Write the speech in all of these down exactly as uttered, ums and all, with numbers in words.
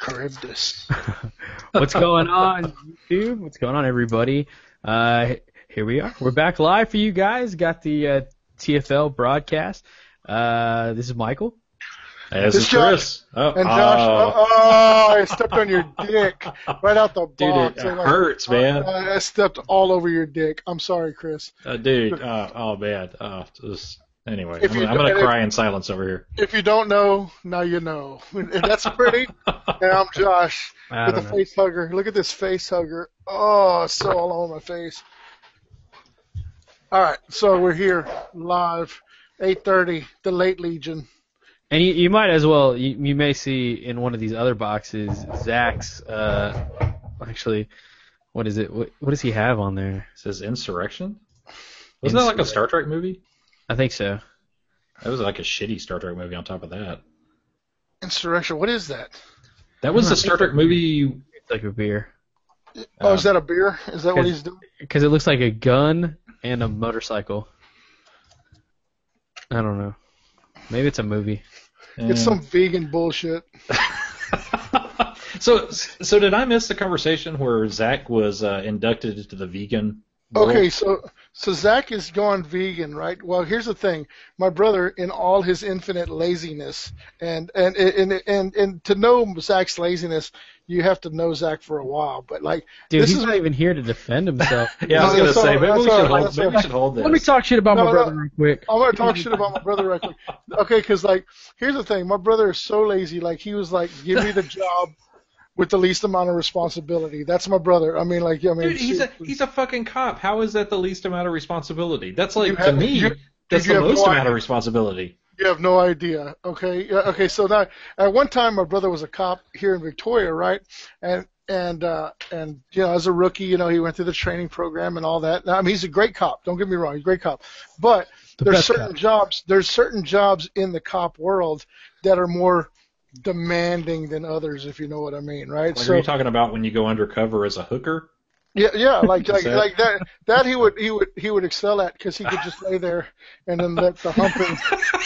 Charybdis. What's going on, YouTube? What's going on, everybody? Uh, here we are. We're back live for you guys. Got the uh, T F L broadcast. Uh, this is Michael. Hey, this is Josh. Chris. Oh, and Josh, oh. Oh, oh, I stepped on your dick right out the dude, box. Dude, it like, hurts, oh, man. I stepped all over your dick. I'm sorry, Chris. Uh, dude, uh, oh, man. Uh, just... Anyway, if I'm, I'm going to cry if, in silence over here. If you don't know, now you know. And that's pretty. And I'm Josh with a face hugger. Look at this face hugger. Oh, it's so all over my face. All right, so we're here live, eight thirty, the late Legion. And you, you might as well, you, you may see in one of these other boxes, Zach's, uh, actually, what is it? What, what does he have on there? It says Insurrection? Wasn't Insur- that like a Star Trek movie? I think so. That was like a shitty Star Trek movie on top of that. Insurrection, what is that? That was the Star Trek movie... It's like a beer. Oh, um, is that a beer? Is that what he's doing? Because it looks like a gun and a motorcycle. I don't know. Maybe it's a movie. It's some vegan bullshit. so, so did I miss the conversation where Zach was uh, inducted into the vegan... Okay, so so Zach is gone vegan, right? Well, here's the thing. My brother, in all his infinite laziness, and and and and, and, and to know Zach's laziness, you have to know Zach for a while. But like, dude, this he's is not even here to defend himself. yeah, I was gonna so, say maybe we should hold, maybe right. we should hold this. Let me talk shit about no, my brother no, real quick. I want to talk shit about my brother real quick. Okay, because like, here's the thing. My brother is so lazy. Like, he was like, give me the job with the least amount of responsibility. That's my brother. I mean, like, I mean, dude, he's a he's a fucking cop. How is that the least amount of responsibility? That's like to me, you, that's the most no amount idea. of responsibility. You have no idea. Okay, okay. So now, at one time, my brother was a cop here in Victoria, right? And and uh, and you know, as a rookie, you know, he went through the training program and all that. Now, I mean, he's a great cop. Don't get me wrong, he's a great cop. But the there's certain cop. jobs. There's certain jobs in the cop world that are more demanding than others, if you know what I mean, right? Like, so, are you talking about when you go undercover as a hooker? Yeah, yeah, like like that? like that. That he would he would he would excel at because he could just lay there and then let the humping,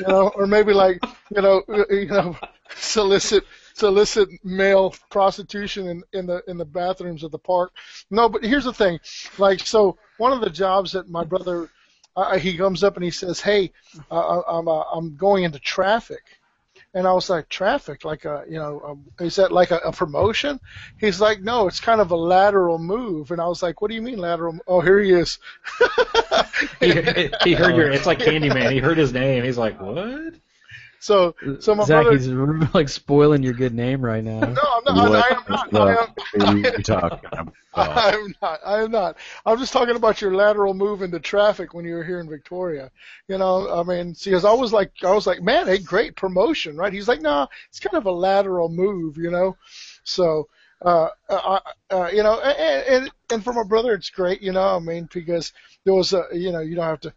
you know, or maybe like you know you know solicit solicit male prostitution in, in the in the bathrooms of the park. No, but here's the thing, like so one of the jobs that my brother uh, he comes up and he says, hey, uh, I'm uh, I'm going into traffic. And I was like, traffic, like a, you know, a, is that like a, a promotion? He's like, no, it's kind of a lateral move. And I was like, what do you mean lateral? Oh, here he is. he, he heard oh. your, it's like Candyman. He heard his name. He's like, what? So, so my Zach, brother, he's like spoiling your good name right now. No, I'm not. I, I am not. I am, I, talking about? I am not. I am not. I'm just talking about your lateral move into traffic when you were here in Victoria. You know, I mean, see, I was like, I was like, man, hey, great promotion, right? He's like, nah, it's kind of a lateral move, you know. So, uh, uh, uh you know, and, and and for my brother, it's great, you know. I mean, because there was a, you know, you don't have to.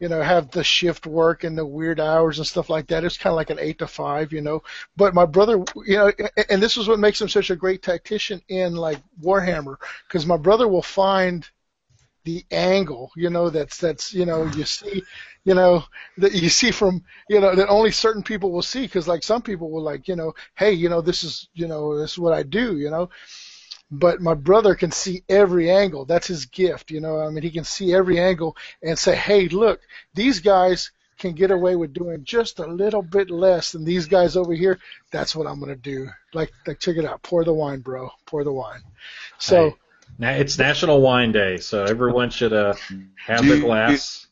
You know, have the shift work and the weird hours and stuff like that. It's kind of like an eight to five, you know. But my brother, you know, and this is what makes him such a great tactician in like Warhammer, because my brother will find the angle, you know, that's that's you know you see, you know that you see from you know that only certain people will see, because like some people will like you know, hey, you know, this is you know this is what I do, you know. But my brother can see every angle. That's his gift, you know. I mean, he can see every angle and say, hey, look, these guys can get away with doing just a little bit less than these guys over here. That's what I'm going to do. Like, like, check it out. Pour the wine, bro. Pour the wine. So, hey, now it's National Wine Day, so everyone should uh, have a glass.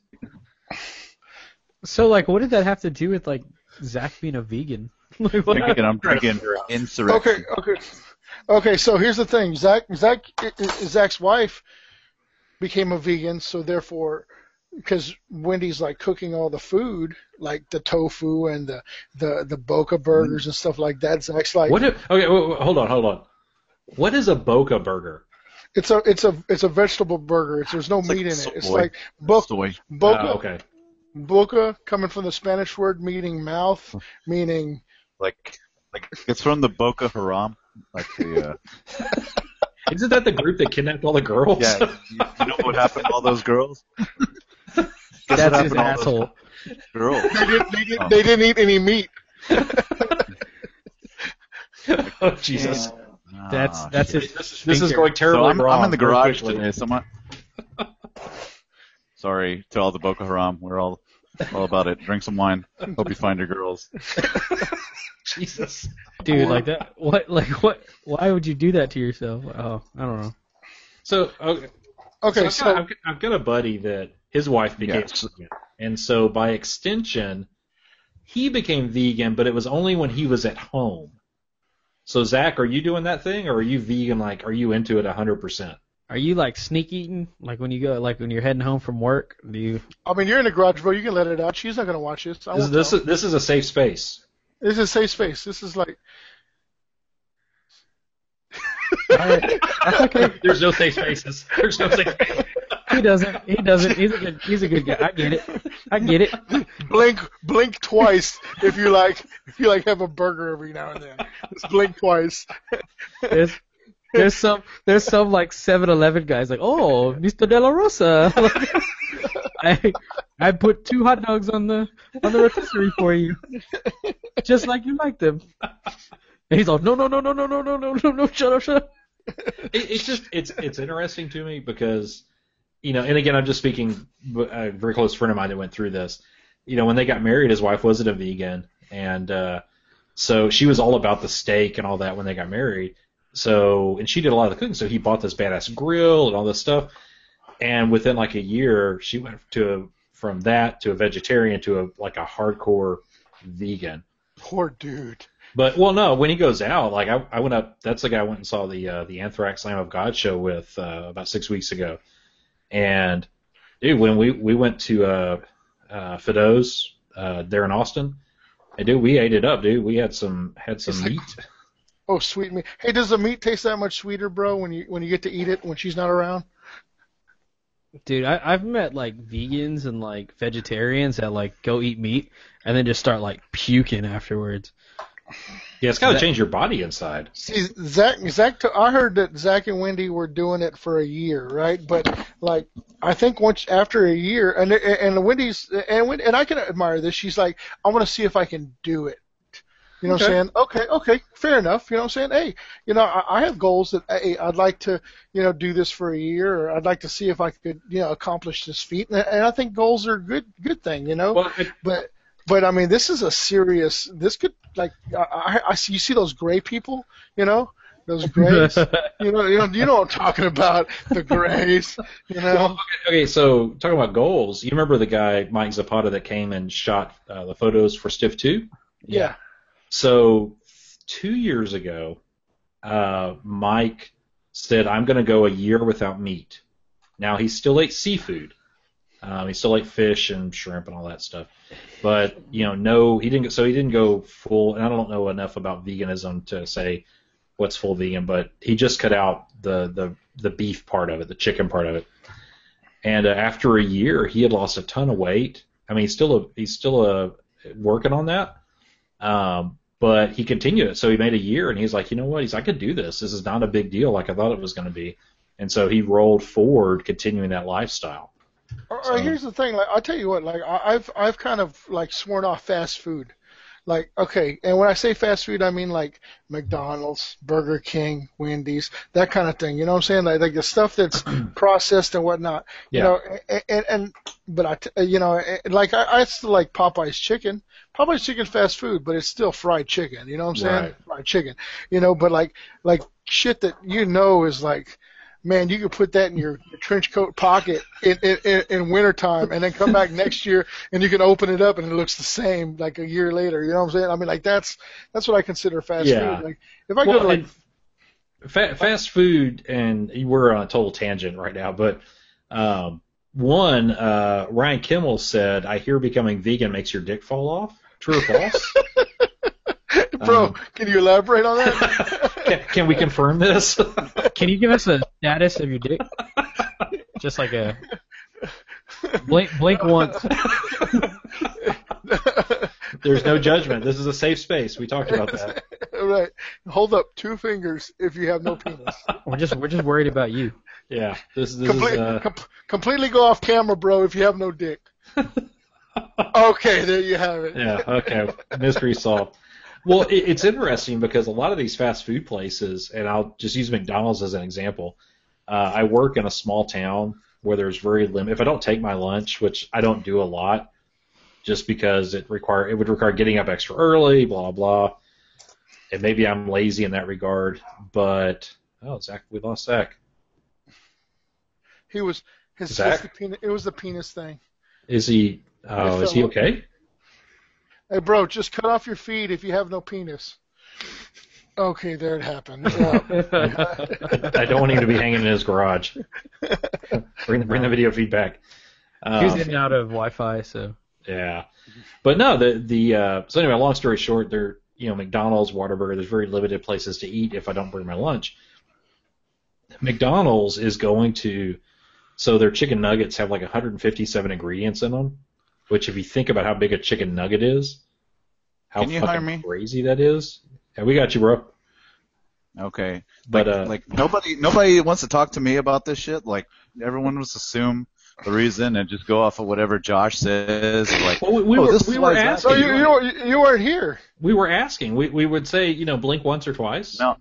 So, like, what did that have to do with, like, Zach being a vegan? Like, what I'm, I'm drinking Insurrection. Okay, okay. Okay, so here's the thing. Zach, Zach, Zach's wife became a vegan, so therefore, because Wendy's like cooking all the food, like the tofu and the the, the Boca burgers and stuff like that. Zach's like, what? If, okay, wait, wait, hold on, hold on. What is a Boca burger? It's a it's a it's a vegetable burger. It's, there's no it's meat like in soy. it. It's like bo- soy. Boca. Oh, okay. Boca, coming from the Spanish word meaning mouth, meaning like like it's from the Boko Haram. Like the, uh... Isn't that the group that kidnapped all the girls? Yeah, you, you know what happened to all those girls? That's what happened to all asshole. Those girls. They didn't, they, didn't, oh. they didn't eat any meat. Oh, Jesus. Yeah. That's that's it. This, this is going terribly so I'm, wrong. I'm in the garage with this. I'm on... Sorry to all the Boko Haram. We're all all about it. Drink some wine. Hope you find your girls. Jesus. Dude, like that. What? Like what? Why would you do that to yourself? Oh, I don't know. So okay, okay. So, so I've, got, I've got a buddy that his wife became yes. vegan, and so by extension, he became vegan. But it was only when he was at home. So Zach, are you doing that thing, or are you vegan? Like, are you into it a hundred percent? Are you like sneak eating? Like when you go, like when you're heading home from work, do you? I mean, you're in the garage, bro. You can let it out. She's not gonna watch this. This, this is this is a safe space. This is a safe space. This is like. Right. That's okay. There's no safe spaces. There's no safe spaces. He doesn't. He doesn't. He's a good. He's a good guy. I get it. I get it. Blink, blink twice if you like. If you like, have a burger every now and then. Just blink twice. There's, there's some. There's some like seven eleven guys like, oh, Mister De La Rosa. I, I put two hot dogs on the on the rotisserie for you, just like you like them. And he's like, no, no, no, no, no, no, no, no, no, no, shut up, shut up. It, it's just, it's it's interesting to me because. You know, and again, I'm just speaking. A very close friend of mine that went through this. You know, when they got married, his wife wasn't a vegan, and uh, so she was all about the steak and all that when they got married. So, and she did a lot of the cooking. So he bought this badass grill and all this stuff. And within like a year, she went to a, from that to a vegetarian to a like a hardcore vegan. Poor dude. But well, no, when he goes out, like I, I went up. That's the guy I went and saw the uh, the Anthrax Lamb of God show with uh, about six weeks ago. And dude, when we, we went to uh, uh, Fido's uh, there in Austin, and dude, we ate it up, dude. We had some had some like, meat. Oh, sweet meat! Hey, does the meat taste that much sweeter, bro? When you when you get to eat it when she's not around? Dude, I, I've met like vegans and like vegetarians that like go eat meat and then just start like puking afterwards. Yeah, it's got to change your body inside. See, Zach, Zach, I heard that Zach and Wendy were doing it for a year, right? But like, I think once after a year, and and Wendy's, and Wendy, and I can admire this. She's like, I want to see if I can do it. You know okay. what I'm saying? Okay, okay, fair enough. You know what I'm saying? Hey, you know, I, I have goals that hey, I'd like to, you know, do this for a year, or I'd like to see if I could, you know, accomplish this feat. And, and I think goals are a good, good thing, you know. Well, it, but. But I mean, this is a serious. This could like I, I see you see those gray people, you know, those grays. you know, you know, you know what I'm talking about, the grays. You know. Well, okay, okay, so talking about goals, you remember the guy Mike Zapata that came and shot uh, the photos for Stiff two? Yeah. yeah. So two years ago, uh, Mike said, "I'm going to go a year without meat." Now he still ate seafood. Um, he still ate fish and shrimp and all that stuff, but you know, no, he didn't. So he didn't go full. And I don't know enough about veganism to say what's full vegan, but he just cut out the the, the beef part of it, the chicken part of it. And uh, after a year, he had lost a ton of weight. I mean, he's still a, he's still a, working on that, um, but he continued it. So he made a year, and he's like, you know what? He's I could do this. This is not a big deal, like I thought it was going to be. And so he rolled forward, continuing that lifestyle. Or, or here's the thing, like I'll tell you what, like I've I've kind of like sworn off fast food, like okay, and when I say fast food, I mean like McDonald's, Burger King, Wendy's, that kind of thing. You know what I'm saying? Like, like the stuff that's processed and whatnot. Yeah. You know, and, and, and but I, you know, like I, I still like Popeye's chicken. Popeye's chicken, fast food, but it's still fried chicken. You know what I'm saying? Right. Fried chicken. You know, but like like shit that you know is like. Man, you could put that in your, your trench coat pocket in, in, in wintertime and then come back next year and you can open it up and it looks the same like a year later. You know what I'm saying? I mean, like that's that's what I consider fast yeah. food. Like if I well, go to like fa fast food, and we're on a total tangent right now, but um, one uh, Ryan Kimmel said, "I hear becoming vegan makes your dick fall off." True or false? Bro, um, can you elaborate on that? Can, can we confirm this? Can you give us a status of your dick? Just like a blink, blink once. There's no judgment. This is a safe space. We talked about that. Right. Hold up two fingers if you have no penis. We're just we're just worried about you. Yeah. This, this Comple is uh... com completely go off camera, bro. If you have no dick. Okay, there you have it. Yeah. Okay. Mystery solved. Well, it, it's interesting because a lot of these fast food places, and I'll just use McDonald's as an example. Uh, I work in a small town where there's very limited. If I don't take my lunch, which I don't do a lot, just because it require it would require getting up extra early, blah blah. And maybe I'm lazy in that regard, but oh, Zach, we lost Zach. He was his. Zach? His penis, it was the penis thing. Is he? Oh, is he okay? Hey, bro, just cut off your feed if you have no penis. Okay, there it happened. I don't want him to be hanging in his garage. Bring the, bring the video feedback. Um, He's in and out of Wi-Fi, so. Yeah, but no, the the uh, so anyway, long story short, there you know McDonald's, Whataburger, there's very limited places to eat if I don't bring my lunch. McDonald's is going to, so their chicken nuggets have like one hundred fifty-seven ingredients in them. Which, if you think about how big a chicken nugget is, how Can you fucking hire me? Crazy that is. Yeah, we got you, bro. Okay, but like, uh, like nobody, nobody wants to talk to me about this shit. Like everyone was assume the reason and just go off of whatever Josh says. Like, well, we, we oh, were, this we were asking. So you, you, were, you weren't here. We were asking. We we would say, you know, blink once or twice. No.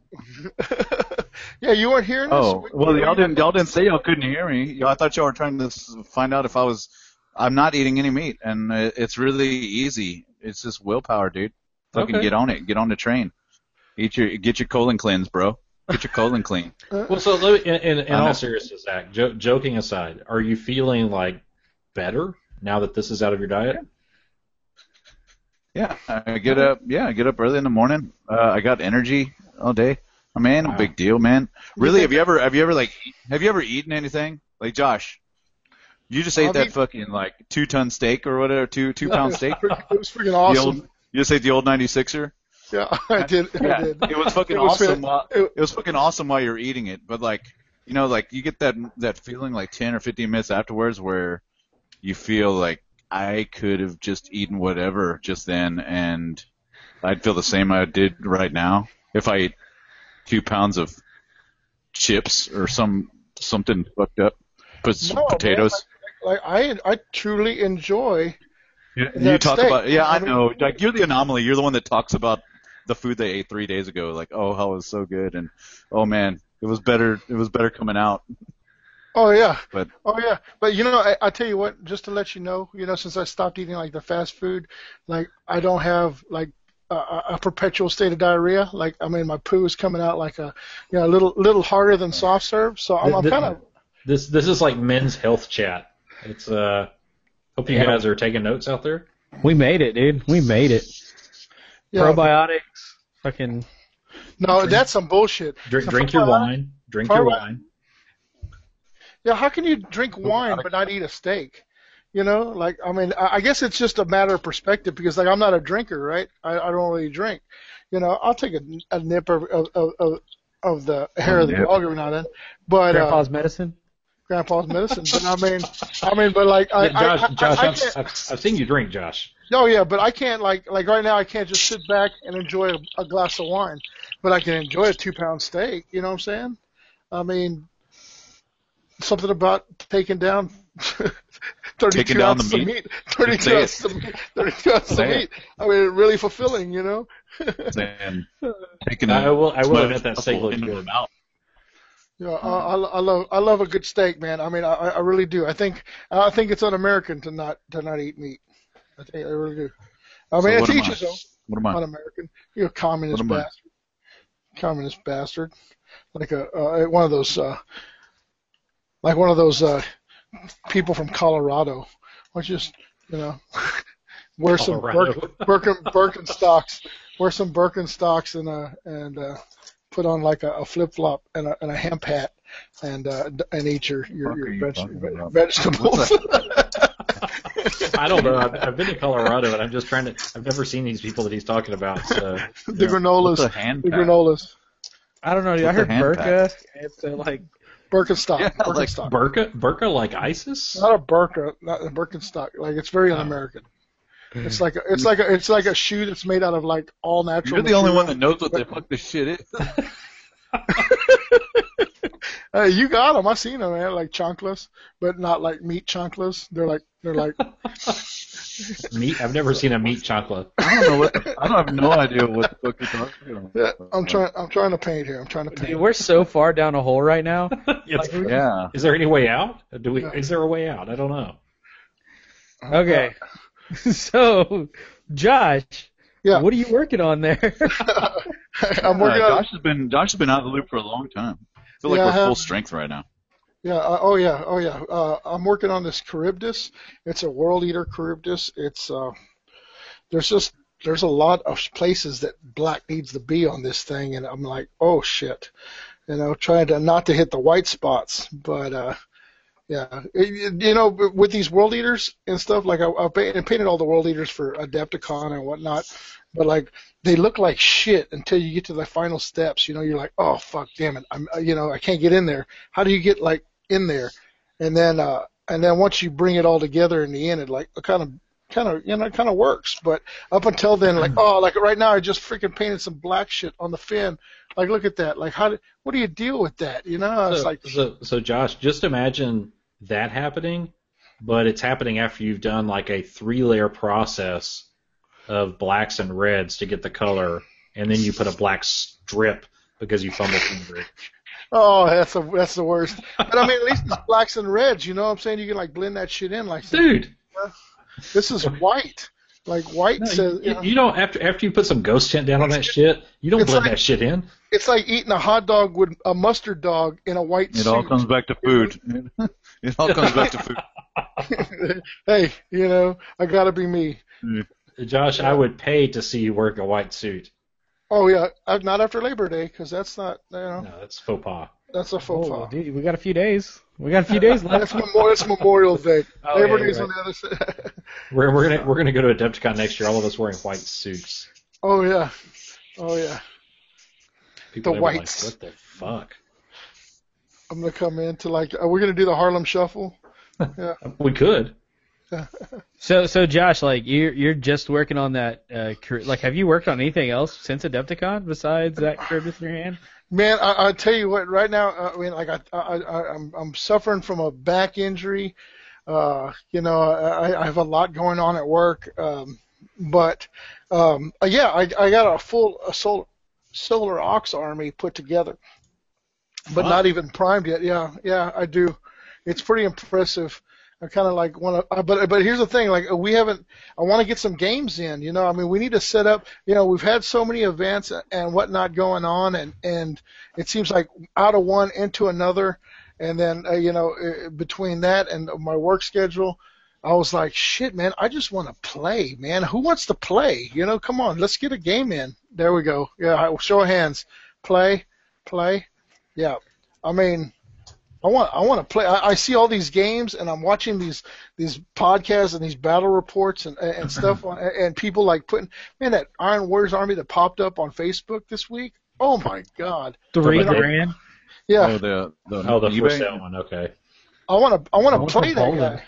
Yeah, you weren't hearing this. Oh, well, y'all didn't y'all didn't say y'all couldn't hear me. Y'all, I thought y'all were trying to find out if I was. I'm not eating any meat, and it's really easy. It's just willpower, dude. Fucking okay. Get on it. Get on the train. Eat your, get your colon cleanse, bro. Get your colon clean. Well, so let me, in, in, in all seriousness, Zach, jo- joking aside, are you feeling like better now that this is out of your diet? Yeah, yeah I get up. Yeah, I get up early in the morning. Uh, I got energy all day. I mean, no wow. big deal, man. Really, have you ever, have you ever like, have you ever eaten anything? Like Josh. You just ate I'll that be... fucking, like, two-ton steak or whatever, two, two-pound two steak. It was freaking awesome. Old, you just ate the old ninety-sixer? Yeah, I did. Yeah. I did. It was fucking it was awesome. While, it was fucking awesome while you were eating it. But, like, you know, like, you get that that feeling, like, ten or fifteen minutes afterwards where you feel like I could have just eaten whatever just then, and I'd feel the same I did right now if I ate two pounds of chips or some something fucked up, put some no, potatoes. Man, I- Like I, I truly enjoy. Yeah, you talk steak. about, yeah, I know. Like you're the anomaly. You're the one that talks about the food they ate three days ago. Like, oh, how it was so good, and oh man, it was better. It was better coming out. Oh yeah. But oh yeah. But you know, I, I tell you what. Just to let you know, you know, since I stopped eating like the fast food, like I don't have like a, a perpetual state of diarrhea. Like I mean, my poo is coming out like a, you know, a little little harder than soft serve. So I'm, I'm kind of. This this is like men's health chat. It's uh hope you guys are taking notes out there. We made it, dude. We made it. Yeah. Probiotics, fucking. No, drink, that's some bullshit. Drink, drink your wine. Drink your wine. Yeah, how can you drink wine but not eat a steak? You know, like I mean, I guess it's just a matter of perspective because like I'm not a drinker, right? I, I don't really drink. You know, I'll take a, a nip of of, of of the hair of the dog every now and then. But grandpa's uh, medicine. Grandpa's medicine, but I mean, I mean, but like, I, Josh, I, I, Josh, I I've, I've, I've seen you drink, Josh. Oh yeah, but I can't like, like right now, I can't just sit back and enjoy a, a glass of wine, but I can enjoy a two-pound steak. You know what I'm saying? I mean, something about taking down thirty-two ounces of meat, thirty-two ounces of meat, thirty-two ounces of meat. I mean, really fulfilling, you know. Man, taking I will, I will admit that steak looked good. Yeah, you know, I, I love I love a good steak, man. I mean, I, I really do. I think I think it's un-American to not to not eat meat. I think I really do. I mean, so I teach you. What am I? Un-American. You're a communist bastard. Communist bastard. Like a uh, one of those uh, like one of those uh, people from Colorado. Why don't you just you know wear Colorado. some Birken, Birken, Birkenstocks, wear some Birkenstocks and uh and. Uh, Put on like a, a flip flop and a, and a hemp hat and uh, and eat your your, your you veg- vegetables. I don't know. I've, I've been to Colorado, and I'm just trying to. I've never seen these people that he's talking about. So, the know. granolas, the, the granolas. I don't know. Dude, I heard burka. It's uh, like Birkenstock. Yeah, Birkenstock. Like burka, burka like ISIS. Not a burka, not a Birkenstock. Like it's very un-American. It's like a, it's like a, it's like a shoe that's made out of like all natural. You're the material. Only one that knows what the fuck this shit is. uh, you got them. I've seen them, man. Like chanclas, but not like meat chanclas. They're like they're like Meat? I've never seen a meat chocolate. I don't know. What, I don't have no idea what the fuck you're talking about. Yeah, I'm trying. I'm trying to paint here. I'm trying to paint. Dude, we're so far down a hole right now. Yes. Like, yeah. Is there any way out? Do we? Yeah. Is there a way out? I don't know. Okay. Uh, so, Josh. Yeah. What are you working on there? I'm working uh, on. Josh has been Josh has been out of the loop for a long time. I feel like yeah, we're have... full strength right now. Yeah. Uh, oh yeah. Oh yeah. Uh, I'm working on this Charybdis. It's a World Eater Charybdis. It's uh, there's just there's a lot of places that black needs to be on this thing, and I'm like, oh shit, you know, trying to not to hit the white spots, but uh, yeah, it, you know, with these World Eaters and stuff, like I, I painted all the World Eaters for Adepticon and whatnot, but like they look like shit until you get to the final steps. You know, you're like, oh fuck, damn it, I'm, you know, I can't get in there. How do you get like in there, and then uh, and then once you bring it all together in the end, it like kind of kind of you know kind of works. But up until then, like oh, like right now, I just freaking painted some black shit on the fin. Like look at that. Like how? Do, what do you deal with that? You know, it's so, like so. So Josh, just imagine that happening, but it's happening after you've done like a three-layer process of blacks and reds to get the color, and then you put a black strip because you fumbled through it. Oh, that's a, that's the worst. But I mean, at least it's blacks and reds. You know what I'm saying? You can like blend that shit in, like dude. This is white. Like white no, says. You, you, know, you don't after after you put some ghost tint down on that shit. You don't blend like, that shit in. It's like eating a hot dog with a mustard dog in a white it suit. It all comes back to food. It all comes back to food. Hey, you know, I gotta be me. Josh, I would pay to see you work a white suit. Oh yeah, not after Labor Day, because that's not, you know. No, that's faux pas. That's a faux oh, pas. Dude, we got a few days. We got a few days left. That's Memorial, that's Memorial Day. Oh, Labor yeah, Day's right. on the other side. we're we're gonna we're gonna go to Adepticon next year. All of us wearing white suits. Oh yeah, oh yeah. People the whites. Like, what the fuck? I'm gonna come in to like. Are we gonna do the Harlem Shuffle? Yeah. We could. so so Josh, like you're you're just working on that uh, like have you worked on anything else since Adepticon besides that Charybdis in your hand? Man, I, I tell you what, right now I mean like I I, I I'm I'm suffering from a back injury. Uh, you know I, I have a lot going on at work, um, but um, yeah I I got a full a solar solar ox army put together, but huh? not even primed yet. Yeah yeah I do. It's pretty impressive. I kind of like want to, but but here's the thing, like we haven't. I want to get some games in, you know. I mean, we need to set up. You know, we've had so many events and whatnot going on, and and it seems like out of one into another, and then uh, you know uh, between that and my work schedule, I was like, shit, man, I just want to play, man. Who wants to play? You know, come on, let's get a game in. There we go. Yeah, show of hands. Play, play. Yeah, I mean. I want I want to play. I, I see all these games, and I'm watching these these podcasts and these battle reports and and stuff, on, and people like putting man that Iron Warriors Army that popped up on Facebook this week. Oh my God! Three grand. Yeah. Oh, the the, oh, the first that one. Okay. I want to I want to play that guy.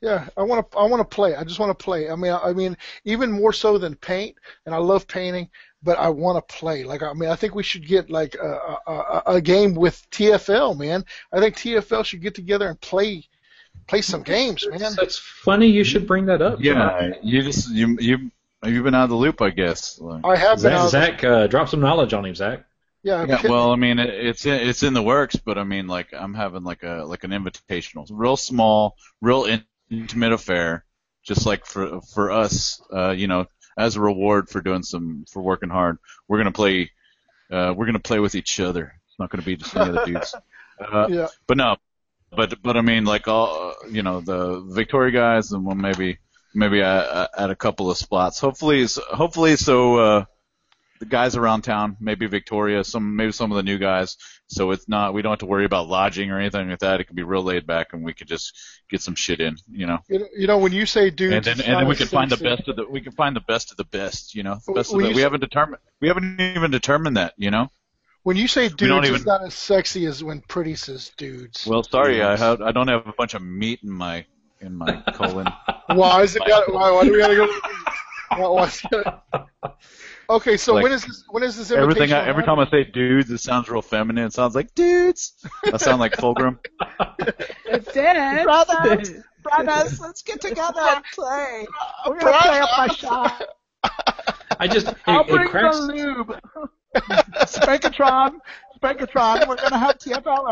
Yeah, I want to I want to play. I just want to play. I mean I, I mean even more so than paint, and I love painting. But I want to play. Like I mean, I think we should get like a, a, a game with T F L, man. I think T F L should get together and play, play some games, man. That's funny. You should bring that up. Yeah, you just you you you've been out of the loop, I guess. Like, I have. Been Zach, out of Zach uh, drop some knowledge on him, Zach. Yeah. yeah well, I mean, it, it's in, it's in the works, but I mean, like I'm having like a like an invitational, real small, real intimate affair, just like for for us, uh, you know. As a reward for doing some, for working hard, we're gonna play. Uh, we're gonna play with each other. It's not gonna be just any other dudes. Uh, yeah. But no, but but I mean, like all you know, the Victoria guys, and we'll maybe maybe I, I add a couple of spots. Hopefully, hopefully, so uh, the guys around town, maybe Victoria, some maybe some of the new guys. So it's not we don't have to worry about lodging or anything like that. It can be real laid back, and we could just get some shit in, you know. You know, when you say dudes, and then, and then we can find the best of the we can find the best of the best, you know. The best of the, we haven't determined we haven't even determined that, you know. When you say dudes, it's not as sexy as when Pretty says dudes. Well, sorry, I have, I don't have a bunch of meat in my in my colon. Why is it? Got, why, why do we gotta go? Why, why, okay, so like, when is this? When is this? Everything. I, every time I say dudes, it sounds real feminine. It sounds like dudes. I sound like Fulgrim. Brother, Brothers, let's get together and play. We're gonna play up my shop. I just it, I'll bring the lube. Spankatron, Spankatron, we're gonna have T F L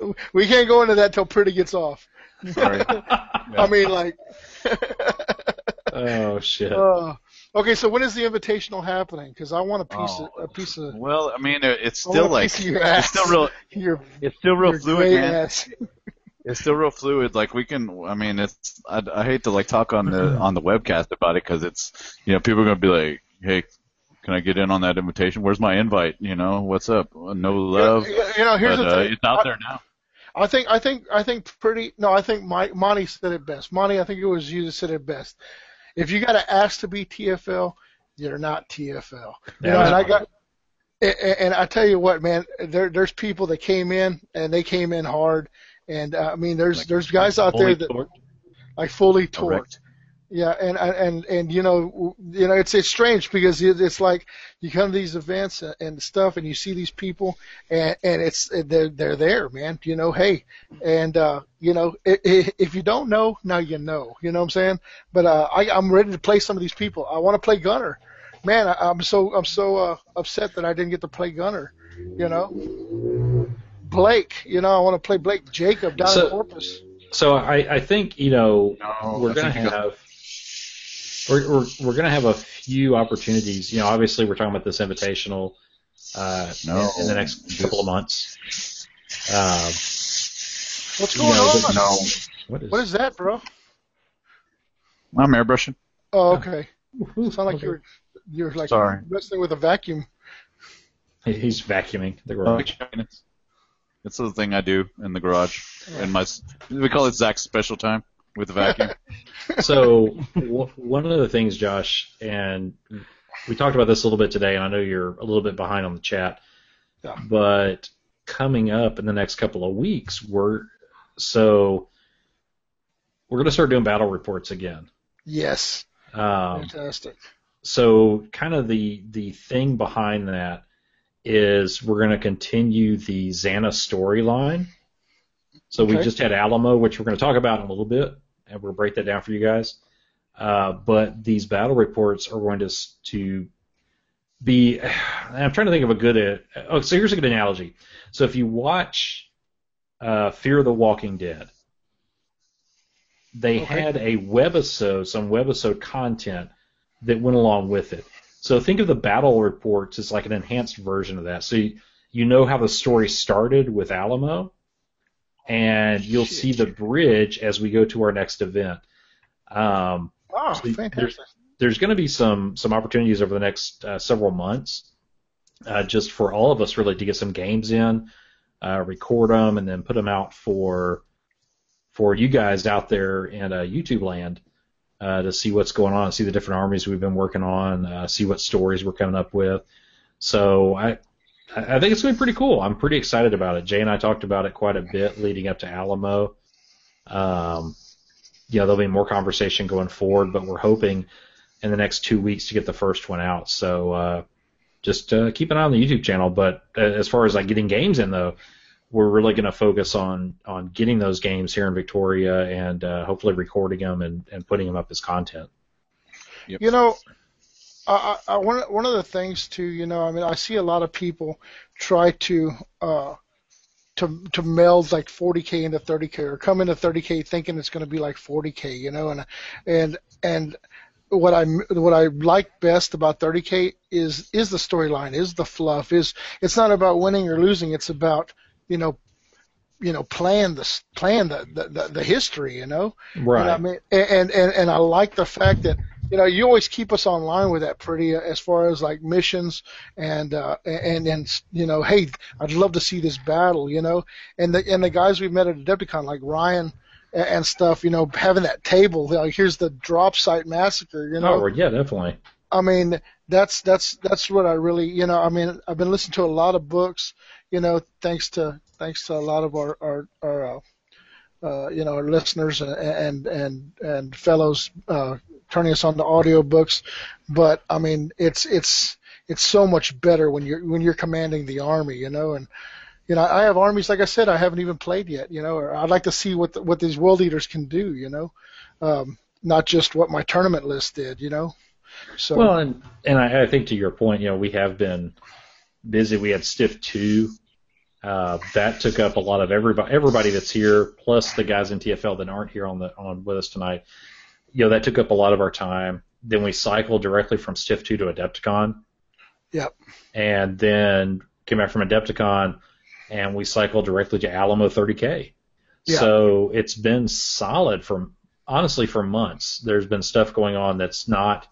over. We can't go into that till Pretty gets off. Sorry. No. I mean, like. Oh shit. Uh, okay, so when is the invitational happening? Because I want a piece oh. of a piece of. Well, I mean, it's still like it's still real. Your, it's still real fluid, man. Ass. It's still real fluid. Like we can, I mean, it's. I, I hate to like talk on the on the webcast about it because it's, you know, people are gonna be like, hey, can I get in on that invitation? Where's my invite? You know, what's up? No love. You know, you know here's but, the thing. Uh, it's out I, there now. I think I think I think pretty. No, I think Mike, Monty said it best. Monty, I think it was you that said it best. If you got to ask to be T F L, you're not T F L. You know, and I got. And, and I tell you what, man, there there's people that came in and they came in hard. And uh, I mean, there's like, there's guys out there that torqued. Like fully torqued, Correct. yeah. And and and you know, you know, it's it's strange because it's like you come to these events and stuff, and you see these people, and and it's they're they're there, man. You know, hey, and uh, you know, if you don't know, now you know. You know what I'm saying? But uh, I, I'm ready to play some of these people. I want to play Gunner, man. I, I'm so I'm so uh, upset that I didn't get to play Gunner. You know. Blake, you know, I want to play Blake Jacob down so, in Corpus. So I, I think you know no, we're I gonna have we're, we're we're gonna have a few opportunities. You know, obviously we're talking about this invitational uh, no. in, in the next couple of months. Uh, What's going you know, on? The, no. What is, what is that, bro? I'm airbrushing. Oh, okay. Oh. Sound like okay. you're you're like Sorry. wrestling with a vacuum. He, he's vacuuming the garage. Oh. It's the thing I do in the garage. In my, we call it Zach's special time with the vacuum. So w- one of the things, Josh, and we talked about this a little bit today, and I know you're a little bit behind on the chat, yeah. but coming up in the next couple of weeks, we're so we're going to start doing battle reports again. Yes. Um, Fantastic. So kind of the the thing behind that is we're going to continue the Xana storyline. So okay. we just had Alamo, which we're going to talk about in a little bit, and we'll break that down for you guys. Uh, but these battle reports are going to to be... I'm trying to think of a good... Uh, oh, so here's a good analogy. So if you watch uh, Fear the Walking Dead, they okay. had a webisode, some webisode content that went along with it. So think of the battle reports as like an enhanced version of that. So you, you know how the story started with Alamo, and you'll Shit. see the bridge as we go to our next event. Um, oh, so fantastic. There's, there's going to be some some opportunities over the next uh, several months uh, just for all of us really to get some games in, uh, record them, and then put them out for, for you guys out there in uh, YouTube land. Uh, to see what's going on, see the different armies we've been working on, uh, see what stories we're coming up with. So I I think it's going to be pretty cool. I'm pretty excited about it. Jay and I talked about it quite a bit leading up to Alamo. Um, yeah, there'll be more conversation going forward, but we're hoping in the next two weeks to get the first one out. So uh, just uh, keep an eye on the YouTube channel. But as far as like getting games in, though, we're really going to focus on, on getting those games here in Victoria and uh, hopefully recording them and, and putting them up as content. Yep. You know, I, I, one, one of the things, too, you know, I mean, I see a lot of people try to uh, to to meld like forty K into thirty K or come into thirty K thinking it's going to be like forty K, you know, and and and what I what I like best about thirty K is is the storyline, is the fluff, is it's not about winning or losing, it's about you know, you know, plan the plan the, the, the history. You know, right? You know I mean, and, and and I like the fact that you know you always keep us online with that pretty as far as like missions and uh, and and you know, hey, I'd love to see this battle. You know, and the and the guys we met at Adepticon like Ryan and stuff. You know, having that table. You know, here's the drop site massacre. You know, oh yeah, definitely. I mean, that's that's that's what I really you know. I mean, I've been listening to a lot of books. You know, thanks to thanks to a lot of our our, our uh, uh, you know our listeners and and and fellows uh, turning us on to audiobooks. But I mean, it's it's it's so much better when you're when you're commanding the army, you know, and you know, I have armies, like I said, I haven't even played yet, you know, or I'd like to see what the, what these world eaters can do, you know, um, not just what my tournament list did, you know. So. Well, and, and I, I think to your point, you know, we have been busy. We had Stiff two. Uh, that took up a lot of everybody, everybody that's here, plus the guys in T F L that aren't here on the on with us tonight. You know, that took up a lot of our time. Then we cycled directly from Stiff two to Adepticon. Yep. And then came back from Adepticon, and we cycled directly to Alamo thirty K. Yeah. So it's been solid from, honestly, for months. There's been stuff going on that's not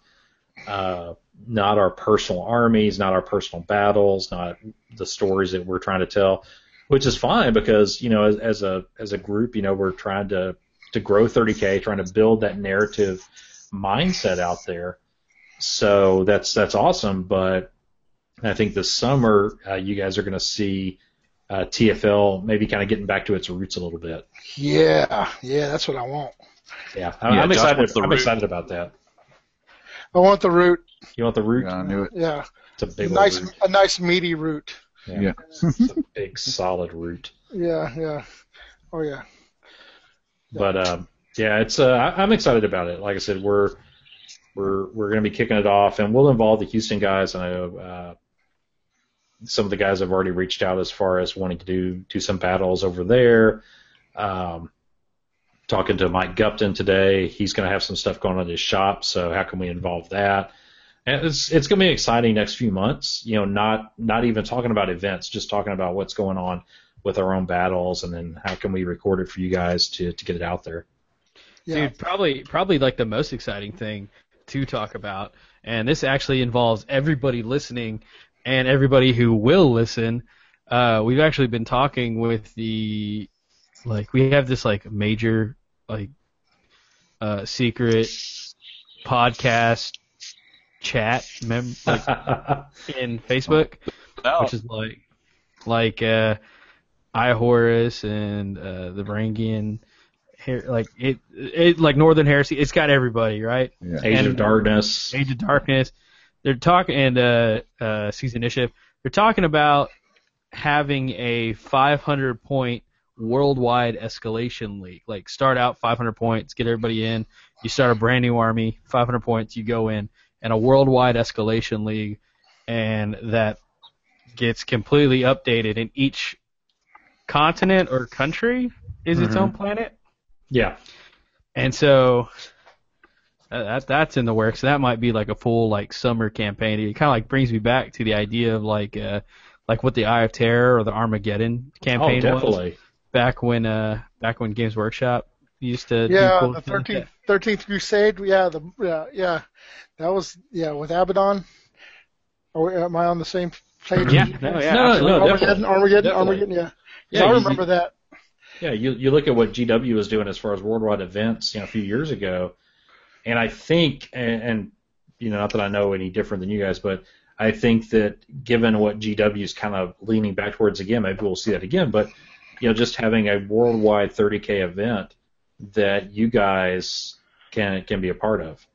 uh, not our personal armies, not our personal battles, not the stories that we're trying to tell, which is fine because, you know, as, as a as a group, you know, we're trying to, to grow thirty K, trying to build that narrative mindset out there. So that's that's awesome, but I think this summer uh, you guys are going to see uh, T F L maybe kind of getting back to its roots a little bit. Yeah, yeah, that's what I want. Yeah, I'm, yeah, I'm excited. I'm root. excited about that. I want the root. You want the root? Yeah, I knew it. Yeah, it's a big nice, root. a nice meaty root. Yeah, yeah. It's a big solid root. Yeah, yeah, oh yeah. yeah. But um, yeah, it's uh, I, I'm excited about it. Like I said, we're we're we're going to be kicking it off, and we'll involve the Houston guys. And I know. Uh, Some of the guys have already reached out as far as wanting to do do some battles over there. Um, talking to Mike Gupton today, he's going to have some stuff going on in his shop. So how can we involve that? And it's it's going to be exciting next few months. You know, not not even talking about events, just talking about what's going on with our own battles, and then how can we record it for you guys to to get it out there. Yeah. Dude, probably probably like the most exciting thing to talk about, and this actually involves everybody listening. And everybody who will listen, uh, we've actually been talking with the, like, we have this, like, major, like, uh, secret podcast chat mem- like, in Facebook, oh. which is, like, like uh, I, Horus and uh, the Varangian, like, it, it, like, Northern Heresy, it's got everybody, right? Yeah. Age and, of Darkness. Age of Darkness. They're talking, and uh, uh, Season Initiative, they're talking about having a five hundred point worldwide escalation league. Like, start out five hundred points, get everybody in. You start a brand new army, five hundred points, you go in, and a worldwide escalation league, and that gets completely updated in each continent or country is mm-hmm. its own planet. Yeah. And so... That that's in the works. That might be like a full like summer campaign. It kind of like brings me back to the idea of like uh like what the Eye of Terror or the Armageddon campaign oh, was back when uh back when Games Workshop used to yeah do cool the thirteenth thirteenth Crusade yeah the yeah yeah that was yeah with Abaddon. Or am I on the same page? Yeah, no, yeah, no, no, no, Armageddon, Armageddon, definitely. Armageddon, yeah. yeah I remember you, that. Yeah, you you look at what G W was doing as far as worldwide events, you know, a few years ago. And I think, and, and you know, not that I know any different than you guys, but I think that given what G W is kind of leaning back towards again, maybe we'll see that again. But you know, just having a worldwide thirty K event that you guys can can be a part of.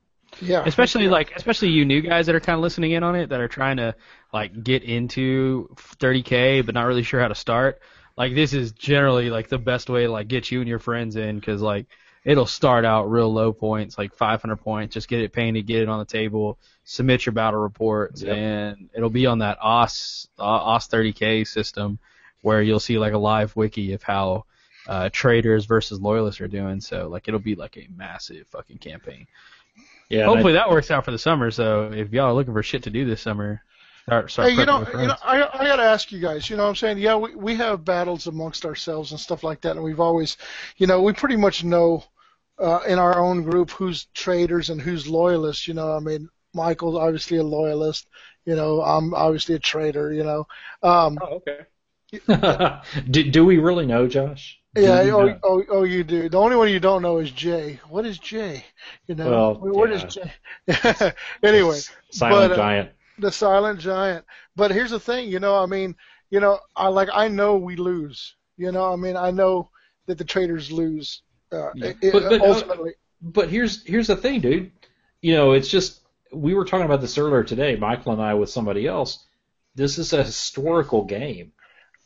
Yeah. Especially yeah. like, especially you new guys that are kind of listening in on it, that are trying to like get into thirty K, but not really sure how to start. Like, this is generally like the best way to like get you and your friends in, because like. It'll start out real low points, like five hundred points. Just get it painted, get it on the table, submit your battle reports, yep. and it'll be on that O S, O S thirty K system, where you'll see like a live wiki of how uh, traders versus loyalists are doing. So like it'll be like a massive fucking campaign. Yeah. Hopefully I, that works out for the summer. So if y'all are looking for shit to do this summer, start start. Hey, you know, you know, I I gotta ask you guys. You know what I'm saying? Yeah, we we have battles amongst ourselves and stuff like that, and we've always, you know, we pretty much know. Uh, in our own group, who's traitors and who's loyalists, you know. I mean, Michael's obviously a loyalist, you know. I'm obviously a traitor, you know. Um, oh, okay. do, do we really know, Josh? Do yeah, oh, know? oh, oh, you do. The only one you don't know is Jay. What is Jay? You know, well, what yeah. is Jay? Anyway. Silent but, giant. Uh, the silent giant. But here's the thing, you know, I mean, you know, I like, I know we lose. You know, I mean, I know that the traitors lose. Uh, yeah. it, but, but, ultimately. but here's here's the thing, dude. You know, it's just, we were talking about this earlier today, Michael and I with somebody else. This is a historical game.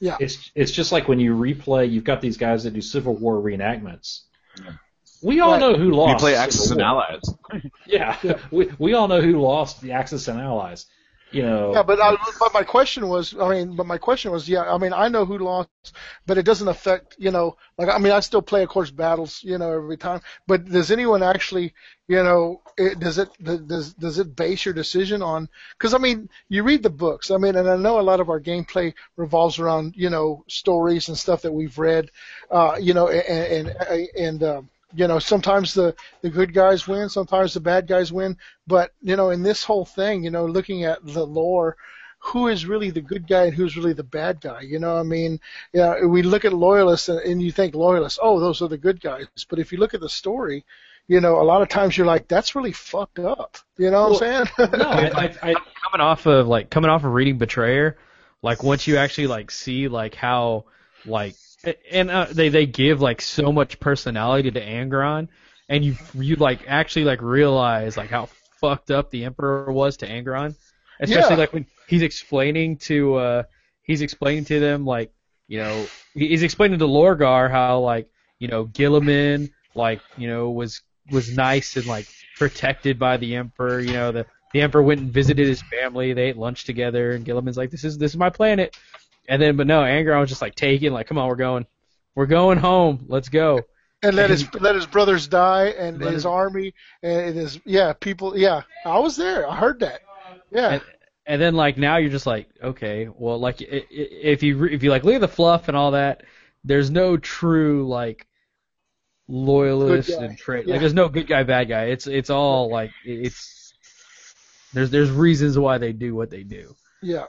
Yeah. It's it's just like when you replay, you've got these guys that do Civil War reenactments. Yeah. We all right. know who lost. You play Axis and Allies. yeah. yeah. We we all know who lost the Axis and Allies. You know. Yeah, but I, but my question was, I mean, but my question was, yeah, I mean, I know who lost, but it doesn't affect, you know, like, I mean, I still play, of course, battles, you know, every time. But does anyone actually, you know, it, does it does does it base your decision on? Because I mean, you read the books, I mean, and I know a lot of our gameplay revolves around, you know, stories and stuff that we've read, uh, you know, and and and. Um, You know, sometimes the, the good guys win, sometimes the bad guys win. But, you know, in this whole thing, you know, looking at the lore, who is really the good guy and who's really the bad guy? You know, I mean, you know, we look at loyalists and, and you think loyalists, oh, those are the good guys. But if you look at the story, you know, a lot of times you're like, that's really fucked up. You know what well, I'm saying? no, I, I, I, coming off of, like, coming off of reading Betrayer, like, once you actually, like, see, like, how, like, And uh, they they give like so much personality to Angron, and you you like actually like realize like how fucked up the Emperor was to Angron, especially yeah. like when he's explaining to uh he's explaining to them like you know he's explaining to Lorgar how like you know Gilliman like you know was was nice and like protected by the Emperor. You know the the Emperor went and visited his family. They ate lunch together, and Gilliman's like this is this is my planet. And then, but no, Angron was just like taking, like, come on, we're going, we're going home, let's go. And let his let his brothers die, and his army, and his yeah people, yeah. I was there, I heard that, yeah. And, and then like now you're just like, okay, well, like it, it, if you if you like leave the fluff and all that, there's no true like loyalist and trait. Yeah. Like there's no good guy, bad guy. It's it's all like it's there's there's reasons why they do what they do. Yeah.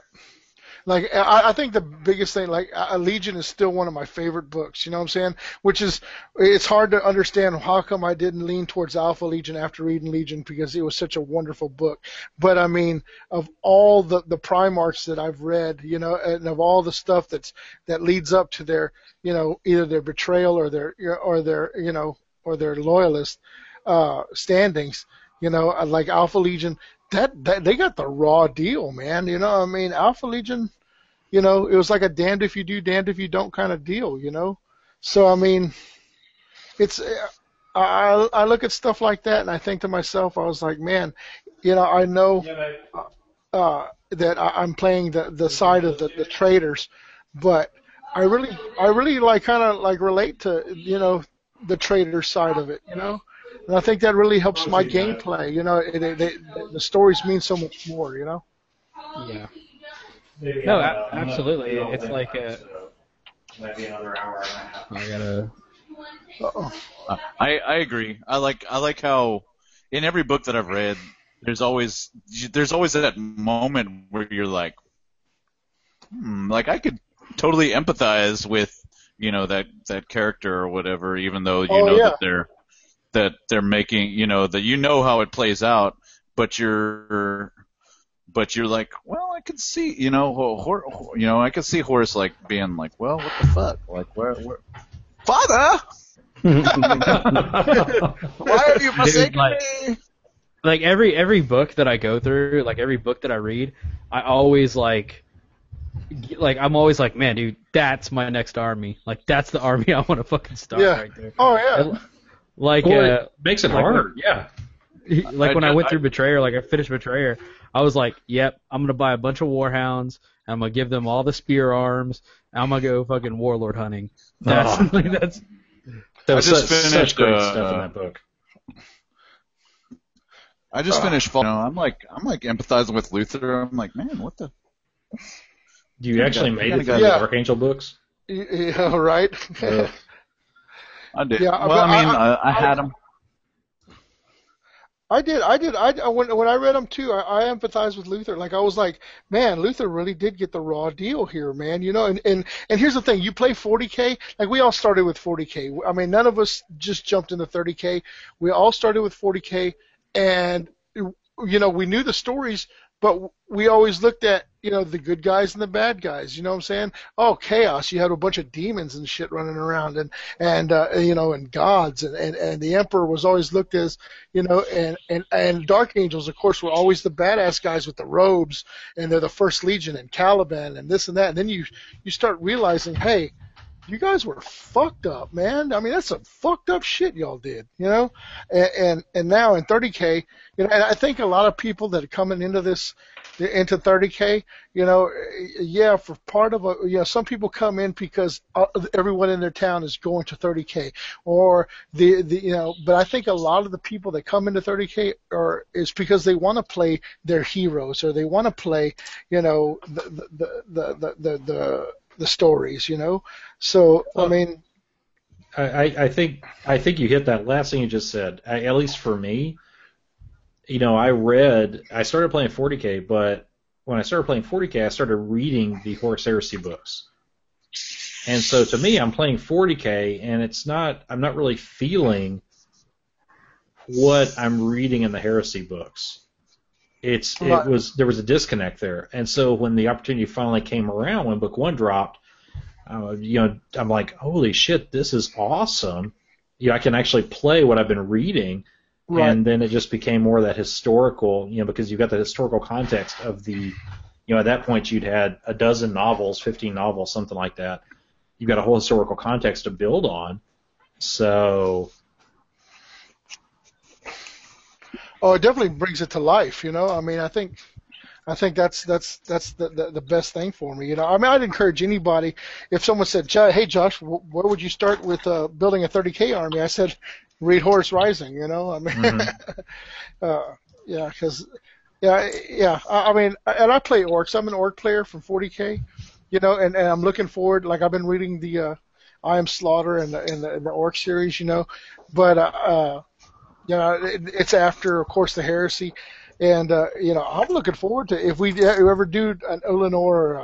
Like I, I think the biggest thing, like uh, Legion is still one of my favorite books. You know what I'm saying? Which is, it's hard to understand how come I didn't lean towards Alpha Legion after reading Legion because it was such a wonderful book. But I mean, of all the the Primarchs that I've read, you know, and of all the stuff that's that leads up to their, you know, either their betrayal or their or their you know or their loyalist uh, standings, you know, like Alpha Legion. That, that they got the raw deal, man. You know, I mean, Alpha Legion, you know, it was like a damned if you do, damned if you don't kind of deal, you know. So I mean, it's I I look at stuff like that and I think to myself, I was like, man, you know, I know uh, that I, I'm playing the, the side of the, the traitors, but I really I really like kind of like relate to you know the traitor side of it, you know. And I think that really helps my gameplay. You know, it, it, it, the stories mean so much more. You know. Yeah. No, absolutely. It's like a. Maybe another hour and a half. I gotta. Uh-oh. I I agree. I like I like how in every book that I've read, there's always there's always that moment where you're like, hmm, like I could totally empathize with you know that that character or whatever, even though you oh, know yeah. that they're. That they're making, you know, that you know how it plays out, but you're, but you're like, well, I could see, you know, Hor, Hor, you know, I could see Horus like being like, well, what the fuck, like, where, where, Father, why have you forsaken like, me? Like every every book that I go through, like every book that I read, I always like, like I'm always like, man, dude, that's my next army, like that's the army I want to fucking start yeah. right there. Oh yeah. I, Like well, uh, it makes it like harder, when, yeah. Like I, when I, I went I, through Betrayer, like I finished Betrayer, I was like, "Yep, I'm gonna buy a bunch of Warhounds. And I'm gonna give them all the spear arms. And I'm gonna go fucking warlord hunting." That's oh. like, that's. That was I just such, finished such great uh, stuff in that book. I just uh, finished. You know, I'm like, I'm like empathizing with Luther. I'm like, man, what the? You, you actually got, made it through yeah. the Archangel books. Yeah, right. Yeah. I did. Yeah, well, I mean, I, I, I had them. I did. I did. I when when I read them too, I, I empathized with Luther. Like I was like, man, Luther really did get the raw deal here, man. You know, and and, and here's the thing: you play forty K. Like we all started with forty K. I mean, none of us just jumped into thirty K. We all started with forty K, and you know, we knew the stories. but we always looked at, you know, the good guys and the bad guys, you know what I'm saying? Oh, chaos, you had a bunch of demons and shit running around, and, and uh, you know, and gods, and, and, and the Emperor was always looked as, you know, and, and, and Dark Angels, of course, were always the badass guys with the robes, and they're the First Legion, and Caliban, and this and that, and then you, you start realizing, hey, you guys were fucked up, man. I mean, that's some fucked up shit y'all did, you know? And, and, and now in thirty K, you know, and I think a lot of people that are coming into this, into thirty K, you know, yeah, for part of a, you know, some people come in because everyone in their town is going to thirty K, or the, the, you know, but I think a lot of the people that come into thirty K are, is because they want to play their heroes, or they want to play, you know, the, the, the, the, the, the the stories, you know. So well, I mean, I, I think I think you hit that last thing you just said. I, at least for me, you know, I read. I started playing forty K, but when I started playing forty K, I started reading the Horus Heresy books. And so to me, I'm playing forty K, and it's not. I'm not really feeling what I'm reading in the Heresy books. It's it was there was a disconnect there, and so when the opportunity finally came around, when book one dropped, uh, you know, I'm like, holy shit, this is awesome. You know, I can actually play what I've been reading, right. And then it just became more of that historical, you know, because you've got the historical context of the, you know, at that point you'd had a dozen novels, fifteen novels, something like that. You've got a whole historical context to build on, so. Oh, it definitely brings it to life, you know. I mean, I think, I think that's that's that's the, the the best thing for me, you know. I mean, I'd encourage anybody. If someone said, "Hey, Josh, where would you start with uh, building a thirty K army?" I said, "Read Horus Rising," you know. I mean, mm-hmm. uh, yeah, because, yeah, yeah. I, I mean, and I play orcs. I'm an orc player from forty K, you know, and, and I'm looking forward. Like I've been reading the uh, I Am Slaughter and the, and the and the orc series, you know, but. Uh, uh, You know, it, it's after, of course, the Heresy, and uh, you know, I'm looking forward to if we ever do an Ulanor or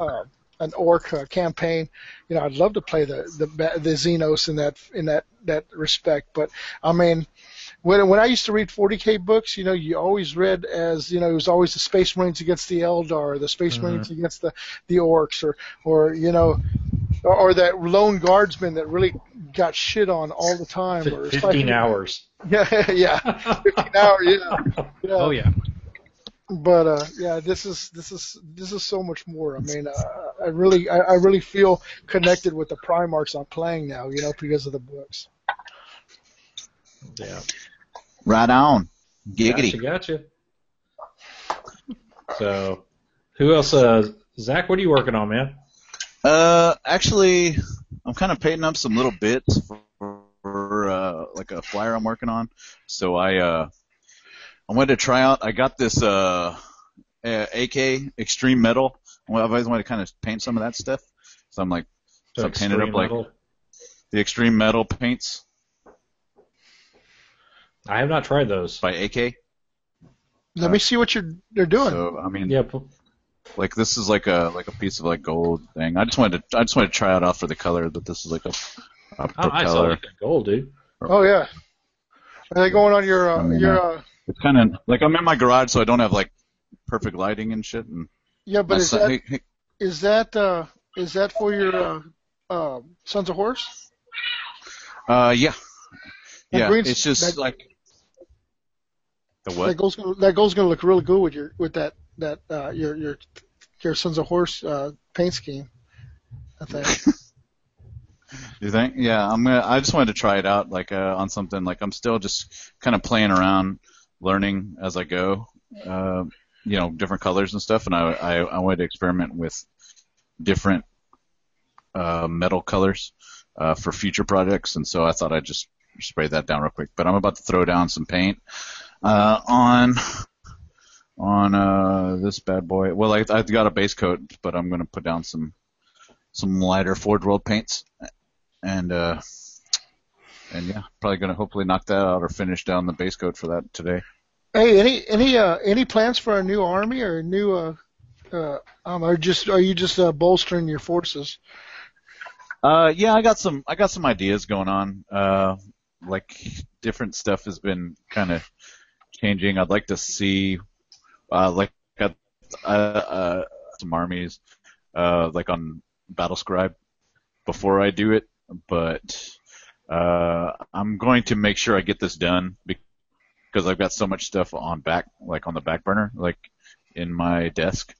uh, uh, an Orc uh, campaign. You know, I'd love to play the the the Xenos in that in that, that respect. But I mean, when when I used to read forty K books, you know, you always read as you know, it was always the Space Marines against the Eldar, the Space mm-hmm. Marines against the, the Orcs, or or you know. Or that lone guardsman that really got shit on all the time. Or Fifteen like, hours. Yeah, yeah. Fifteen hours. Yeah. yeah. Oh yeah. But uh, yeah, this is this is this is so much more. I mean, uh, I really I, I really feel connected with the Primarchs I'm playing now. You know, because of the books. Yeah. Right on. Giggity. Gotcha. Gotcha. So, who else? Uh, Zach, what are you working on, man? Uh, actually, I'm kind of painting up some little bits for, for uh, like a flyer I'm working on. So I uh, I wanted to try out. I got this uh, A K Extreme Metal. Well, I've always wanted to kind of paint some of that stuff. So I'm like, so I painted up like metal. The Extreme Metal paints. I have not tried those by A K. Let uh, me see what you're they're doing. So I mean, yeah. Like this is like a like a piece of like gold thing. I just wanted to I just wanted to try it off for the color, but this is like a, a propeller. I saw like a gold, dude. Oh yeah. Are they going on your uh, I mean, your? Uh, it's kind of like I'm in my garage, so I don't have like perfect lighting and shit. And yeah, but is that, hey, hey. is that uh, is that for your uh, uh, Sons of Horus? Uh yeah, that yeah. It's just that, like the what? That gold's gonna, that gold's gonna look really good with your with that. That uh, your your your Sons of Horus uh, paint scheme, I think. You think? Yeah, I'm gonna. I just wanted to try it out, like uh, on something. Like I'm still just kind of playing around, learning as I go. Uh, you know, different colors and stuff, and I I, I wanted to experiment with different uh, metal colors uh, for future projects, and so I thought I'd just spray that down real quick. But I'm about to throw down some paint uh, on. On uh, this bad boy. Well, I, I've got a base coat, but I'm going to put down some some lighter Forge World paints, and uh, and yeah, probably going to hopefully knock that out or finish down the base coat for that today. Hey, any any uh, any plans for a new army or a new? Uh, uh, um, or just are you just uh, bolstering your forces? Uh, yeah, I got some I got some ideas going on. Uh, like different stuff has been kind of changing. I'd like to see. Uh, like uh, uh, some armies, uh, like on Battlescribe, before I do it, but uh, I'm going to make sure I get this done because I've got so much stuff on back, like on the back burner, like in my desk.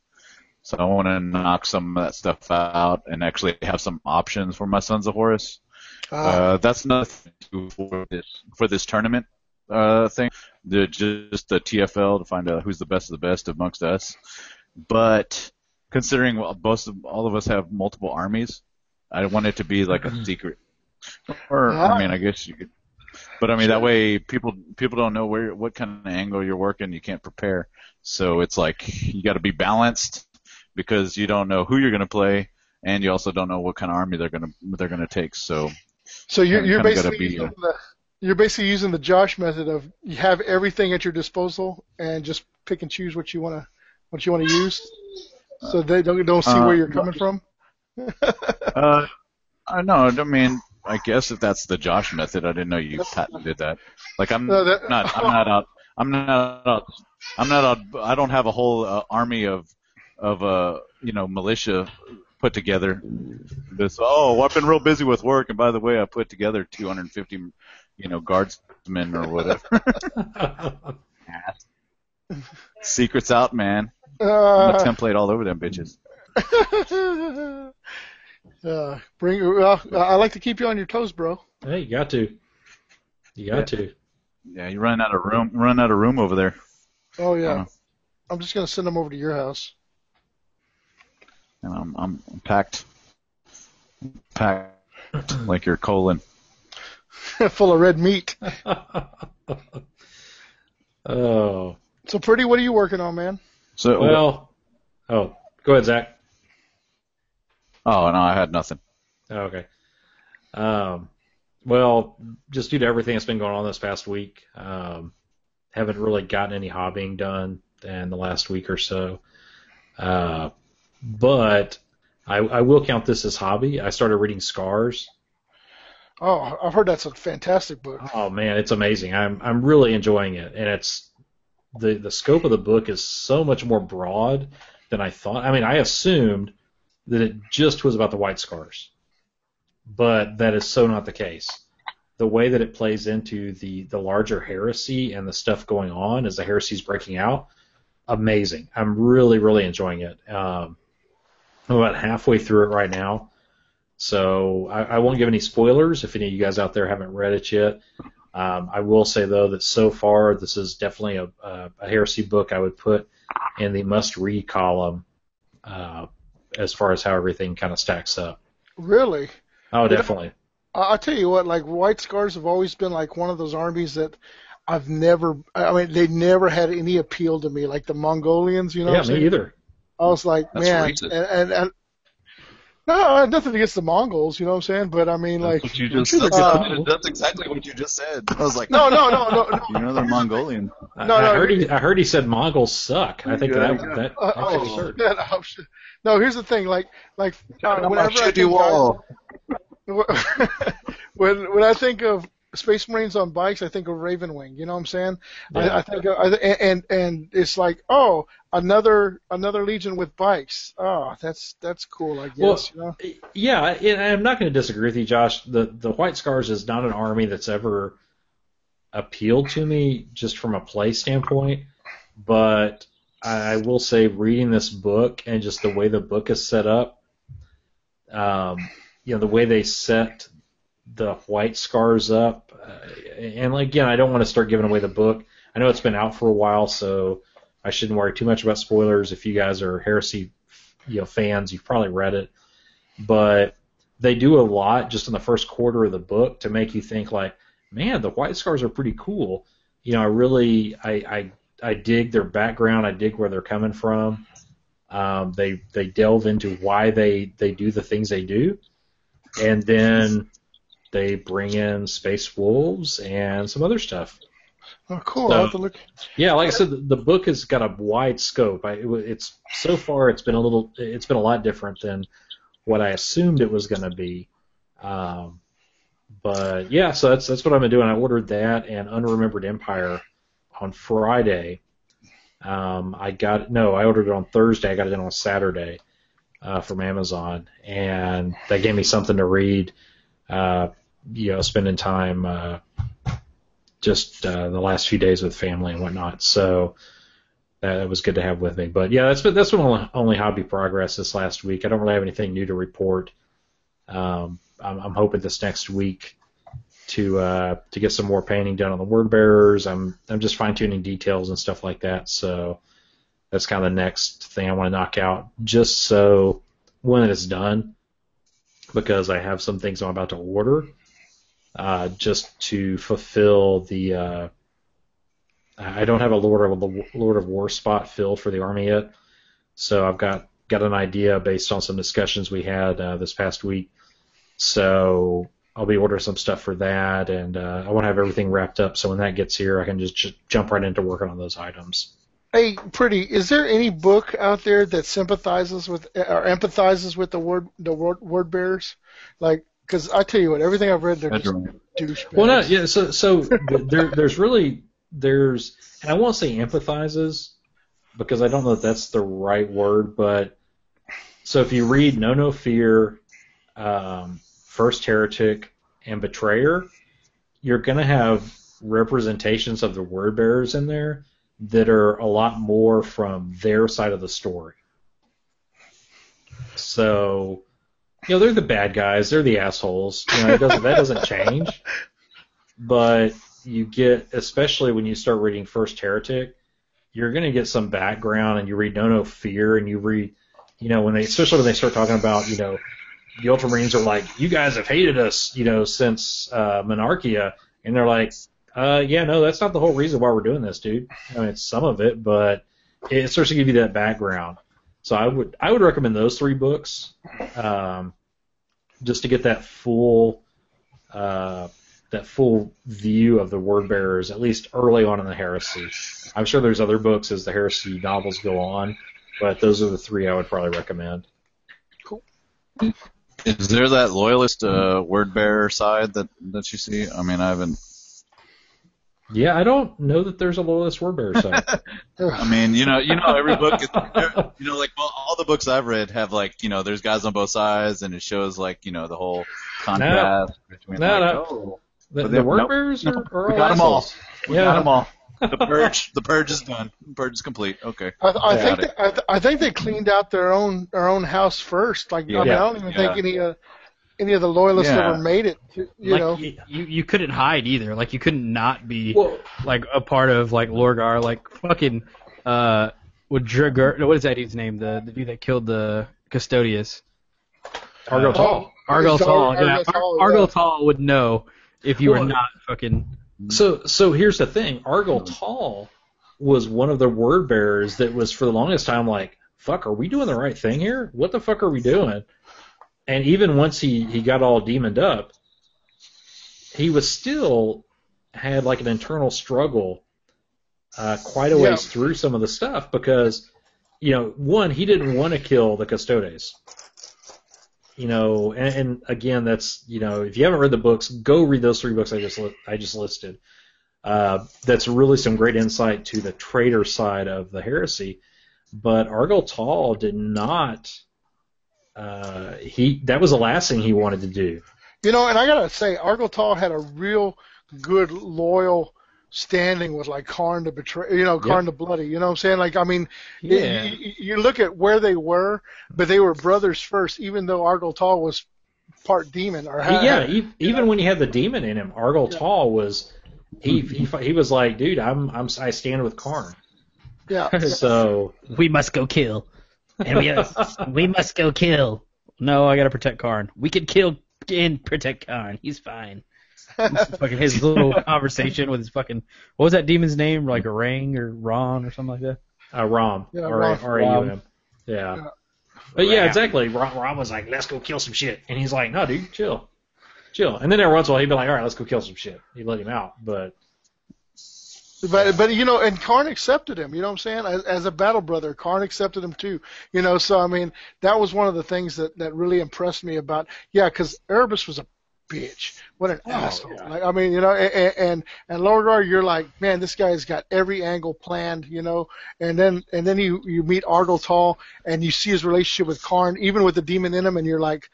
So I want to knock some of that stuff out and actually have some options for my Sons of Horus. Uh, uh, that's nothing for this for this tournament uh, thing. The, just the T F L to find out who's the best of the best amongst us. But considering both of, all of us have multiple armies, I want it to be like a secret. Or yeah. I mean, I guess you could. But I mean, that way people people don't know where what kind of angle you're working. You can't prepare. So it's like you got to be balanced because you don't know who you're going to play, and you also don't know what kind of army they're going to they're going to take. So so you're, you're basically be, using the, you're basically using the Josh method of you have everything at your disposal and just pick and choose what you want to what you want to use. So they don't don't see uh, where you're coming from. uh, I know. I mean, I guess if that's the Josh method, I didn't know you patented that. Like, I'm no, that, not, I'm not out, I'm not out, I'm not out. I don't have a whole uh, army of, of uh, you know, militia put together. This oh, I've been real busy with work, and by the way, I put together two hundred fifty, you know, guardsmen or whatever. Secrets out, man. I'm a template all over them bitches. Uh, bring. Uh, I like to keep you on your toes, bro. Hey, you got to. You got yeah. to. Yeah, you run out of room. Run out of room over there. Oh yeah. I'm just gonna send them over to your house. And I'm I'm, I'm packed. Packed like your colon. Full of red meat. Oh. So Pretty, what are you working on, man? So well. Oh, go ahead, Zach. Oh, no, I had nothing. Okay. Um, well, just due to everything that's been going on this past week, um, haven't really gotten any hobbying done in the last week or so. Uh, but I, I will count this as hobby. I started reading Scars. Oh, I've heard that's a fantastic book. Oh, man, it's amazing. I'm I'm really enjoying it. And it's the, the scope of the book is so much more broad than I thought. I mean, I assumed that it just was about the White Scars. But that is so not the case. The way that it plays into the, the larger heresy and the stuff going on as the heresy's breaking out, amazing. I'm really, really enjoying it. Um, I'm about halfway through it right now. So I, I won't give any spoilers if any of you guys out there haven't read it yet. Um, I will say, though, that so far this is definitely a, a, a heresy book I would put in the must-read column uh as far as how everything kind of stacks up. Really? Oh, definitely. I'll tell you what, like, White Scars have always been, like, one of those armies that I've never, I mean, they never had any appeal to me, like the Mongolians, you know Yeah, me saying? either. I was like, That's man, and, and, and, no, nothing against the Mongols, you know what I'm saying, but I mean, that's like. What you just said. Uh, That's exactly what you just said. I was like, no, no, no, no. no. You know they're Mongolian. I, no, no. I heard, he, I heard he said Mongols suck. I think yeah, that, yeah. that, uh, that was absurd. Yeah, no, No, here's the thing. Like, like uh, whenever I think of, when when I think of Space Marines on bikes, I think of Ravenwing. You know what I'm saying? Yeah. I, I think of, I, and and it's like, oh, another another Legion with bikes. Oh, that's that's cool. I guess. Well, you know? Yeah, and I'm not going to disagree with you, Josh. The the White Scars is not an army that's ever appealed to me just from a play standpoint, but I will say reading this book and just the way the book is set up, um, you know, the way they set the White Scars up, uh, and again, I don't want to start giving away the book. I know it's been out for a while, so I shouldn't worry too much about spoilers. If you guys are Heresy, you know, fans, you've probably read it, but they do a lot just in the first quarter of the book to make you think like, man, the White Scars are pretty cool. You know, I really, I, I I dig their background. I dig where they're coming from. Um, they they delve into why they, they do the things they do, and then they bring in Space Wolves and some other stuff. Oh, cool! So, I'll have to look. Yeah, like I said, the, the book has got a wide scope. I, it, it's so far, it's been a little, it's been a lot different than what I assumed it was going to be. Um, but yeah, so that's that's what I've been doing. I ordered that and Unremembered Empire on Friday, Um, I got no, I ordered it on Thursday. I got it in on Saturday uh, from Amazon, and that gave me something to read. Uh, you know, spending time uh, just uh, the last few days with family and whatnot. So that uh, was good to have with me. But yeah, that's been that's been only hobby progress this last week. I don't really have anything new to report. Um, I'm, I'm hoping this next week to uh, to get some more painting done on the Word Bearers. I'm I'm just fine tuning details and stuff like that. So that's kind of the next thing I want to knock out, just so when it's done, because I have some things I'm about to order, uh, just to fulfill the. Uh, I don't have a Lord of Lord of War spot filled for the army yet, so I've got got an idea based on some discussions we had uh, this past week. So I'll be ordering some stuff for that, and uh, I want to have everything wrapped up so when that gets here, I can just j- jump right into working on those items. Hey, Pretty, is there any book out there that sympathizes with or empathizes with the word the word, word bearers? Like, because I tell you what, everything I've read, they're That's just right. douchebags. Well, no, yeah, so so there, there's really there's, and I won't say empathizes because I don't know if that's the right word, but so if you read No No Fear, um, First Heretic, and Betrayer, you're going to have representations of the Word Bearers in there that are a lot more from their side of the story. So, you know, they're the bad guys, they're the assholes. You know, it doesn't, that doesn't change. But you get, especially when you start reading First Heretic, you're going to get some background, and you read No No Fear, and you read, you know, when they, especially when they start talking about, you know, the Ultramarines are like, you guys have hated us, you know, since uh, Monarchia, and they're like, uh, yeah, no, that's not the whole reason why we're doing this, dude. I mean, it's some of it, but it starts to give you that background. So I would, I would recommend those three books, um, just to get that full, uh, that full view of the Word Bearers, at least early on in the Heresy. I'm sure there's other books as the Heresy novels go on, but those are the three I would probably recommend. Cool. Is there that loyalist uh, word bearer side that, that you see? I mean, I haven't. Yeah, I don't know that there's a loyalist word bearer side. I mean, you know, you know, every book, is, you know, like well, all the books I've read have like, you know, there's guys on both sides, and it shows like, you know, the whole contrast no, between. No, like, no, oh. the, the, the word nope, bearers are. Nope. We got them all. We yeah. got them all. The purge, the purge is done. The purge is complete. Okay. I, th- I think they, I, th- I think they cleaned out their own their own house first. Like yeah. I, mean, I don't even yeah. think any uh, any of the loyalists yeah. ever made it. To, you like, know, you, you couldn't hide either. Like you couldn't not be Whoa. like a part of like Lorgar. Like fucking uh, with Drigger. What is that dude's name? The the dude that killed the Questorius. Argel Tal. Uh, Argel Tal. Yeah. Argel Tal would know if you well, were not fucking. So so here's the thing. Argel Tal was one of the word bearers that was for the longest time like, fuck, are we doing the right thing here? What the fuck are we doing? And even once he, he got all demoned up, he was still had like an internal struggle uh, quite a ways yeah. through some of the stuff because, you know, one, he didn't want to kill the Custodes. You know, and, and again, that's, you know, if you haven't read the books, go read those three books I just li- I just listed. Uh, that's really some great insight to the traitor side of the heresy. But Argel Tal did not. Uh, he that was the last thing he wanted to do. You know, and I gotta say, Argel Tal had a real good loyal standing with like Kharn the Betray, you know, Kharn yep. the Bloody, you know what I'm saying? Like, I mean, yeah. you, you look at where they were, but they were brothers first, even though Argel Tal was part demon. Or had, yeah, he, even know? when he had the demon in him, Argel yeah. Tal was, he, he he was like, dude, I'm I'm I stand with Kharn. Yeah. So we must go kill, and we we must go kill. No, I gotta protect Kharn. We can kill and protect Kharn. He's fine. Fucking his little conversation with his fucking what was that demon's name? Like Arang or Ron or something like that? Uh, Rom. Yeah, R A U M. Yeah. yeah. But yeah, exactly. Rom, Rom was like, let's go kill some shit. And he's like, no, dude, chill. Chill. And then every once in a while he'd be like, all right, let's go kill some shit. He let him out. But, but, but you know, and Kharn accepted him. You know what I'm saying? As, as a battle brother, Kharn accepted him too. You know, so, I mean, that was one of the things that, that really impressed me about, yeah, because Erebus was a bitch. What an oh, asshole. Yeah. Like, I mean, you know, and, and, and Lorgar, you're like, man, this guy's got every angle planned, you know. And then and then you, you meet Argel Tal, and you see his relationship with Kharn, even with the demon in him, and you're like,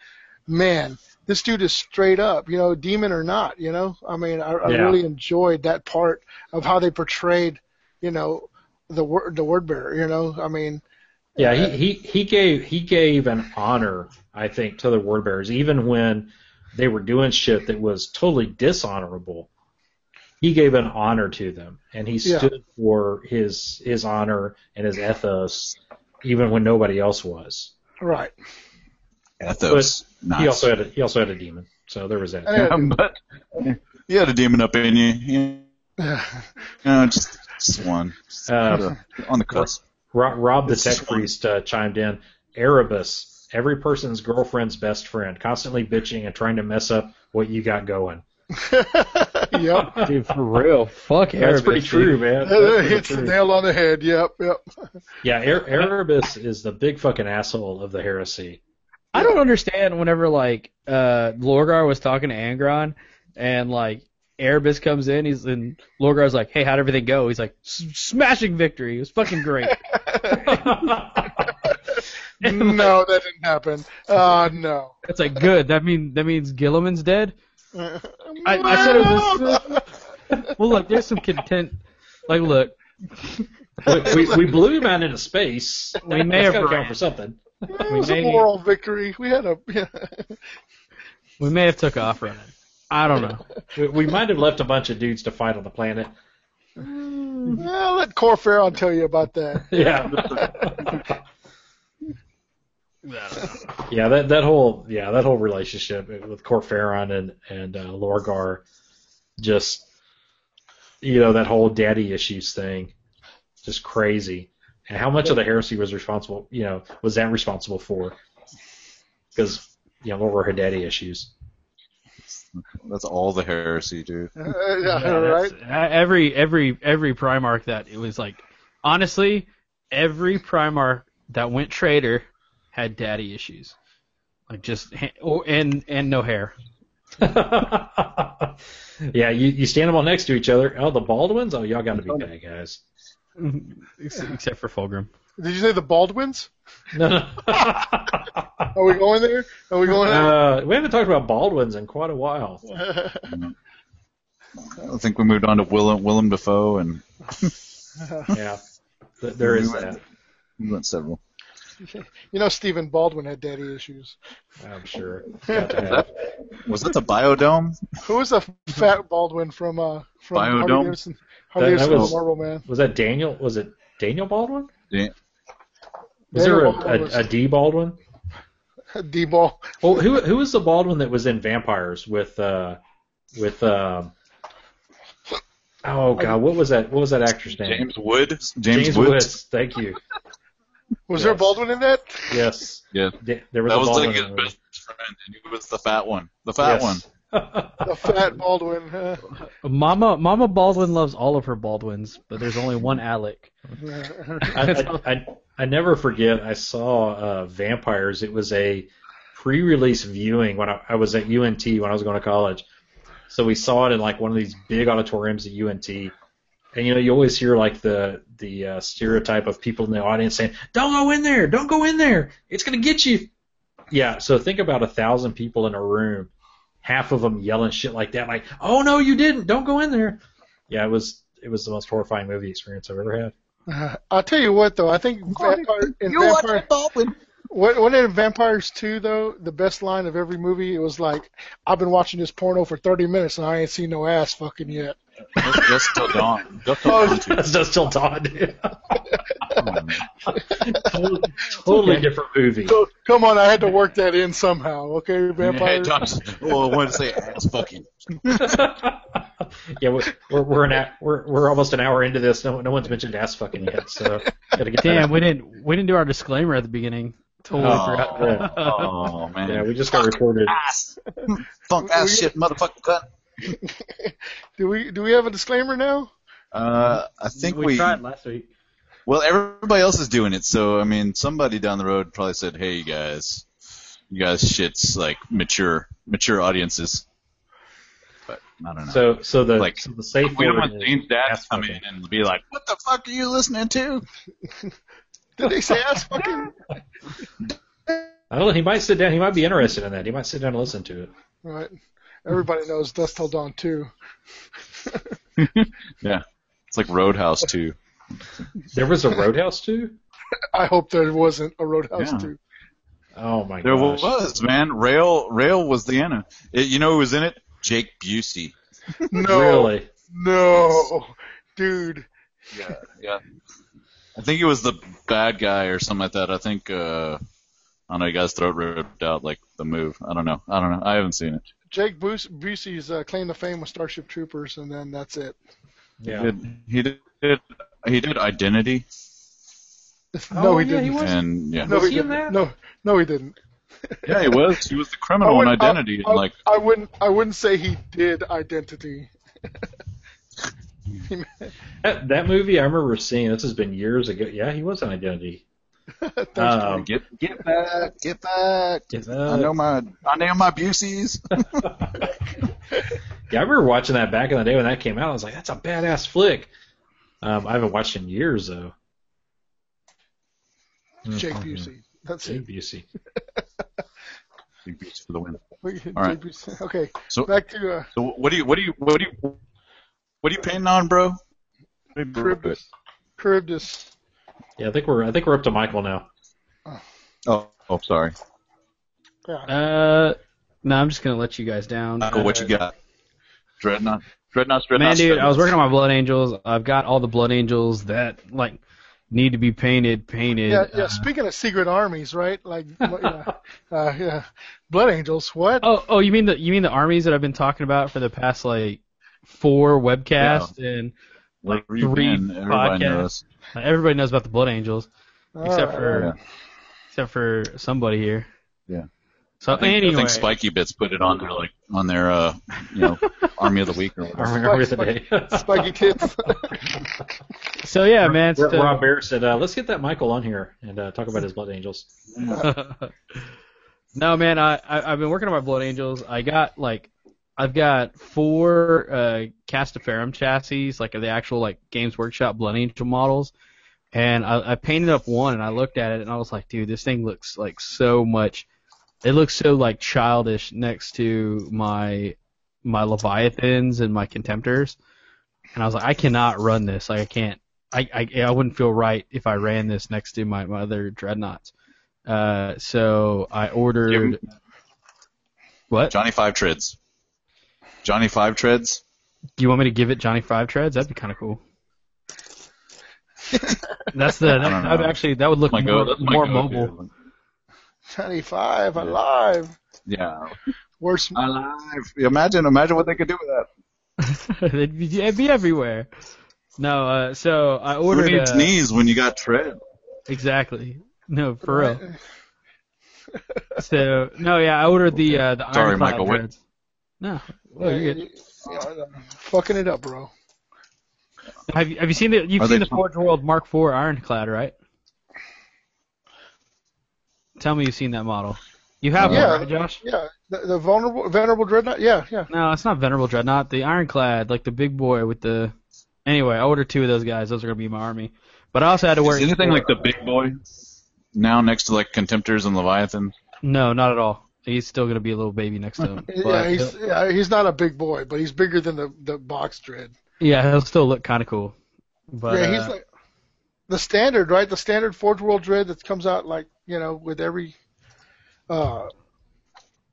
man, this dude is straight up, you know, demon or not, you know. I mean, I, I yeah. really enjoyed that part of how they portrayed, you know, the word the word bearer, you know. I mean, yeah, he, he, he gave he gave an honor, I think, to the word bearers, even when they were doing shit that was totally dishonorable. He gave an honor to them, and he stood yeah. for his his honor and his ethos, even when nobody else was. Right. Ethos. Nice. He also had a, he also had a demon, so there was that. Yeah, but you had a demon up in you. you no, just, just one. Just uh, on the cusp. Rob, Rob the tech priest uh, chimed in. Erebus, every person's girlfriend's best friend, constantly bitching and trying to mess up what you got going. Yep, dude, for real. Fuck Erebus. That's pretty true, man. That's Hits the nail on the head. Yep, yep. Yeah, er- Erebus is the big fucking asshole of the heresy. I don't understand whenever, like, uh, Lorgar was talking to Angron, and, like, Erebus comes in, he's and Lorgar's like, hey, how'd everything go? He's like, smashing victory. It was fucking great. No, that didn't happen. Uh, no. It's like, good. That, mean, that means Gilliman's dead? I, I said it was... Well, look, there's some content... Like, look. we, we, we blew him out into space. We may have gone for something. It was a moral victory. We had a. Yeah. We may have took off running. I don't know. we, we might have left a bunch of dudes to fight on the planet. Well, let Corferon tell you about that. Yeah. yeah. That that whole yeah that whole relationship with Corferon and and uh, Lorgar, just you know that whole daddy issues thing, just crazy. And how much of the heresy was responsible, you know, was that responsible for? Because, you know, what were her daddy issues? That's all the heresy, dude. Uh, yeah, yeah, right? Every, every, every Primarch that it was like, honestly, every Primarch that went traitor had daddy issues. Like just, oh, and, and no hair. yeah, you, you stand them all next to each other. Oh, the Baldwins? Oh, y'all got to be bad guys. Except for Fulgrim. Did you say the Baldwins? No, no. Are we going there? Are we going there? Uh, we haven't talked about Baldwins in quite a while. I think we moved on to Willem, Willem Dafoe, and yeah, th- there we is went, that. We went several. You know, Stephen Baldwin had daddy issues. I'm sure. that, was that the Biodome? Who was the fat Baldwin from uh from Biodome? Harley Davidson, Harley that, Davidson that was, Marvel Man. Was that Daniel? Was it Daniel Baldwin? Yeah. Was Daniel there a, Baldwin a, was... a D Baldwin? A D Ball. Well, who who was the Baldwin that was in Vampires with uh with um. Oh God, what was that? What was that actor's name? James Wood. James, James Woods. Woods. Thank you. Was yes. there a Baldwin in that? Yes. Yeah. There was that a was Baldwin like his best friend, and he was the fat one. The fat yes. one. The fat Baldwin. Huh? Mama, Mama Baldwin loves all of her Baldwins, but there's only one Alec. I, I, I, I never forget. I saw uh, Vampires. It was a pre-release viewing when I, I was at U N T when I was going to college. So we saw it in like one of these big auditoriums at U N T. And, you know, you always hear, like, the the uh, stereotype of people in the audience saying, don't go in there, don't go in there, it's going to get you. Yeah, so think about a thousand people in a room, half of them yelling shit like that, like, oh, no, you didn't, don't go in there. Yeah, it was it was the most horrifying movie experience I've ever had. Uh, I'll tell you what, though, I think Vampire, in, Vampire, when in Vampires two, though, the best line of every movie, it was like, I've been watching this porno for thirty minutes and I ain't seen no ass fucking yet. Just till dawn. Just till oh, dawn. Just till dawn. totally totally okay. Different movie. So, come on, I had to work that in somehow. Okay, vampires. Yeah, well, I wanted to say ass fucking. yeah, we're we're we're, an, we're we're almost an hour into this. No, no one's mentioned ass fucking yet. So gotta get damn, we didn't we didn't do our disclaimer at the beginning. Totally oh, forgot that. Oh man. Yeah, we just Fuck got recorded. Ass. Fuck ass shit, motherfucking cunt. do we do we have a disclaimer now? Uh, I think we, we tried last week. Well, everybody else is doing it, so I mean, somebody down the road probably said, "Hey, you guys, you guys, shit's like mature, mature audiences." I don't know. So, so the like, so the safe we don't want Zane's dad to come in and be like, "What the fuck are you listening to?" Did they say ass fucking? I don't know. He might sit down. He might be interested in that. He might sit down and listen to it. Right. Everybody knows Dust Till Dawn two. Yeah, it's like Roadhouse two. There was a Roadhouse two? I hope there wasn't a Roadhouse yeah. two. Oh my god. There gosh. was, man. Rail, Rail was the Anna. It, you know who was in it? Jake Busey. No, really? No, yes. Dude. Yeah, yeah. I think it was the bad guy or something like that. I think. Uh, I don't know. He got his throat ripped out like the move. I don't know. I don't know. I haven't seen it. Jake Busey's uh, claim to fame was Starship Troopers, and then that's it. Yeah. He did. He did. He did Identity. No, oh, he yeah, didn't. He was, and, yeah. No, was he, he in that? No, no, he didn't. Yeah, he was. He was the criminal in Identity. I, I, like, I wouldn't. I wouldn't say he did Identity. that, that movie, I remember seeing. This has been years ago. Yeah, he was in Identity. um, get, get back, get back. Get back. I know my. I know my Buseys. Yeah, I remember watching that back in the day when that came out. I was like, that's a badass flick. Um, I haven't watched in years though. Jake Busey. That's Jake it. Busey. Jake Busey for the win. All right. Okay. So back to. Uh, so what do you what do you what do you what are you painting on, bro? Charybdis. Charybdis. Yeah, I think we're I think we're up to Michael now. Oh, oh, sorry. Yeah. Uh, no, I'm just gonna let you guys down. Michael, uh, what you got? Dreadnought. Dreadnought. Dreadnought. Man, dude, Dreadnought. I was working on my Blood Angels. I've got all the Blood Angels that like. Need to be painted, painted. Yeah, yeah. Uh, speaking of secret armies, right? Like, uh, uh, yeah. Blood Angels. What? Oh, oh, you mean the you mean the armies that I've been talking about for the past like four webcasts yeah. and like three been, podcasts. Everybody knows. Everybody knows about the Blood Angels, All except right. for yeah. except for somebody here. Yeah. So I think, anyway, I think Spiky Bits put it on their like on their uh, you know Army of the Week or whatever. Army of the Day. Spiky Kids. So yeah, man. Rob, Rob Bear said, uh, "Let's get that Michael on here and uh, talk about his Blood Angels." No, man, I, I I've been working on my Blood Angels. I got like I've got four uh, Castaferum chassis, like the actual like Games Workshop Blood Angel models, and I, I painted up one and I looked at it and I was like, dude, this thing looks like so much. It looks so like childish next to my my Leviathans and my Contemptors, and I was like, I cannot run this. Like I can't. I I, I wouldn't feel right if I ran this next to my, my other Dreadnoughts. Uh, so I ordered what Johnny Five Treads. Johnny Five Treads. Do you want me to give it Johnny Five Treads? That'd be kind of cool. That's the. That, I'd actually that would look that's more, more mobile. Dude. twenty-five alive. Yeah. Worse alive. Imagine, imagine what they could do with that. It'd, be, it'd be everywhere. No, uh, so I ordered. Who needs uh, knees when you got tread? Exactly. No, for real. So no, yeah, I ordered the uh, the Sorry, iron Michael, treads. No, well, yeah, you're good. You, uh, fucking it up, bro. Have you have you seen the you've Are seen the Forge World Mark four Ironclad, right? Tell me you've seen that model. You have yeah, one, right, Josh? Yeah, the, the vulnerable, venerable Dreadnought. Yeah, yeah. No, it's not venerable Dreadnought. The Ironclad, like the big boy with the. Anyway, I ordered two of those guys. Those are gonna be my army. But I also had to wear. Is anything like the big boy now next to like Contemptors and Leviathans? No, not at all. He's still gonna be a little baby next to him. yeah, he's yeah, he's not a big boy, but he's bigger than the the box Dread. Yeah, he'll still look kind of cool. But yeah, he's uh, like the standard, right? The standard Forge World Dread that comes out like. You know, with every, uh,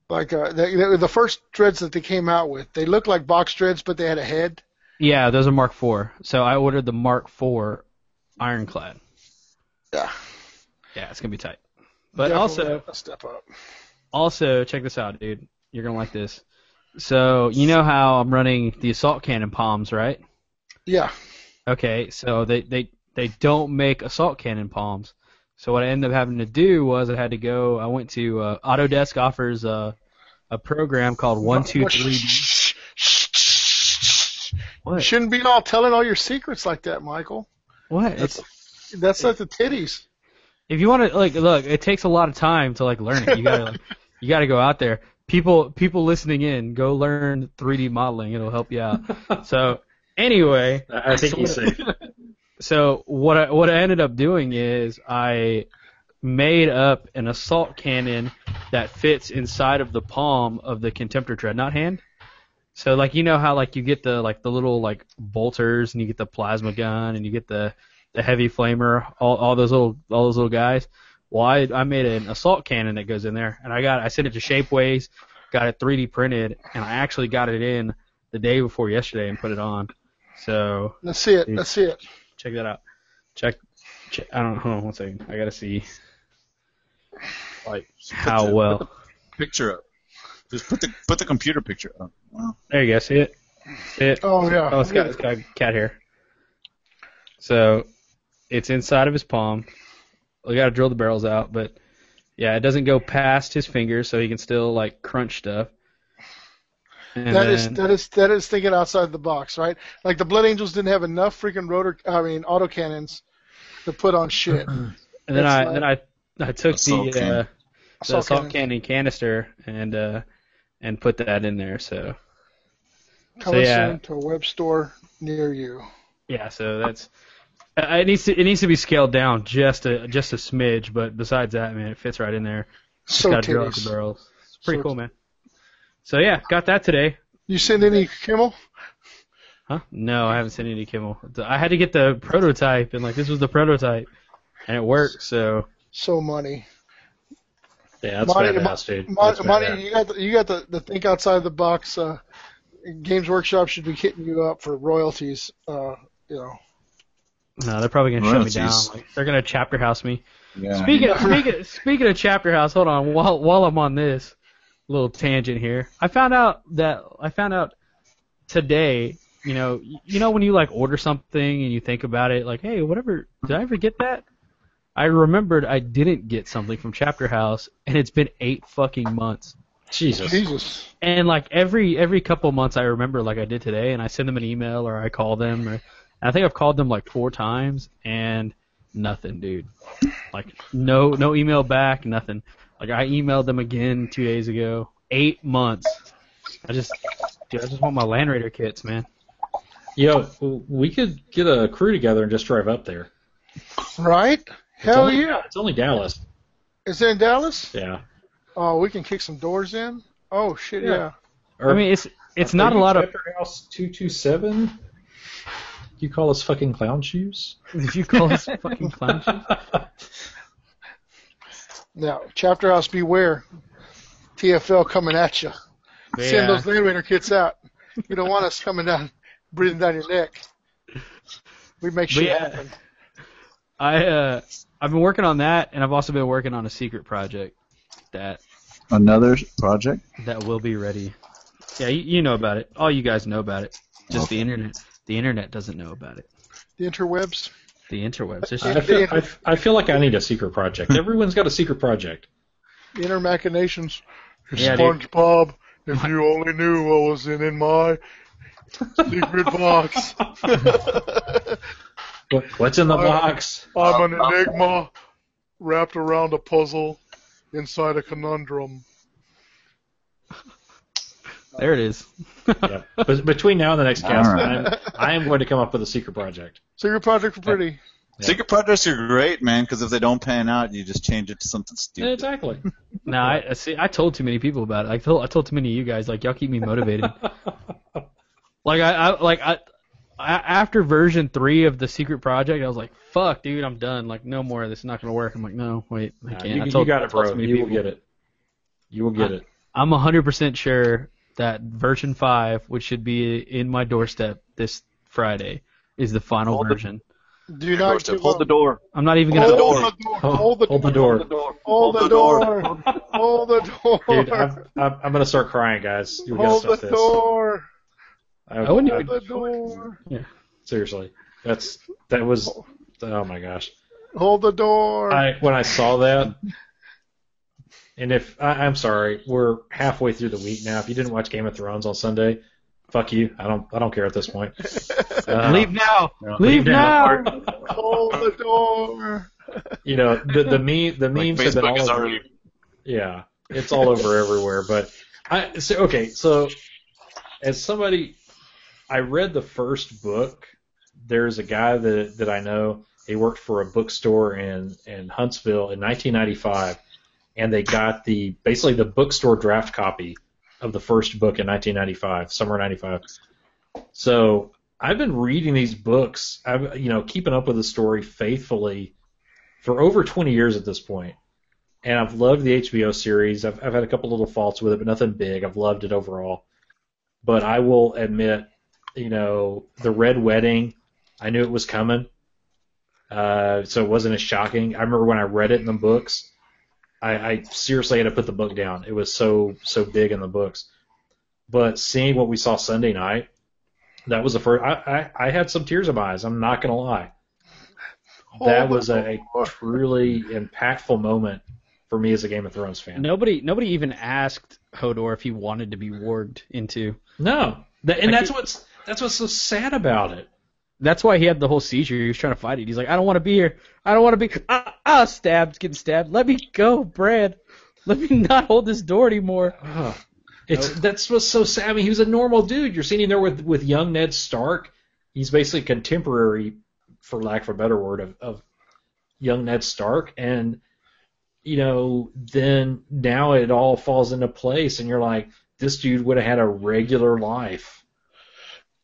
like uh, the, the first dreads that they came out with, they looked like box dreads, but they had a head. Yeah, those are Mark four. So I ordered the Mark four Ironclad. Yeah. Yeah, it's gonna be tight. But Definitely also, step up. Also check this out, dude. You're gonna like this. So you know how I'm running the assault cannon palms, right? Yeah. Okay, so they they they don't make assault cannon palms. So what I ended up having to do was I had to go. I went to uh, Autodesk offers a a program called one two three D. What? You shouldn't be all telling all your secrets like that, Michael. What? That's it's, that's it, like the titties. If you want to like look, it takes a lot of time to like learn it. You gotta like, you gotta go out there. people people listening in, go learn three D modeling. It'll help you out. So anyway, I think you're safe. So what I, what I ended up doing is I made up an assault cannon that fits inside of the palm of the Contemptor Dreadnought hand. So like you know how like you get the like the little like bolters and you get the plasma gun and you get the, the heavy flamer, all all those little all those little guys. Well, I, I made an assault cannon that goes in there, and I got I sent it to Shapeways, got it three D printed, and I actually got it in the day before yesterday and put it on. So let's see it. Let's see it. Check that out. Check. check I don't know. Hold on one second. I gotta see. Like how the, well. Picture up. Just put the put the computer picture up. Wow. There you go. See it? See it? Oh yeah. Oh, it's got it's got cat hair. So it's inside of his palm. We gotta drill the barrels out, but yeah, it doesn't go past his fingers, so he can still like crunch stuff. And that is that is that is thinking outside the box, right? Like the Blood Angels didn't have enough freaking rotor, I mean, autocannons to put on shit. And then it's I like, then I I took assault the, can. uh, the assault, assault cannon. cannon canister and uh, and put that in there. So coming so, yeah. soon to a web store near you. Yeah, so that's. It needs to it needs to be scaled down just a just a smidge, but besides that, man, it fits right in there. Just so gotta drill out the barrels. It's pretty so cool, man. So yeah, got that today. You send any Kimmel? Huh? No, I haven't sent any Kimmel. I had to get the prototype, and like this was the prototype, and it worked. So so money. Yeah, that's money, badass, dude. Money, that's money you got the, you got the, the think outside the box. Uh, Games Workshop should be hitting you up for royalties. Uh, you know. No, they're probably gonna shut me down. Like, they're gonna chapter house me. Yeah. Speaking of, speaking of, speaking of chapter house, hold on. While while I'm on this little tangent here, I found out that I found out today. You know, you know when you like order something and you think about it, like, hey, whatever, did I ever get that? I remembered I didn't get something from Chapter House, and it's been eight fucking months. Jesus. Jesus. And like every every couple months, I remember like I did today, and I send them an email or I call them. Or, I think I've called them like four times and nothing, dude. Like no, no email back, nothing. Like I emailed them again two days ago. Eight months. I just, dude, I just want my Land Raider kits, man. Yo, we could get a crew together and just drive up there. Right? Hell it's only, yeah! It's only Dallas. Is it in Dallas? Yeah. Oh, we can kick some doors in. Oh shit, yeah. yeah. I mean, it's it's not a lot of. Chapter House two two seven. You call us fucking clown shoes? Did you call us fucking clown shoes? Now, Chapter House, beware. T F L coming at you. Yeah. Send those Land Raider kits out. You don't want us coming down, breathing down your neck. We make shit yeah, happen. I, uh, I've been working on that, and I've also been working on a secret project. That Another project? That will be ready. Yeah, you, you know about it. All you guys know about it. Just okay. The internet. The internet doesn't know about it. The interwebs? The interwebs. It's just, I, feel, I, I feel like I need a secret project. Everyone's got a secret project. Inner machinations. Yeah, SpongeBob, if you only knew what was in, in my secret box. What, what's in the I'm, box? I'm an enigma wrapped around a puzzle inside a conundrum. There it is. Yeah. But between now and the next cast, right. I am going to come up with a secret project. Secret projects are pretty. Yeah. Secret projects are great, man, because if they don't pan out, you just change it to something stupid. Yeah, exactly. No, I, I see. I told too many people about it. I told I told too many of you guys. Like y'all keep me motivated. like I, I like I, I after version three of the secret project, I was like, fuck, dude, I'm done. Like no more. This is not gonna work. I'm like, no, wait, I can't. Nah, you, I told, you got it, bro. You people. will get it. You will get I, it. I'm one hundred percent sure. That version five, which should be in my doorstep this Friday, is the final hold version. The, do not hold the door. I'm not even going to hold the door. Hold the door. Hold the door. Hold the door. Dude, I'm, I'm, I'm going to start crying, guys. You hold the this. door. I, I wouldn't hold even. The door. Yeah, seriously, that's that was. Oh my gosh. Hold the door. I, when I saw that. And if I, I'm sorry, we're halfway through the week now. If you didn't watch Game of Thrones on Sunday, fuck you. I don't. I don't care at this point. Uh, leave now. No, leave, leave now. now. Hold the door. You know the the, me, the memes. Like Facebook have been all is over, already. Yeah, It's all over everywhere. But I so okay. So as somebody, I read the first book. There's a guy that that I know. He worked for a bookstore in in Huntsville in nineteen ninety-five, and they got the basically the bookstore draft copy of the first book in nineteen ninety-five, summer ninety-five. So I've been reading these books, I've you know, keeping up with the story faithfully for over twenty years at this point. And I've loved the H B O series. I've I've had a couple little faults with it, but nothing big. I've loved it overall. But I will admit, you know, the Red Wedding, I knew it was coming. Uh, so it wasn't as shocking. I remember when I read it in the books, I, I seriously had to put the book down. It was so so big in the books. But seeing what we saw Sunday night, that was the first. I, I, I had some tears in my eyes. I'm not gonna lie. That was a truly impactful moment for me as a Game of Thrones fan. Nobody nobody even asked Hodor if he wanted to be warged into. No, that, and I that's keep... what's that's what's so sad about it. That's why he had the whole seizure. He was trying to fight it. He's like, I don't want to be here. I don't want to be. Ah, ah, stabbed, getting stabbed. Let me go, Brad. Let me not hold this door anymore. Oh, it's nope. That's what's so sad. I mean, he was a normal dude. You're sitting there with, with young Ned Stark. He's basically contemporary, for lack of a better word, of, of young Ned Stark. And, you know, then now it all falls into place, and you're like, this dude would have had a regular life.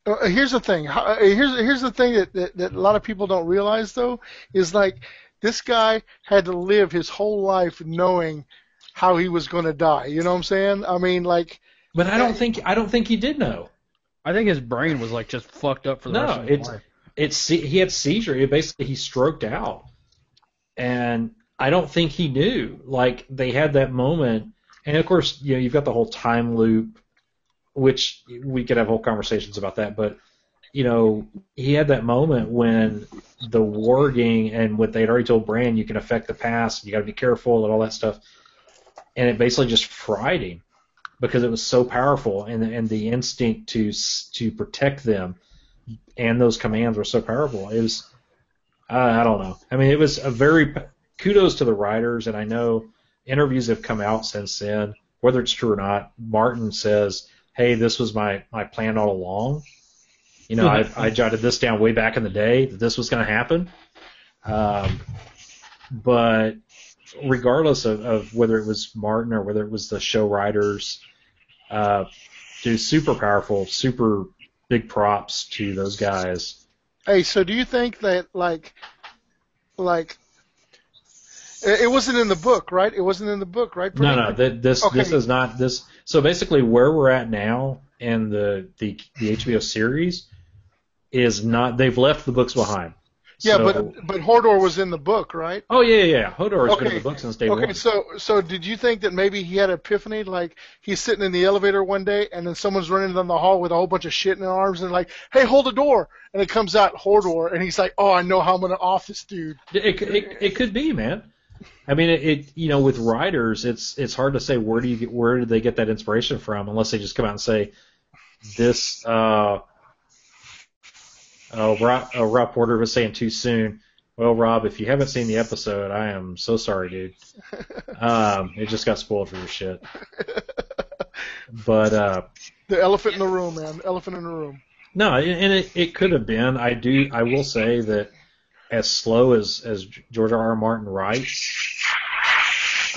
Uh, here's the thing. Here's here's the thing that, that, that a lot of people don't realize, though, is like this guy had to live his whole life knowing how he was going to die. You know what I'm saying? I mean, like. But I don't that, think I don't think he did know. I think his brain was like just fucked up for the no, rest of his it's, life. It's he had seizure. It basically he stroked out, and I don't think he knew. Like they had that moment, and of course, you know, you've got the whole time loop. Which we could have whole conversations about that, but you know he had that moment when the warging and what they'd already told Bran, you can affect the past, you got to be careful and all that stuff, and it basically just fried him because it was so powerful, and and the instinct to to protect them and those commands were so powerful. It was uh, I don't know. I mean, it was a very kudos to the writers, and I know interviews have come out since then, whether it's true or not. Martin says, hey, this was my, my plan all along. You know, I, I jotted this down way back in the day that this was going to happen. Um, but regardless of, of whether it was Martin or whether it was the show writers, uh, dude, super powerful, super big props to those guys. Hey, so do you think that, like, like it wasn't in the book, right? It wasn't in the book, right? Pretty no, no. Th- this okay. this is not this. So basically, where we're at now in the the, the H B O series is not. They've left the books behind. Yeah, so, but but Hodor was in the book, right? Oh yeah, yeah. Hodor has okay. been in the book since day one. Okay, so so did you think that maybe he had an epiphany? Like he's sitting in the elevator one day, and then someone's running down the hall with a whole bunch of shit in their arms, and like, hey, hold the door, and it comes out Hodor, and he's like, oh, I know how I'm gonna off this dude. It it, it could be, man. I mean, it, it you know, with writers, it's it's hard to say where do you get, where do they get that inspiration from unless they just come out and say this. Uh, oh, Rob, oh, Rob Porter was saying too soon. Well, Rob, if you haven't seen the episode, I am so sorry, dude. Um, it just got spoiled for your shit. But uh, the elephant in the room, man. Elephant in the room. No, and it it could have been. I do. I will say that. As slow as, as George R. R. Martin writes,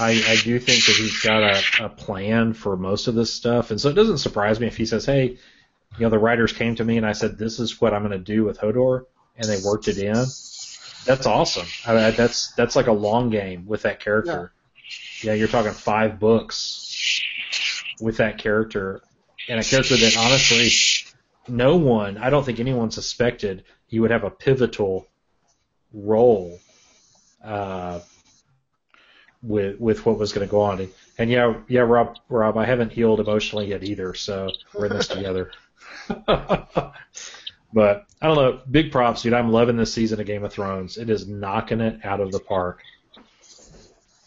I, I do think that he's got a, a plan for most of this stuff. And so it doesn't surprise me if he says, hey, you know, the writers came to me and I said, this is what I'm going to do with Hodor, and they worked it in. That's awesome. I mean, that's that's like a long game with that character. Yeah. Yeah, you're talking five books with that character, and a character that honestly no one, I don't think anyone suspected he would have a pivotal role uh, with with what was going to go on. And, and yeah, yeah, Rob, Rob, I haven't healed emotionally yet either, so we're in this together. But I don't know. Big props, dude. I'm loving this season of Game of Thrones. It is knocking it out of the park.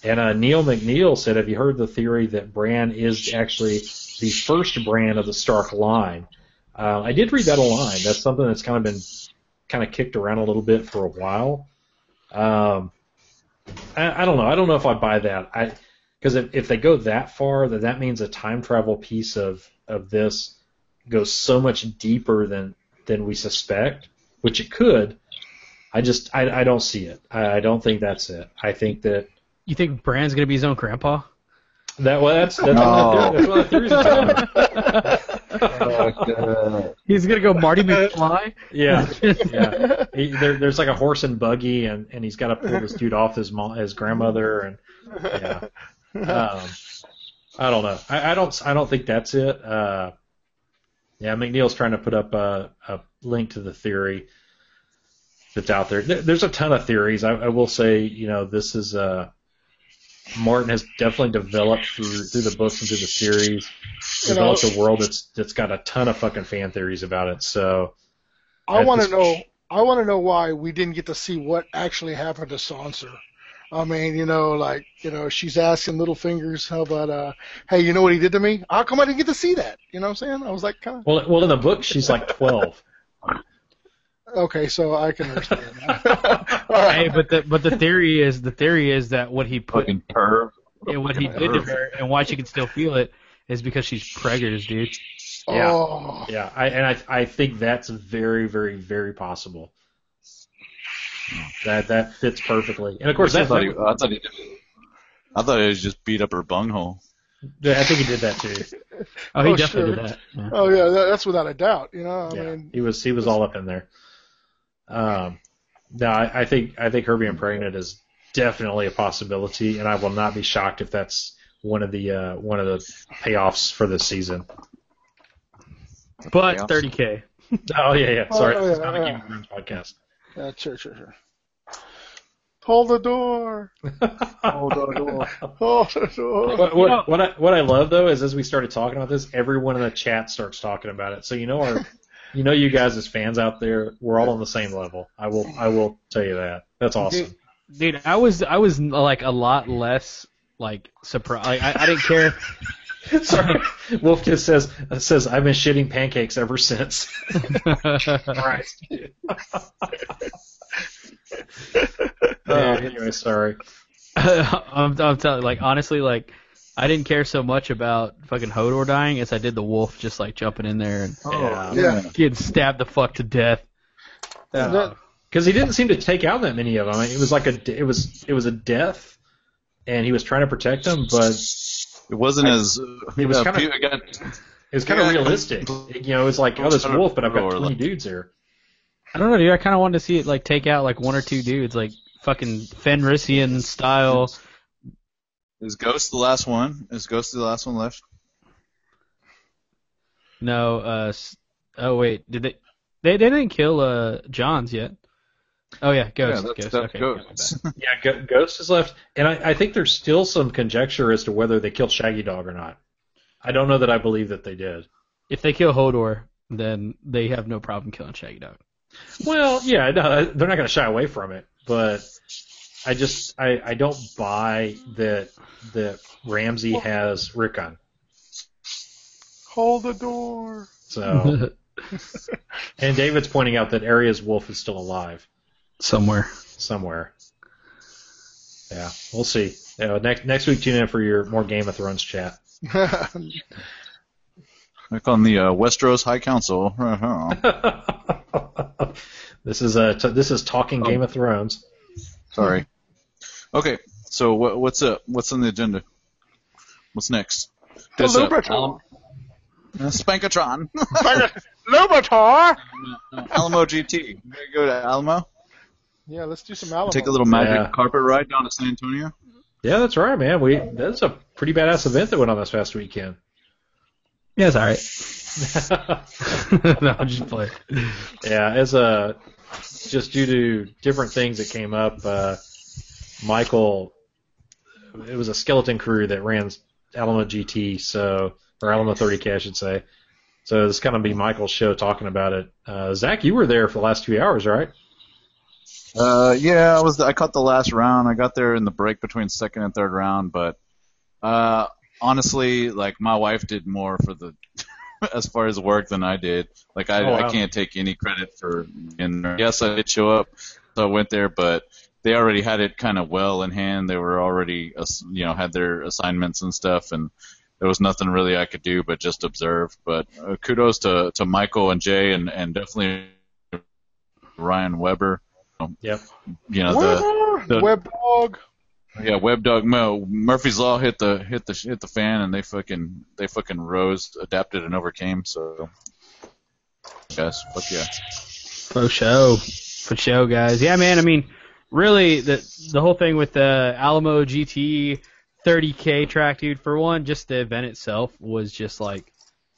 And uh, Neil McNeil said, have you heard the theory that Bran is actually the first Bran of the Stark line? Uh, I did read that online. That's something that's kind of been kind of kicked around a little bit for a while. Um, I, I don't know. I don't know if I buy that. I Because if, if they go that far, that that means a time travel piece of, of this goes so much deeper than, than we suspect, which it could. I just I, I don't see it. I, I don't think that's it. I think that you think Bran's gonna be his own grandpa. That well, that's that's, no. That's one of the theories. Oh, he's gonna go Marty McFly. Yeah, yeah. He, there, there's like a horse and buggy, and, and he's got to pull this dude off his mom, his grandmother, and yeah. Um, I don't know. I, I don't. I don't think that's it. Uh, yeah, McNeil's trying to put up a, a link to the theory that's out there. there there's a ton of theories. I, I will say, you know, this is uh, Martin has definitely developed through through the books and through the series. Developed a world that's that's got a ton of fucking fan theories about it. So I want to know. I want to know why we didn't get to see what actually happened to Sansa. I mean, you know, like, you know, she's asking Littlefingers, how about, uh, hey, you know what he did to me? How come I didn't get to see that? You know what I'm saying? I was like, kind of. Well, well, in the book, she's like twelve. Okay, so I can understand that. All right. Hey, but the but the theory is the theory is that what he put in her, and what he did to her, and why she can still feel it is because she's preggers, dude. Yeah. Oh. Yeah. I and I I think that's very very very possible. That that fits perfectly, and of course I thought, he, I, thought he did it. I thought he was just beat up her bunghole. Yeah, I think he did that too. Oh, he oh, definitely sure. did that. Yeah. Oh yeah, that, that's without a doubt. You know, I yeah, mean, he was he was all up in there. Um, no, I, I think I think her being pregnant is definitely a possibility, and I will not be shocked if that's one of the uh, one of the payoffs for this season. But thirty K. Oh yeah, yeah. Sorry, oh, yeah, it's not yeah. a Game of Thrones podcast. Uh, sure, sure, sure. Hold the door. Hold the door. Hold the door. What, what, what, I, what I love though is as we started talking about this, everyone in the chat starts talking about it. So you know our, you know you guys as fans out there, we're all on the same level. I will, I will tell you that. That's awesome. Dude, dude I was, I was like a lot less like surprised. Like, I, I didn't care. Sorry, Wolf just says says I've been shitting pancakes ever since. Christ. Oh, anyway, sorry. I'm, I'm telling you, like honestly, like I didn't care so much about fucking Hodor dying as I did the wolf just like jumping in there and oh, yeah. getting stabbed the fuck to death. Because uh, he didn't seem to take out that many of them. I mean, it was like a it was it was a death, and he was trying to protect them, but. It wasn't I, as it was uh, kind of got, it was kind of realistic, you know. It was like, oh, this wolf, but I've got twenty dudes here. I don't know, dude. I kind of wanted to see it like take out like one or two dudes, like fucking Fenrisian style. Is Ghost the last one? Is Ghost the last one left? No. Uh. Oh wait, did they? They they didn't kill uh Johns yet. Oh yeah, Ghost. Yeah, Ghost. Okay, Ghost. Yeah, Ghost is left, and I, I think there's still some conjecture as to whether they killed Shaggy Dog or not. I don't know that I believe that they did. If they kill Hodor, then they have no problem killing Shaggy Dog. Well, yeah, no, they're not going to shy away from it, but I just I, I don't buy that that Ramsay has Rickon. Hold the door. So, and David's pointing out that Arya's wolf is still alive. Somewhere. Somewhere. Yeah, we'll see. Yeah, next next week, tune in for your more Game of Thrones chat. Like on the uh, Westeros High Council. This is uh, t- this is talking oh. Game of Thrones. Sorry. Okay, so what, what's up? What's on the agenda? What's next? The Lubitron. Uh, Spankatron. Lubitar. Alamo G T. We're gonna go to Alamo. Yeah, let's do some Alamo. Take a little magic yeah. carpet ride down to San Antonio. Yeah, that's right, man. We that's a pretty badass event that went on this past weekend. Yeah, it's all right. No, I'm just playing. Yeah, as a just due to different things that came up, uh, Michael, it was a skeleton crew that ran Alamo G T, so or Alamo thirty K, I should say. So this is gonna be Michael's show talking about it. Uh, Zach, you were there for the last two hours, right? Uh yeah, I was I caught the last round. I got there in the break between second and third round, but uh honestly, like my wife did more for the as far as work than I did. Like I, oh, wow. I can't take any credit for. And yes, I did show up, so I went there, but they already had it kind of well in hand. They were already, you know, had their assignments and stuff, and there was nothing really I could do but just observe. But uh, kudos to, to Michael and Jay, and, and definitely Ryan Weber. Yep. You know, Weber, the, the web dog. Yeah, web dog. No, Murphy's Law hit the hit the hit the fan, and they fucking they fucking rose, adapted, and overcame. So, yes, fuck yeah. For show, for show, guys. Yeah, man. I mean, really, the the whole thing with the Alamo G T thirty K track, dude. For one, just the event itself was just like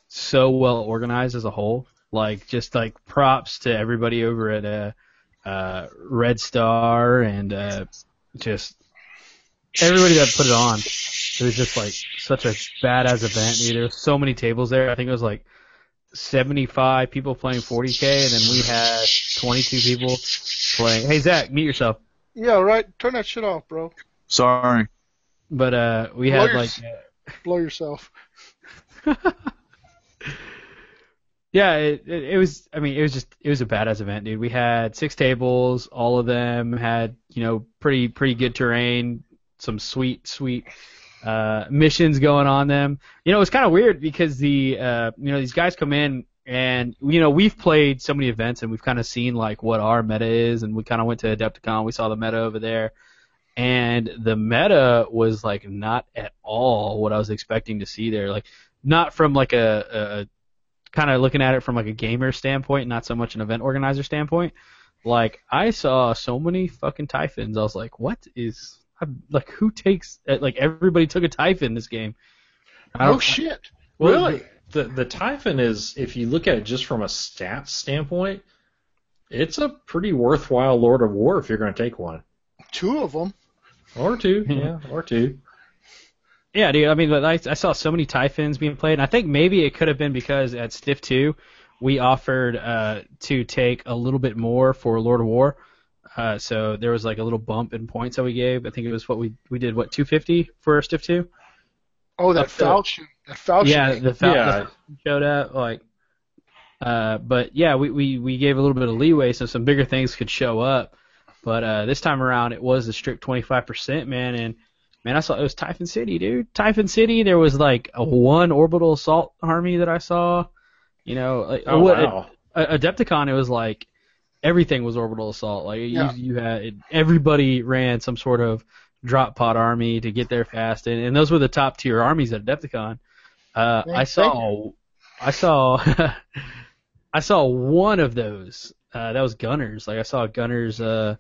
so well organized as a whole. Like, just like props to everybody over at uh, uh, Red Star, and uh, just everybody that put it on. It was just like such a badass event. Dude. There were so many tables there. I think it was like seventy-five people playing forty K, and then we had twenty-two people playing. Hey, Zach, mute yourself. Yeah, right. Turn that shit off, bro. Sorry. But uh, we blow had your, like uh, blow yourself. Yeah, it, it it was. I mean, it was just it was a badass event, dude. We had six tables. All of them had, you know, pretty pretty good terrain. Some sweet sweet uh, missions going on them. You know, it was kind of weird because the uh, you know, these guys come in, and you know, we've played so many events, and we've kind of seen like what our meta is, and we kind of went to Adepticon. We saw the meta over there. And the meta was like not at all what I was expecting to see there. Like, not from like a, a kind of looking at it from like a gamer standpoint, not so much an event organizer standpoint. Like, I saw so many fucking Typhons. I was like, what is I'm, like? Who takes like everybody took a Typhon in this game? I don't, oh shit! Well, really? The the Typhon is, if you look at it just from a stats standpoint, it's a pretty worthwhile Lord of War if you're going to take one. Two of them. Or two, yeah, or two. Yeah, dude, I mean, I, I saw so many Typhons being played, and I think maybe it could have been because at Stiff two, we offered uh, to take a little bit more for Lord of War, uh, so there was like a little bump in points that we gave. I think it was what we we did, what, two fifty for Stiff two? Oh, that Falchion. That Falchion. Yeah, the Falchion yeah. showed up, like, uh, but yeah, we, we, we gave a little bit of leeway so some bigger things could show up. But uh, this time around, it was a strict twenty-five percent, man. And, man, I saw it was Typhon City, dude. Typhon City, there was, like, a one orbital assault army that I saw. You know, like, oh, what, wow. At Adepticon, it was, like, everything was orbital assault. Like, yeah. you, you had it, everybody ran some sort of drop pod army to get there fast. And, and those were the top-tier armies at Adepticon. Uh, I saw I saw, I saw one of those. Uh, that was Gunners. Like, I saw Gunners... Uh,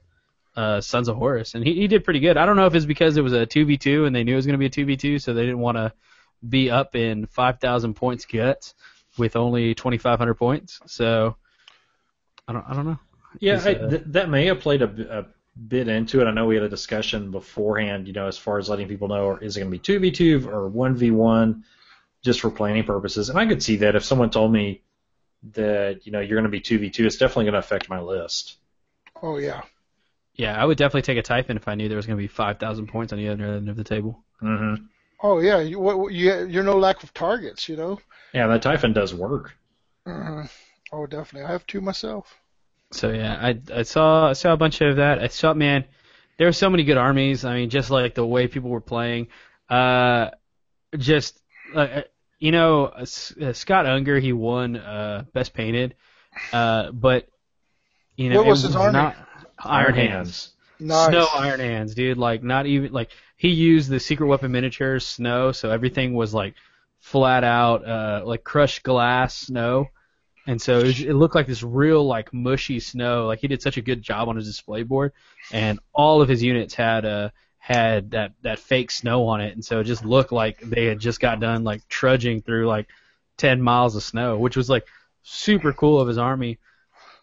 Uh, Sons of Horus, and he, he did pretty good. I don't know if it's because it was a two v two and they knew it was going to be a two v two, so they didn't want to be up in five thousand points guts with only twenty-five hundred points. So I don't, I don't know. Yeah, I, th- that may have played a, a bit into it. I know we had a discussion beforehand, you know, as far as letting people know, or is it going to be two v two or one v one, just for planning purposes. And I could see that if someone told me that, you know, you're going to be two v two, it's definitely going to affect my list. Oh yeah. Yeah, I would definitely take a Typhon if I knew there was going to be five thousand points on the other end of the table. Mm-hmm. Oh, yeah, you, what, you, you're no lack of targets, you know? Yeah, that Typhon does work. Mm-hmm. Oh, definitely. I have two myself. So, yeah, I, I saw I saw a bunch of that. I saw, man, there were so many good armies. I mean, just like the way people were playing. Uh, just, uh, you know, uh, Scott Unger, he won uh, Best Painted. Uh, but, you know, what was, it was his army? Not, Iron Hands. Nice. Snow Iron Hands, dude. Like, not even, like, he used the secret weapon miniatures, snow, so everything was, like, flat out, uh, like, crushed glass snow. And so it, was, it looked like this real, like, mushy snow. Like, he did such a good job on his display board. And all of his units had, uh, had that, that fake snow on it. And so it just looked like they had just got done, like, trudging through, like, ten miles of snow, which was, like, super cool of his army.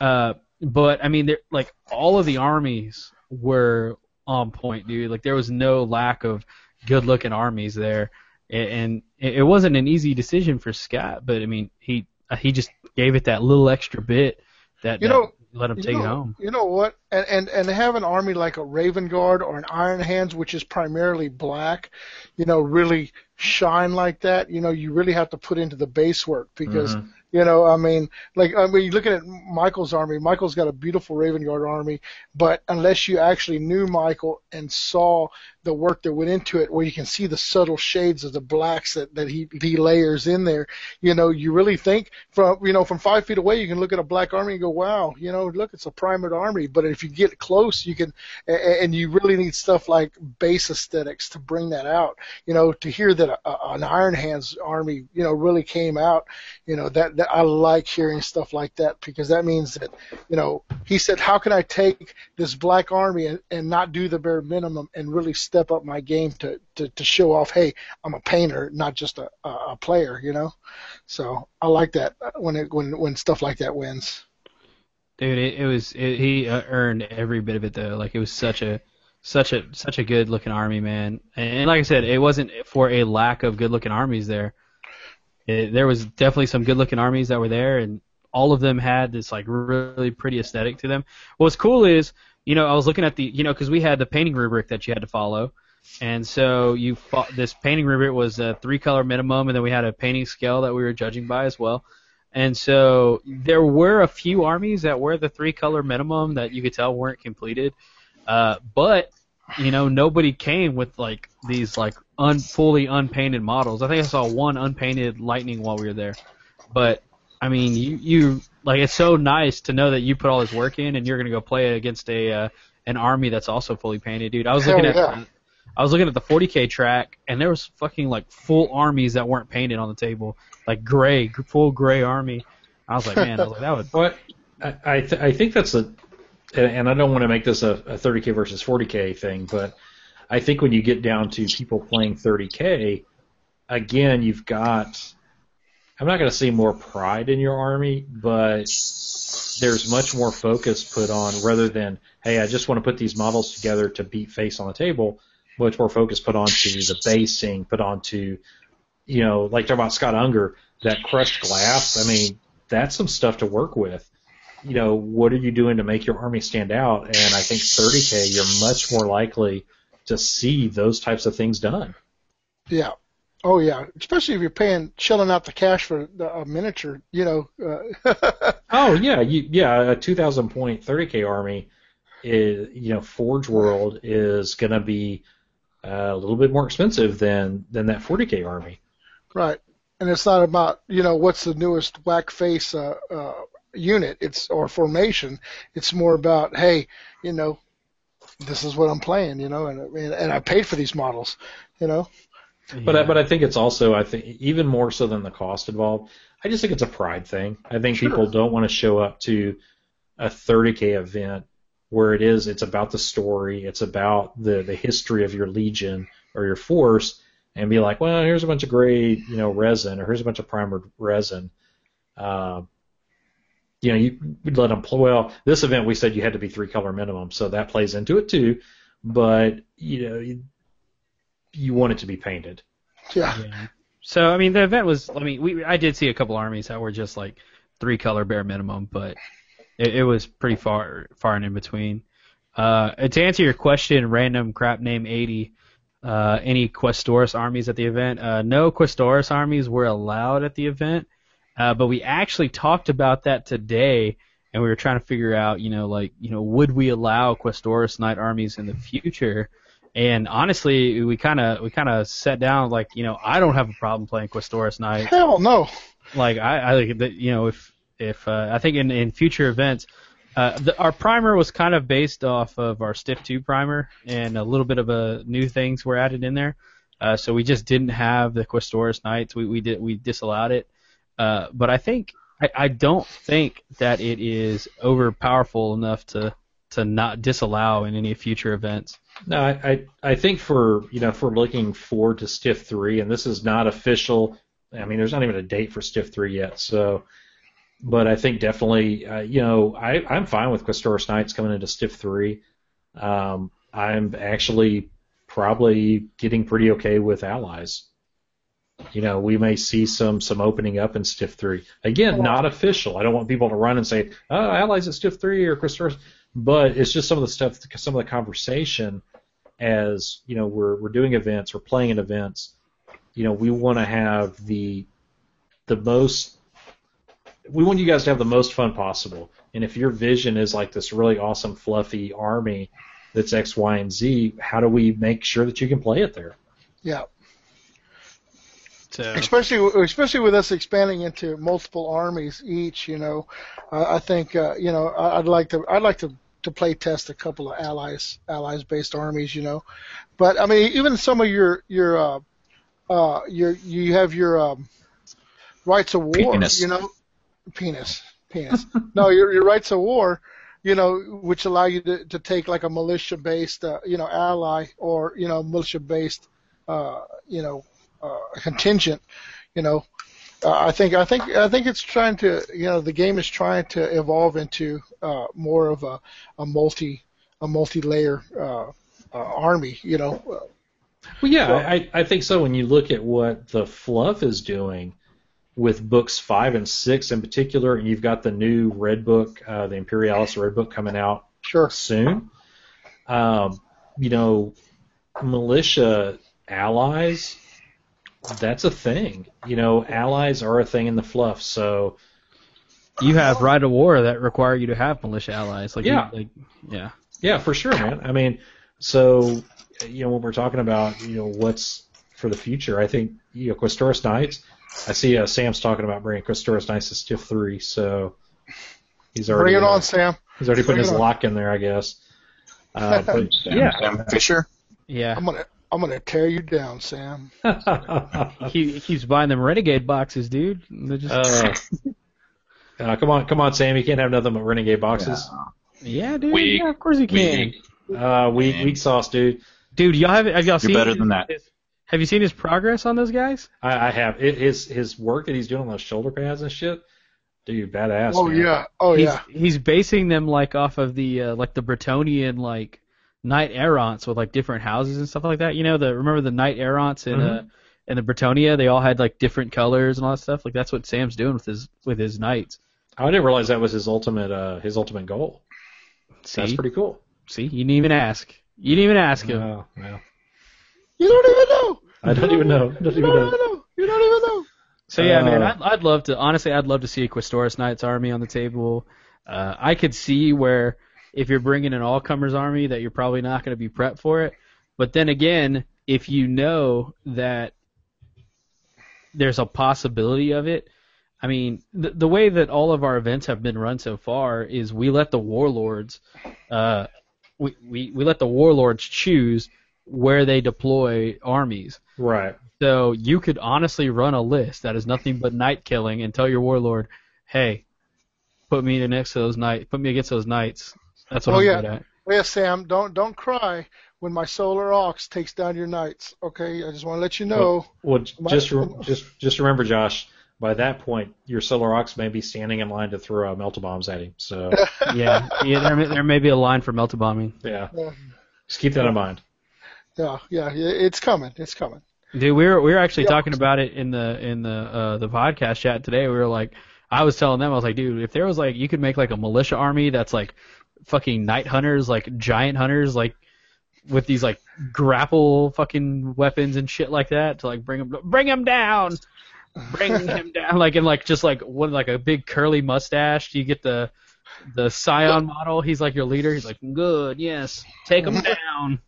Uh, But I mean, like, all of the armies were on point, dude. Like, there was no lack of good-looking armies there, and it wasn't an easy decision for Scott. But I mean, he he just gave it that little extra bit that, you know, that let him take know, it home. You know what? And and and have an army like a Raven Guard or an Iron Hands, which is primarily black, you know, really shine like that, you know, you really have to put into the base work because, mm-hmm. you know, I mean, like, I mean, looking at Michael's army, Michael's got a beautiful Raven Guard army, but unless you actually knew Michael and saw the work that went into it, where you can see the subtle shades of the blacks that, that he, he layers in there, you know, you really think from, you know, from five feet away, you can look at a black army and go, wow, you know, look, it's a primed army. But if you get close, you can, and you really need stuff like base aesthetics to bring that out, you know, to hear that a, an Iron Hands army, you know, really came out, you know, that, that I like hearing stuff like that because that means that, you know, he said, how can I take this black army and, and not do the bare minimum and really step up my game to, to, to show off, hey, I'm a painter, not just a, a player, you know? So I like that when it, when when stuff like that wins. Dude, it, it was it, he earned every bit of it though. Like it was such a such a such a good looking army, man. And like I said, it wasn't for a lack of good looking armies there. It, there was definitely some good looking armies that were there, and all of them had this like really pretty aesthetic to them. What's cool is, you know, I was looking at the, you know, because we had the painting rubric that you had to follow, and so you fought, this painting rubric was a three-color minimum, and then we had a painting scale that we were judging by as well. And so there were a few armies that were the three-color minimum that you could tell weren't completed, uh, but, you know, nobody came with, like, these, like, un, fully unpainted models. I think I saw one unpainted Lightning while we were there, but... I mean, you, you like it's so nice to know that you put all this work in, and you're gonna go play against a uh, an army that's also fully painted, dude. I was Hell looking yeah. at I was looking at the forty K track, and there was fucking like full armies that weren't painted on the table, like gray, full gray army. I was like, man, I was like, that would. What well, I I, th- I think that's a, and, and I don't want to make this a, a thirty K versus forty K thing, but I think when you get down to people playing thirty K, again, you've got. I'm not going to see more pride in your army, but there's much more focus put on rather than, hey, I just want to put these models together to beat face on the table, much more focus put onto the basing, put onto, you know, like talking about Scott Unger, that crushed glass. I mean, that's some stuff to work with. You know, what are you doing to make your army stand out? And I think thirty K, you're much more likely to see those types of things done. Yeah. Oh yeah, especially if you're paying, shelling out the cash for a miniature, you know. Uh, oh yeah, you, yeah, a two thousand point thirty K army, is, you know, Forge World is gonna be uh, a little bit more expensive than than that forty K army. Right, and it's not about, you know, what's the newest whack face uh, uh, unit, it's or formation. It's more about, hey, you know, this is what I'm playing, you know, and and, and I paid for these models, you know. But yeah. I, but I think it's also I think even more so than the cost involved. I just think it's a pride thing. I think sure. people don't want to show up to a thirty K event where it is it's about the story, it's about the, the history of your legion or your force, and be like, well, here's a bunch of gray, you know, resin, or here's a bunch of primer resin. Uh, you know, you we'd let them play. Well, this event we said you had to be three color minimum, so that plays into it too. But you know. You, You want it to be painted. Yeah. yeah. So I mean, the event was. I mean, we. I did see a couple armies that were just like three color bare minimum, but it, it was pretty far, far and in between. Uh, to answer your question, random crap name eighty. Uh, any Questorius armies at the event? Uh, no Questorius armies were allowed at the event, uh, but we actually talked about that today, and we were trying to figure out, you know, like, you know, would we allow Questorius Knight armies in the future? And honestly, we kind of we kind of sat down like, you know, I don't have a problem playing Questorius Knight. Hell no. Like I, I you know, if if uh, I think in, in future events, uh, the, our primer was kind of based off of our Stiff two primer, and a little bit of a new things were added in there. Uh, so we just didn't have the Questorius Knights. We we did we disallowed it. Uh, but I think I, I don't think that it is overpowerful enough to to not disallow in any future events. No, I, I I think for, you know, if we're looking forward to Stiff three, and this is not official. I mean, there's not even a date for Stiff three yet. So, but I think definitely, uh, you know, I I'm fine with Questorius Knights coming into Stiff three. Um, I'm actually probably getting pretty okay with allies. You know, we may see some some opening up in Stiff three. Again, not official. I don't want people to run and say, oh, allies at Stiff three or Questorius. But it's just some of the stuff, some of the conversation as, you know, we're we're doing events, we're playing in events. you know, we want to have the the most, we want you guys to have the most fun possible. And if your vision is like this really awesome, fluffy army that's X, Y, and Z, how do we make sure that you can play it there? Yeah. So. Especially, especially with us expanding into multiple armies each, you know, uh, I think, uh, you know, I'd like to, I'd like to, to play test a couple of allies, allies-based armies, you know, but I mean, even some of your, your, uh, uh, your, you have your um, rights of war, penis. you know, penis, penis. no, your, your rights of war, you know, which allow you to, to take like a militia-based, uh, you know, ally or you know, militia-based, uh, you know. Uh, contingent, you know, uh, I think I think I think it's trying to, you know, the game is trying to evolve into uh, more of a, a multi a multi-layer uh, uh, army, you know. Well, yeah, well, I I think so. When you look at what the fluff is doing with books five and six in particular, and you've got the new Red Book, uh, the Imperialis Red Book coming out sure. soon. Um, you know, militia allies. That's a thing. You know, allies are a thing in the fluff, so... You have Right of War that require you to have militia allies. Like, yeah. You, like, yeah, yeah, for sure, man. I mean, so, you know, when we're talking about, you know, what's for the future, I think, you know, Questorius Knights, I see uh, Sam's talking about bringing Questorius Knights to Stiff three, so he's already... Bring it on, uh, Sam. He's already putting his on. Lock in there, I guess. Uh, but, Sam, yeah. Sam Fisher? Yeah. I'm going to... I'm gonna tear you down, Sam. he he's buying them renegade boxes, dude. Just... Uh, uh, come on, come on, Sam. You can't have nothing but renegade boxes. Yeah, yeah dude. Weak. Yeah, of course you can. Weak. Uh, weak, weak sauce, dude. Dude, y'all have have y'all You're seen? Better his, than that. His, have you seen his progress on those guys? I, I have. It, his his work that he's doing on those shoulder pads and shit. Dude, badass. Oh man. yeah. Oh he's, yeah. He's basing them like off of the uh, like the Bretonian like. Knight errants with like different houses and stuff like that. You know, the remember the Knight errants in mm-hmm. uh in the Bretonia, they all had like different colors and all that stuff. Like that's what Sam's doing with his with his knights. I didn't realize that was his ultimate uh his ultimate goal. See? That's pretty cool. See, you didn't even ask. You didn't even ask him. No, no. You don't even know. I don't even know. Don't even know. You don't even know. So yeah, uh, man, I'd I'd love to honestly. I'd love to see a Questorius Knights army on the table. Uh, I could see where. If you're bringing an all-comers army, that you're probably not going to be prepped for it. But then again, if you know that there's a possibility of it, I mean, the, the way that all of our events have been run so far is we let the warlords, uh, we, we we let the warlords choose where they deploy armies. Right. So you could honestly run a list that is nothing but night killing and tell your warlord, hey, put me next to those knights, put me against those knights. That's what oh, I'm yeah. good at. Oh, yeah, Sam, don't don't cry when my solar ox takes down your knights, okay? I just want to let you know. Well, well my, just, re- just, just remember, Josh, by that point, your solar ox may be standing in line to throw uh, meltabombs at him. So Yeah, yeah there, may, there may be a line for meltabombing. Yeah. yeah. Just keep that in mind. Yeah, yeah, it's coming. It's coming. Dude, we were, we were actually yeah. talking about it in the in the uh, the podcast chat today. We were like, I was telling them, I was like, dude, if there was like, you could make like a militia army that's like, fucking night hunters, like giant hunters, like with these like grapple fucking weapons and shit like that to like bring him, bring him down, bring him down, like and like just like one like a big curly mustache. You get the the Scion model. He's like your leader. He's like good, yes, take him down.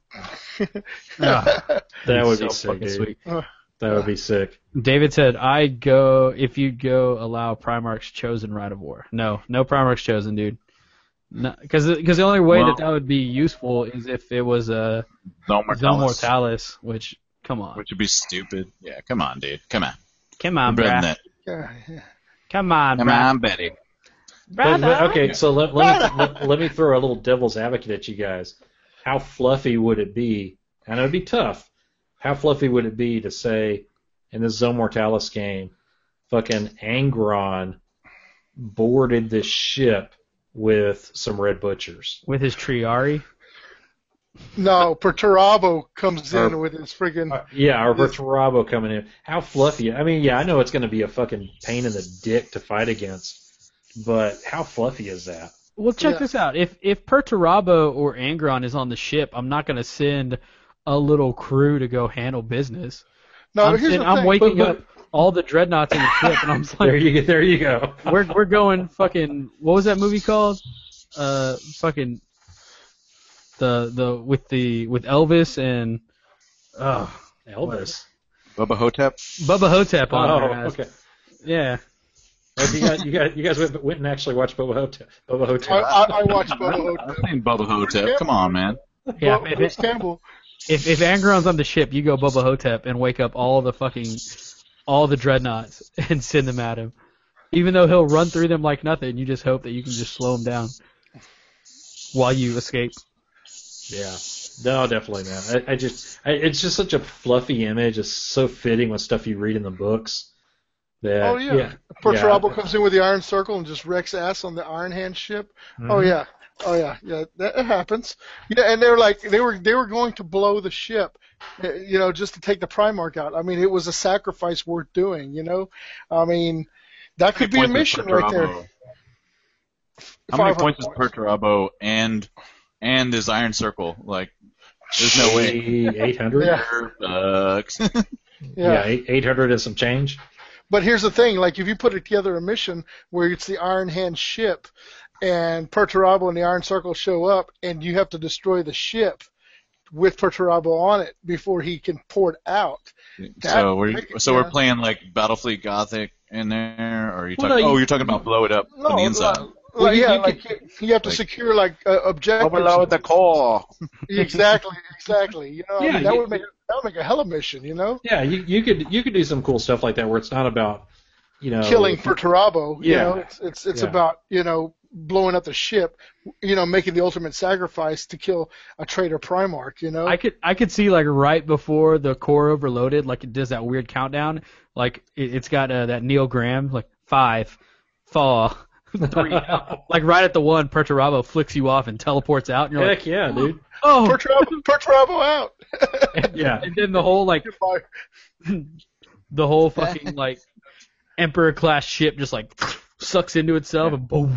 oh, that would so be so fucking sweet. That would be sick. David said, "I'd go if you go allow Primarch's Chosen right of war. No, no Primarch's Chosen, dude." Because no, the only way well, that that would be useful is if it was a Zone Mortalis. Zone Mortalis, which, come on. Which would be stupid. Yeah, come on, dude. Come on. Come on, bruh. Come on, Come on, Betty. But, but, okay, so let, let, me, let, let me throw a little devil's advocate at you guys. How fluffy would it be, and it would be tough, how fluffy would it be to say, in this Zone Mortalis game, fucking Angron boarded this ship with some red butchers. With his Triari? No, Perturabo comes or, in with his friggin'... Uh, yeah, or Perturabo coming in. How fluffy... I mean, yeah, I know it's going to be a fucking pain in the dick to fight against, but how fluffy is that? Well, check yeah. this out. If if Perturabo or Angron is on the ship, I'm not going to send a little crew to go handle business. No, I'm, but here's the I'm thing. waking but, but, up all the dreadnoughts in the ship, and I'm like, there you go. There you go. we're we're going fucking. What was that movie called? Uh, fucking the the with the with Elvis and uh Elvis. What? Bubba Hotep. Bubba Hotep on oh, there. Oh, okay. Yeah. you, guys, you, guys, you guys went and actually watched Bubba Hotep. Bubba Hotep. I, I, I watched Bubba Hotep. I've seen Bubba Hotep. Come on, man. Yeah, well, if, Campbell. If if Angron's on the ship, you go Bubba Hotep and wake up all the fucking all the dreadnoughts and send them at him. Even though he'll run through them like nothing, you just hope that you can just slow him down while you escape. Yeah. No, definitely not. I, I just I, it's just such a fluffy image. It's so fitting with stuff you read in the books. That, oh, yeah. yeah. Perturabo yeah. comes in with the Iron Circle and just wrecks ass on the Iron Hand ship. Mm-hmm. Oh, yeah. Oh, yeah. Yeah, that it happens. Yeah, and they're like, they were they were going to blow the ship, you know, just to take the Primarch out. I mean, it was a sacrifice worth doing, you know? I mean, that could be a mission right there. How many points is Perturabo and, and his Iron Circle? Like, there's no way. eight hundred? Yeah, yeah. yeah eight hundred is some change. But here's the thing, like if you put it together a mission where it's the Iron Hand ship and Perturabo and the Iron Circle show up and you have to destroy the ship with Perturabo on it before he can port out. That, so we're, like, so yeah. we're playing like Battlefleet Gothic in there? Or are you talking, well, no, you, oh, you're talking about blow it up no, on the inside. No, well, well, yeah, you, you like can, you have to like, secure like uh, objectives. Overload the core. exactly, exactly. You know, yeah, I mean, that you, would make that would make a hell of a mission, you know. Yeah, you, you could you could do some cool stuff like that where it's not about you know killing Perturabo. Yeah. You know, it's it's it's yeah. about you know blowing up the ship, you know, making the ultimate sacrifice to kill a traitor Primarch. You know, I could I could see like right before the core overloaded, like it does that weird countdown, like it, it's got uh, that Neil Graham like five, four. Three. Like right at the one, Perturabo flicks you off and teleports out, and you're Heck like, "Yeah, dude! Oh, Perturabo, Perturabo out!" and, yeah, and then the whole like, the whole fucking like Emperor class ship just like sucks into itself yeah. and boom.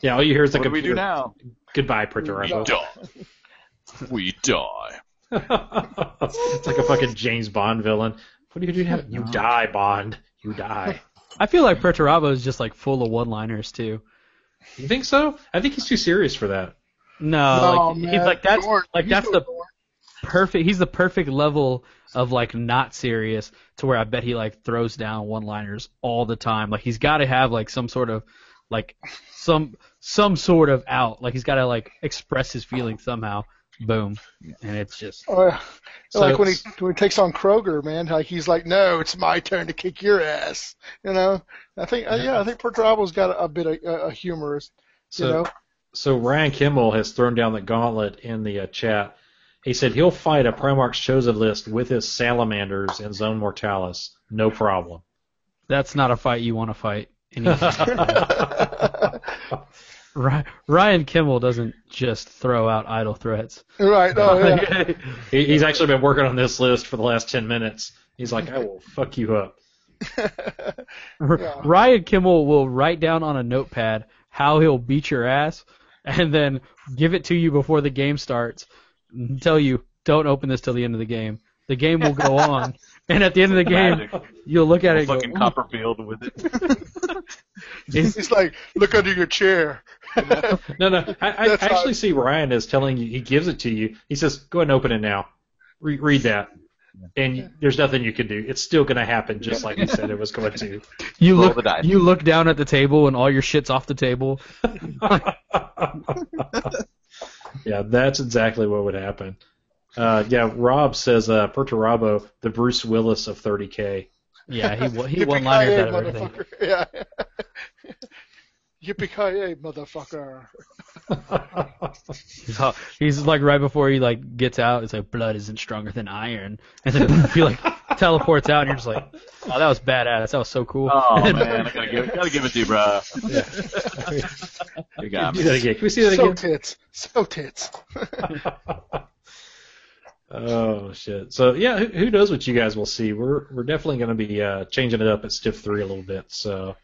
Yeah, all you hear is like, "What do we do now?" Goodbye, Perturabo. We die. We die. It's like a fucking James Bond villain. What do you do now? You die, Bond. You die. I feel like Perturabo is just like full of one-liners too. You think so? I think he's too serious for that. No, no like, he's like that's Dorn. like he's that's the Dorn. perfect. He's the perfect level of like not serious to where I bet he like throws down one-liners all the time. Like he's got to have like some sort of like some some sort of out. Like he's got to like express his feelings somehow. Boom, and it's just uh, so like it's, when he when he takes on Kroger, man. Like he's like, no, it's my turn to kick your ass. You know, I think uh, yeah, I think Perturabo's got a, a bit of a, a humorous. So, you know? So Ryan Kimmel has thrown down the gauntlet in the uh, chat. He said he'll fight a Primarch's Chosen list with his salamanders in Zone Mortalis, no problem. That's not a fight you want to fight. Ryan Kimmel doesn't just throw out idle threats. Right. Oh, yeah. He's actually been working on this list for the last ten minutes. He's like, I will fuck you up. Yeah. Ryan Kimmel will write down on a notepad how he'll beat your ass and then give it to you before the game starts and tell you, don't open this till the end of the game. The game will go on. And at the end of the game, you'll look at it and go, fucking Copperfield with it. It's like, look under your chair. no, no. I, I actually see Ryan as telling you, he gives it to you. He says, go ahead and open it now. Re- read that. And you, there's nothing you can do. It's still going to happen just like he said it was going to. You look, you look down at the table and all your shit's off the table. Yeah, that's exactly what would happen. Uh, yeah, Rob says uh, Perturabo, the Bruce Willis of thirty K. Yeah, he he one-liners out of everything. Yeah. Yippee-ki-yay, motherfucker. he's, all, he's like right before he like gets out, it's like blood isn't stronger than iron, and then he like teleports out, and you're just like, oh, that was badass. That was so cool. Oh man, I gotta give, gotta give it to you, bro. Yeah. You got me. Do that again. Can we see that again? So tits, so tits. Oh shit! So yeah, who, who knows what you guys will see? We're we're definitely going to be uh, changing it up at Stiff three a little bit. So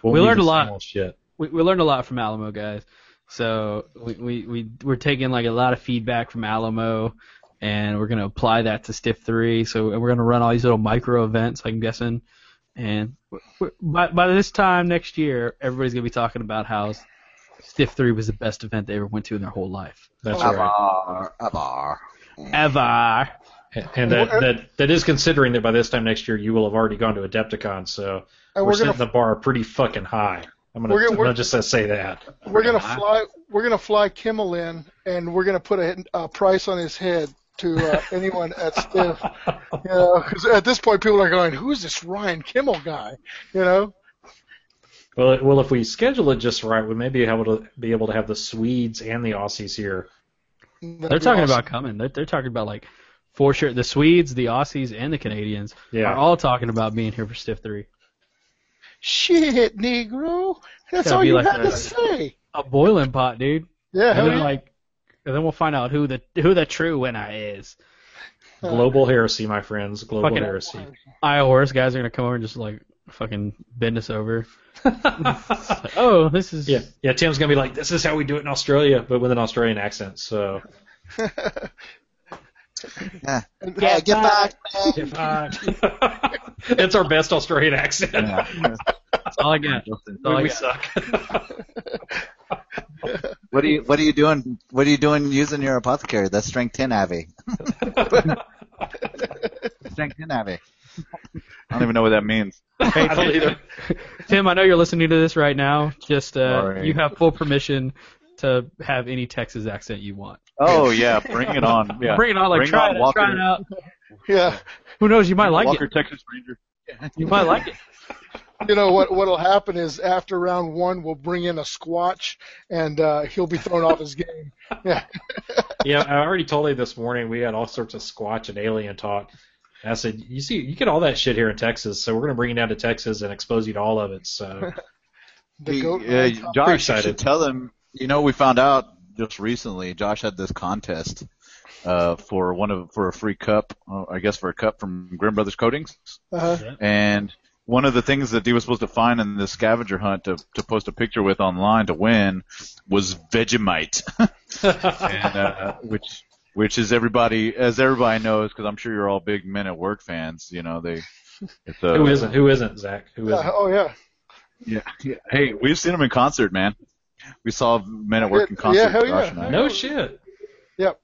we'll we learned a lot. Shit. We we learned a lot from Alamo guys. So we we we we're taking like a lot of feedback from Alamo and we're going to apply that to Stiff three. So we're going to run all these little micro events, I'm guessing. And by, by this time next year, everybody's going to be talking about how Stiff three was the best event they ever went to in their whole life. That's ever, right. Ever. Ever. And that, that, that is considering that by this time next year, you will have already gone to Adepticon, so we're, we're setting gonna, the bar pretty fucking high. I'm gonna, gonna, I'm gonna just say that. We're gonna fly. We're gonna fly Kimmel in, and we're gonna put a, a price on his head to uh, anyone at Stiff. You know, 'cause at this point, people are going, "Who's this Ryan Kimmel guy?" You know. Well, well, if we schedule it just right, we may be able to be able to have the Swedes and the Aussies here. That'd they're talking awesome. about coming. They're, they're talking about like. For sure, the Swedes, the Aussies, and the Canadians yeah. are all talking about being here for Stiff three. Shit, Negro. That's all you like had a, to say. A boiling pot, dude. Yeah. And then, yeah. like, and then we'll find out who the who the true winner is. Global heresy, my friends. Global fucking heresy. Iowa Horse guys are gonna come over and just like fucking bend us over. Like, oh, this is yeah. Yeah, Tim's gonna be like, this is how we do it in Australia, but with an Australian accent. So. Yeah. Get, uh, get back, back. Get back. It's our best Australian accent. Yeah. That's all I got. That's all I we got. Suck. What are you What are you doing? What are you doing using your apothecary? That's strength ten, Abby. Strength ten, Abby. I don't even know what that means. Hey, Tim, Tim, I know you're listening to this right now. Just uh, you have full permission to have any Texas accent you want. Oh yeah, bring it on. Yeah. Bring it on, like bring try, on, it, Walker, try it out. Yeah. Who knows, you might like Walker, it. Walker, Texas Ranger. Yeah. You might like it. You know what what'll happen is after round one we'll bring in a Squatch and uh, he'll be thrown off his game. Yeah. Yeah, I already told you this morning we had all sorts of Squatch and alien talk. And I said, you see you get all that shit here in Texas, so we're gonna bring you down to Texas and expose you to all of it. So the goat the, uh, Josh you should tell them. You know, we found out just recently. Josh had this contest uh, for one of for a free cup, uh, I guess for a cup from Grimm Brothers Coatings. Uh-huh. And one of the things that he was supposed to find in the scavenger hunt to to post a picture with online to win was Vegemite, and, uh, which which is everybody as everybody knows because I'm sure you're all big Men at Work fans. You know they. It's a, who isn't? Who isn't Zach? Who isn't? Uh, oh yeah. Yeah. Yeah. Hey, we've seen him in concert, man. We saw Men at Work in concert. Yeah, hell yeah. Tonight. No shit. Yep.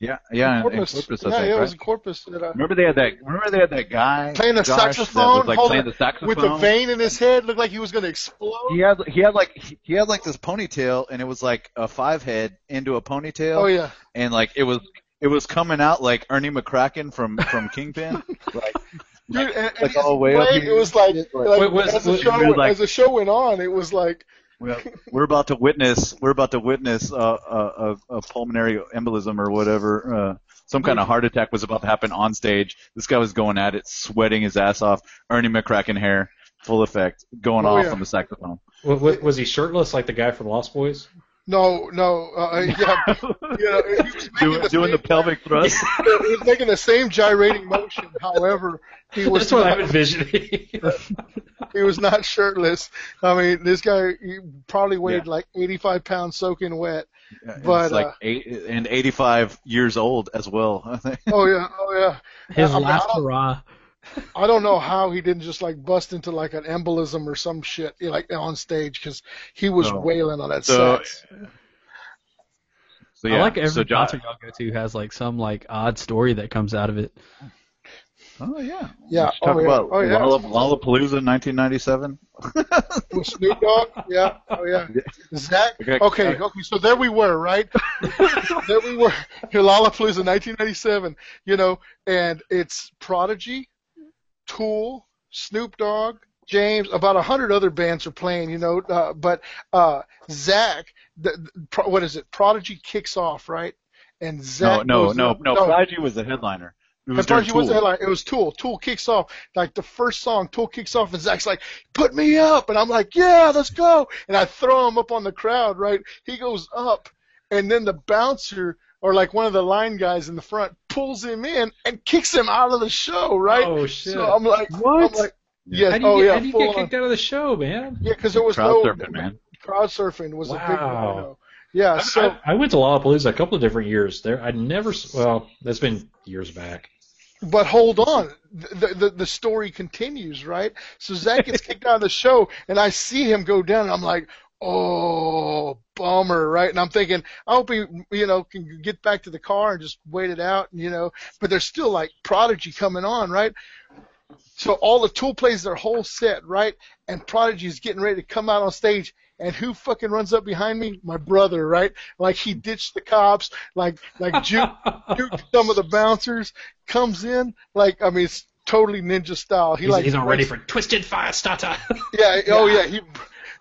Yeah, yeah, in Corpus. In Corpus I yeah, think, yeah, it was in Corpus. That I... Remember they had that. Remember they had that guy playing the Josh, saxophone, was, like, playing it, the saxophone with a vein in his head, looked like he was going to explode. He had, he had like, he had like this ponytail, and it was like a five head into a ponytail. Oh yeah. And like it was, it was coming out like Ernie McCracken from from Kingpin. Like, dude, like, and, like and all way up. It was like, like it was, as the show it was like, as the show went on, it was like. We're about to witness. We're about to witness uh, a, a pulmonary embolism or whatever. Uh, some kind of heart attack was about to happen on stage. This guy was going at it, sweating his ass off. Ernie McCracken hair, full effect, going oh, off yeah. on the saxophone. Was, was he shirtless like the guy from Lost Boys? No, no. Uh, yeah, you know, he was doing the, doing the pelvic thrust. He was making the same gyrating motion. However, he was. That's what I'm envisioning. He was not shirtless. I mean, this guy he probably weighed yeah. like eighty-five pounds, soaking wet. Yeah, but like uh, eight, and eighty-five years old as well. I think. Oh yeah, oh yeah. His I mean, last hurrah. I don't know how he didn't just like bust into like an embolism or some shit like on stage because he was oh. wailing on that so, sax. So yeah, I like every so concert y'all go to has like some like odd story that comes out of it. Oh yeah, yeah. Let's talk oh, yeah. about oh, yeah. Lollapalooza in nineteen ninety-seven. With Snoop Dogg, yeah, oh yeah. Zach, okay, okay. So there we were, right? There we were. Lollapalooza nineteen ninety-seven. You know, and it's Prodigy. Tool, Snoop Dogg, James, about a hundred other bands are playing, you know. Uh, but uh, Zach, the, the, pro, what is it? Prodigy kicks off, right? And Zach. No, no, no, up, no, no. Prodigy was the headliner. It was Prodigy was the headliner. It was Tool. Tool kicks off. Like the first song, Tool kicks off, and Zach's like, "Put me up," and I'm like, "Yeah, let's go." And I throw him up on the crowd, right? He goes up, and then the bouncer. Or like one of the line guys in the front pulls him in and kicks him out of the show, right? Oh shit! So I'm like, what? I'm like, yes, how do you oh, get, yeah, how do you get kicked on. out of the show, man? Yeah, because there was crowd no surfing, man. Crowd surfing was wow. a big one. You know? Yeah, so I, I, I went to Lollapalooza a couple of different years there. I never, well, that's been years back. But hold on, the, the the story continues, right? So Zach gets kicked out of the show, and I see him go down, and I'm like, oh, bummer, right? And I'm thinking, I hope he, you know, can get back to the car and just wait it out, you know. But there's still like Prodigy coming on, right? So all the Tool plays their whole set, right? And Prodigy's getting ready to come out on stage. And who fucking runs up behind me? My brother, right? Like he ditched the cops, like like juke, juke some of the bouncers, comes in, like, I mean, it's totally ninja style. He he's, like he's not breaks, ready for Twisted Fire Starter. Yeah, oh yeah, he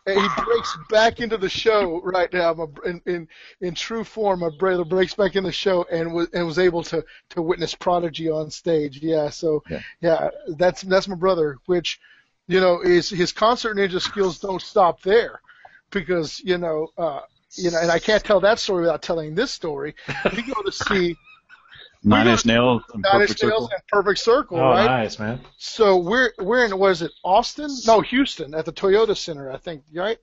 he breaks back into the show right now. My, in, in in true form, my brother breaks back in the show and was and was able to to witness Prodigy on stage. Yeah, so yeah, yeah that's that's my brother. Which, you know, is his concert ninja skills don't stop there. Because, you know, uh, you know, and I can't tell that story without telling this story. We go to see Nine Inch Nails and Perfect Circle. Perfect Circle, oh, right? Nice, man. So we're we're in, was it Austin? No, Houston at the Toyota Center, I think, right?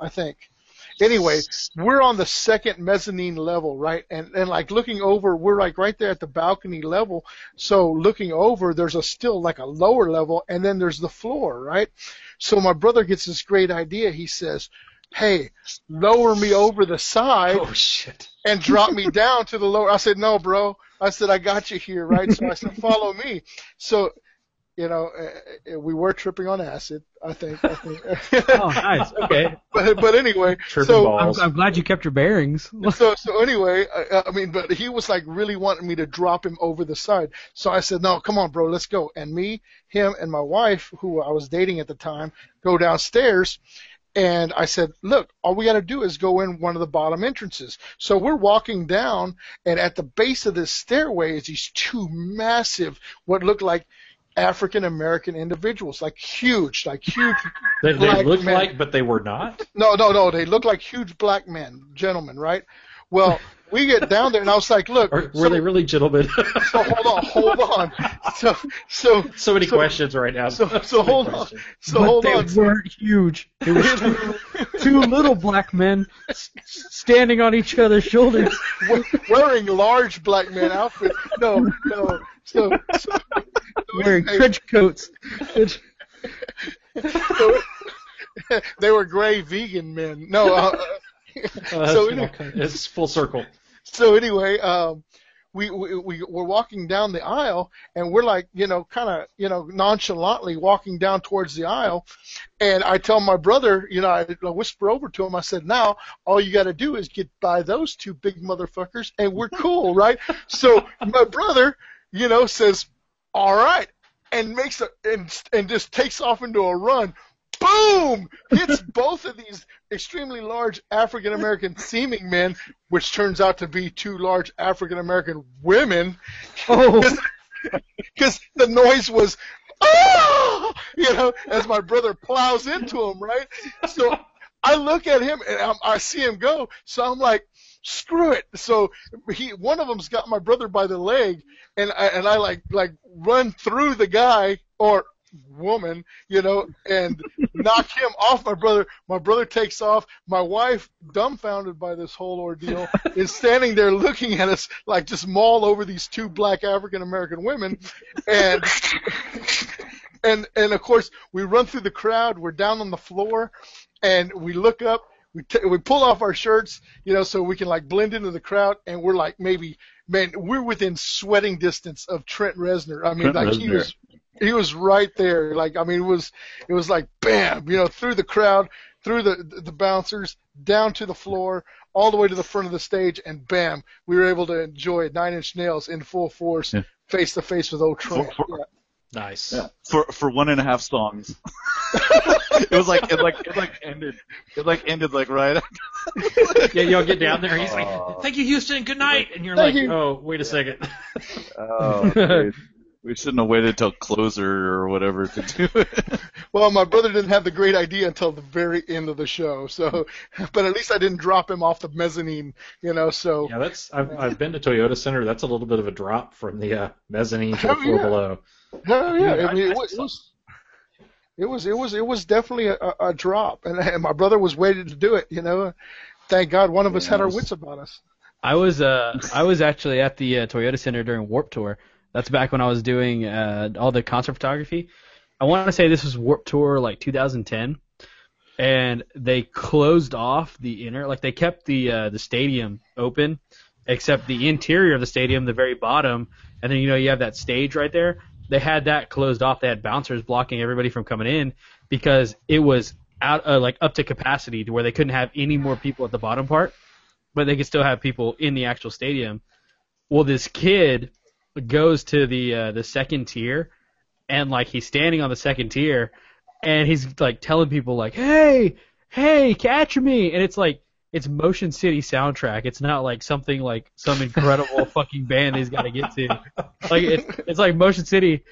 I think. Anyway, we're on the second mezzanine level, right? And and like looking over, we're like right there at the balcony level. So looking over, there's a still like a lower level, and then there's the floor, right? So my brother gets this great idea. He says, hey, lower me over the side oh, shit. and drop me down to the lower. I said, no, bro. I said, I got you here, right? So I said, follow me. So, you know, uh, we were tripping on acid, I think. I think. Oh, nice. Okay. But, but anyway. Tripping so balls. I'm, I'm glad you kept your bearings. so, so anyway, I, I mean, but he was, like, really wanting me to drop him over the side. So I said, no, come on, bro, let's go. And me, him, and my wife, who I was dating at the time, go downstairs. And I said, look, all we got to do is go in one of the bottom entrances. So we're walking down, and at the base of this stairway is these two massive, what look like African-American individuals, like huge, like huge They, they looked men. like, but they were not? No, no, no. They looked like huge black men, gentlemen, right? Well, we get down there, and I was like, look. Are, were so, they really gentlemen? so hold on, hold on. So so, so many so, questions right now. So, so, so hold questions. on. So but hold they on. They weren't huge. It was two, two little black men standing on each other's shoulders. Wearing large black men outfits. No, no. So, so, so Wearing anyway. trench coats. so, they were gray vegan men. No, uh, Uh, so anyway, it's full circle. So anyway, um, we, we we we're walking down the aisle, and we're like, you know, kind of, you know, nonchalantly walking down towards the aisle, and I tell my brother, you know, I, I whisper over to him, I said, now all you got to do is get by those two big motherfuckers, and we're cool, right? So my brother, you know, says, all right, and makes a and and just takes off into a run. Boom! Hits both of these extremely large African-American seeming men, which turns out to be two large African-American women. Because oh. the noise was, ah! You know, as my brother plows into him, right? So I look at him, and I'm, I see him go. So I'm like, screw it. So he, one of them's got my brother by the leg, and I, and I like, like run through the guy, or woman, you know, and knock him off my brother. My brother takes off. My wife, dumbfounded by this whole ordeal, is standing there looking at us like just maul over these two black African-American women. And and and of course, we run through the crowd. We're down on the floor, and we look up. We t- we pull off our shirts, you know, so we can like blend into the crowd, and we're like maybe, man, we're within sweating distance of Trent Reznor. I mean, Trent like Reznor. he was. He was right there. Like, I mean, it was it was like bam, you know, through the crowd, through the the bouncers, down to the floor, all the way to the front of the stage, and bam, we were able to enjoy Nine Inch Nails in full force, yeah. face to face with old Trump. For, for, yeah. Nice. Yeah. For for one and a half songs. it was like it like it like ended it like ended like right. yeah, y'all get down there. He's uh, like, "Thank you, Houston. Good night." Like, and you're like, you. "Oh, wait a yeah. second." Oh. Dude. We shouldn't have waited till closer or whatever to do it. Well, my brother didn't have the great idea until the very end of the show. So, but at least I didn't drop him off the mezzanine, you know. So yeah, that's I've, I've been to Toyota Center. That's a little bit of a drop from the uh, mezzanine to the floor yeah. below. Oh yeah, yeah I mean, I, it, was, it was it was it was it was definitely a, a drop, and, and my brother was waiting to do it, you know. Thank God one of us had our wits about us. I was uh I was actually at the uh, Toyota Center during Warp Tour. That's back when I was doing uh, all the concert photography. I want to say this was Warp Tour like two thousand ten, and they closed off the inner, like they kept the uh, the stadium open, except the interior of the stadium, the very bottom, and then you know you have that stage right there. They had that closed off. They had bouncers blocking everybody from coming in because it was out uh, like up to capacity to where they couldn't have any more people at the bottom part, but they could still have people in the actual stadium. Well, this kid goes to the uh, the second tier, and like he's standing on the second tier, and he's like telling people like, "Hey, hey, catch me!" And it's like it's Motion City soundtrack. It's not like something like some incredible fucking band he's got to get to. Like it's it's like Motion City,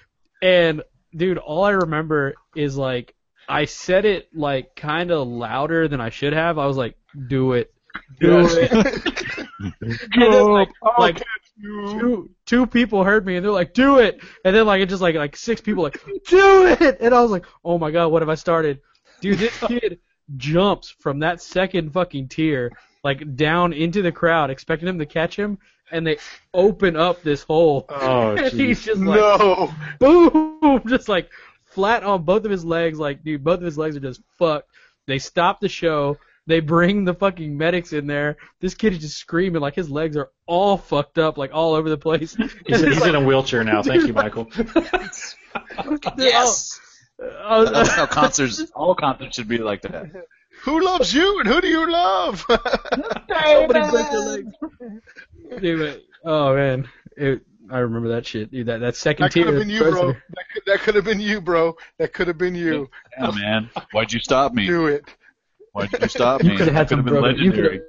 and dude, all I remember is like I said it like kind of louder than I should have. I was like, "Do it, do it." And then, like, like two two people heard me and they're like, "Do it!" And then like it just like like six people like, "Do it!" And I was like, "Oh my god, what have I started?" Dude, this kid jumps from that second fucking tier like down into the crowd, expecting him to catch him, and they open up this hole. Oh, and he's just like, no, boom, just like flat on both of his legs. Like, dude, both of his legs are just fucked. They stop the show. They bring the fucking medics in there. This kid is just screaming. Like, his legs are all fucked up, like, all over the place. He's, he's like, in a wheelchair now. Thank you, Michael. Yes! All, That's how concerts, all concerts should be like that. Who loves you and who do you love? Somebody break their legs. Dude, oh, man. It, I remember that shit. Dude, that, that second that tier. That could have been you, bro. That could, that could have been you, bro. That could have been you. Oh, man. Why'd you stop me? Do it. Why'd you stop me? You could have had some been legendary.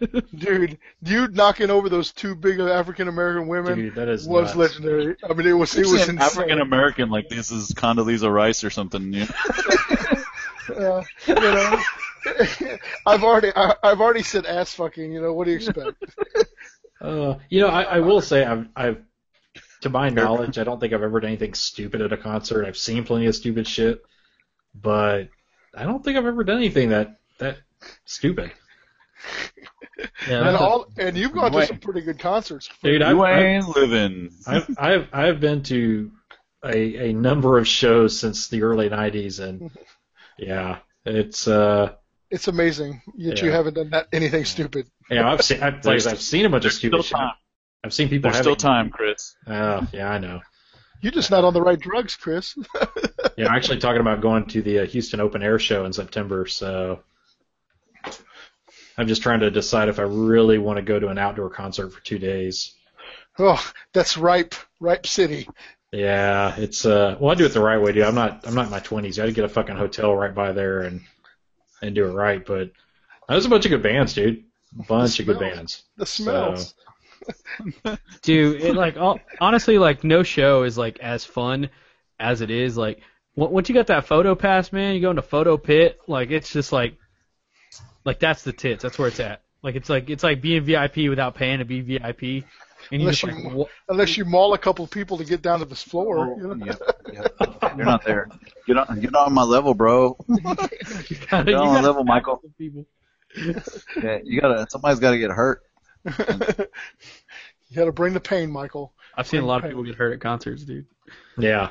You Dude, you knocking over those two big African American women Dude, that is was nuts. legendary. I mean, it was it was African American, like this is Condoleezza Rice or something. You know? uh, you know, I've already I, I've already said ass fucking. You know, what do you expect? uh, you know, I, I will say I've I've to my knowledge, I don't think I've ever done anything stupid at a concert. I've seen plenty of stupid shit, but I don't think I've ever done anything that that stupid. Yeah, and, all, and you've gone to some pretty good concerts. Dude, I've, you ain't I've, living. I've, I've, I've been to a, a number of shows since the early nineties, and yeah, it's uh, it's amazing that yeah. you haven't done that anything stupid. Yeah, I've seen I've, like, I've seen a bunch of stupid shit. I've seen people. There's still time, Chris. Uh, yeah, I know. You're just not on the right drugs, Chris. Yeah, I'm actually talking about going to the uh, Houston Open Air Show in September, so I'm just trying to decide if I really want to go to an outdoor concert for two days. Oh, that's ripe, ripe city. Yeah, it's uh. Well, I do it the right way, dude. I'm not, I'm not in my twenties. I had to get a fucking hotel right by there and and do it right. But there's a bunch of good bands, dude. Bunch of good bands. The smells. So, dude, it, like all, honestly, like no show is like as fun as it is. Like once you got that photo pass, man, you go into photo pit. Like it's just like, like that's the tits. That's where it's at. Like it's like it's like being V I P without paying to be V I P. And unless you, you like, unless you maul a couple people to get down to this floor, you know? Yep, yep. You're not there. Get on, get on my level, bro. you gotta, get on you my level, Michael. Yeah, you gotta. Somebody's gotta get hurt. You gotta bring the pain, Michael. I've seen bring a lot of people get hurt at concerts, dude. Yeah,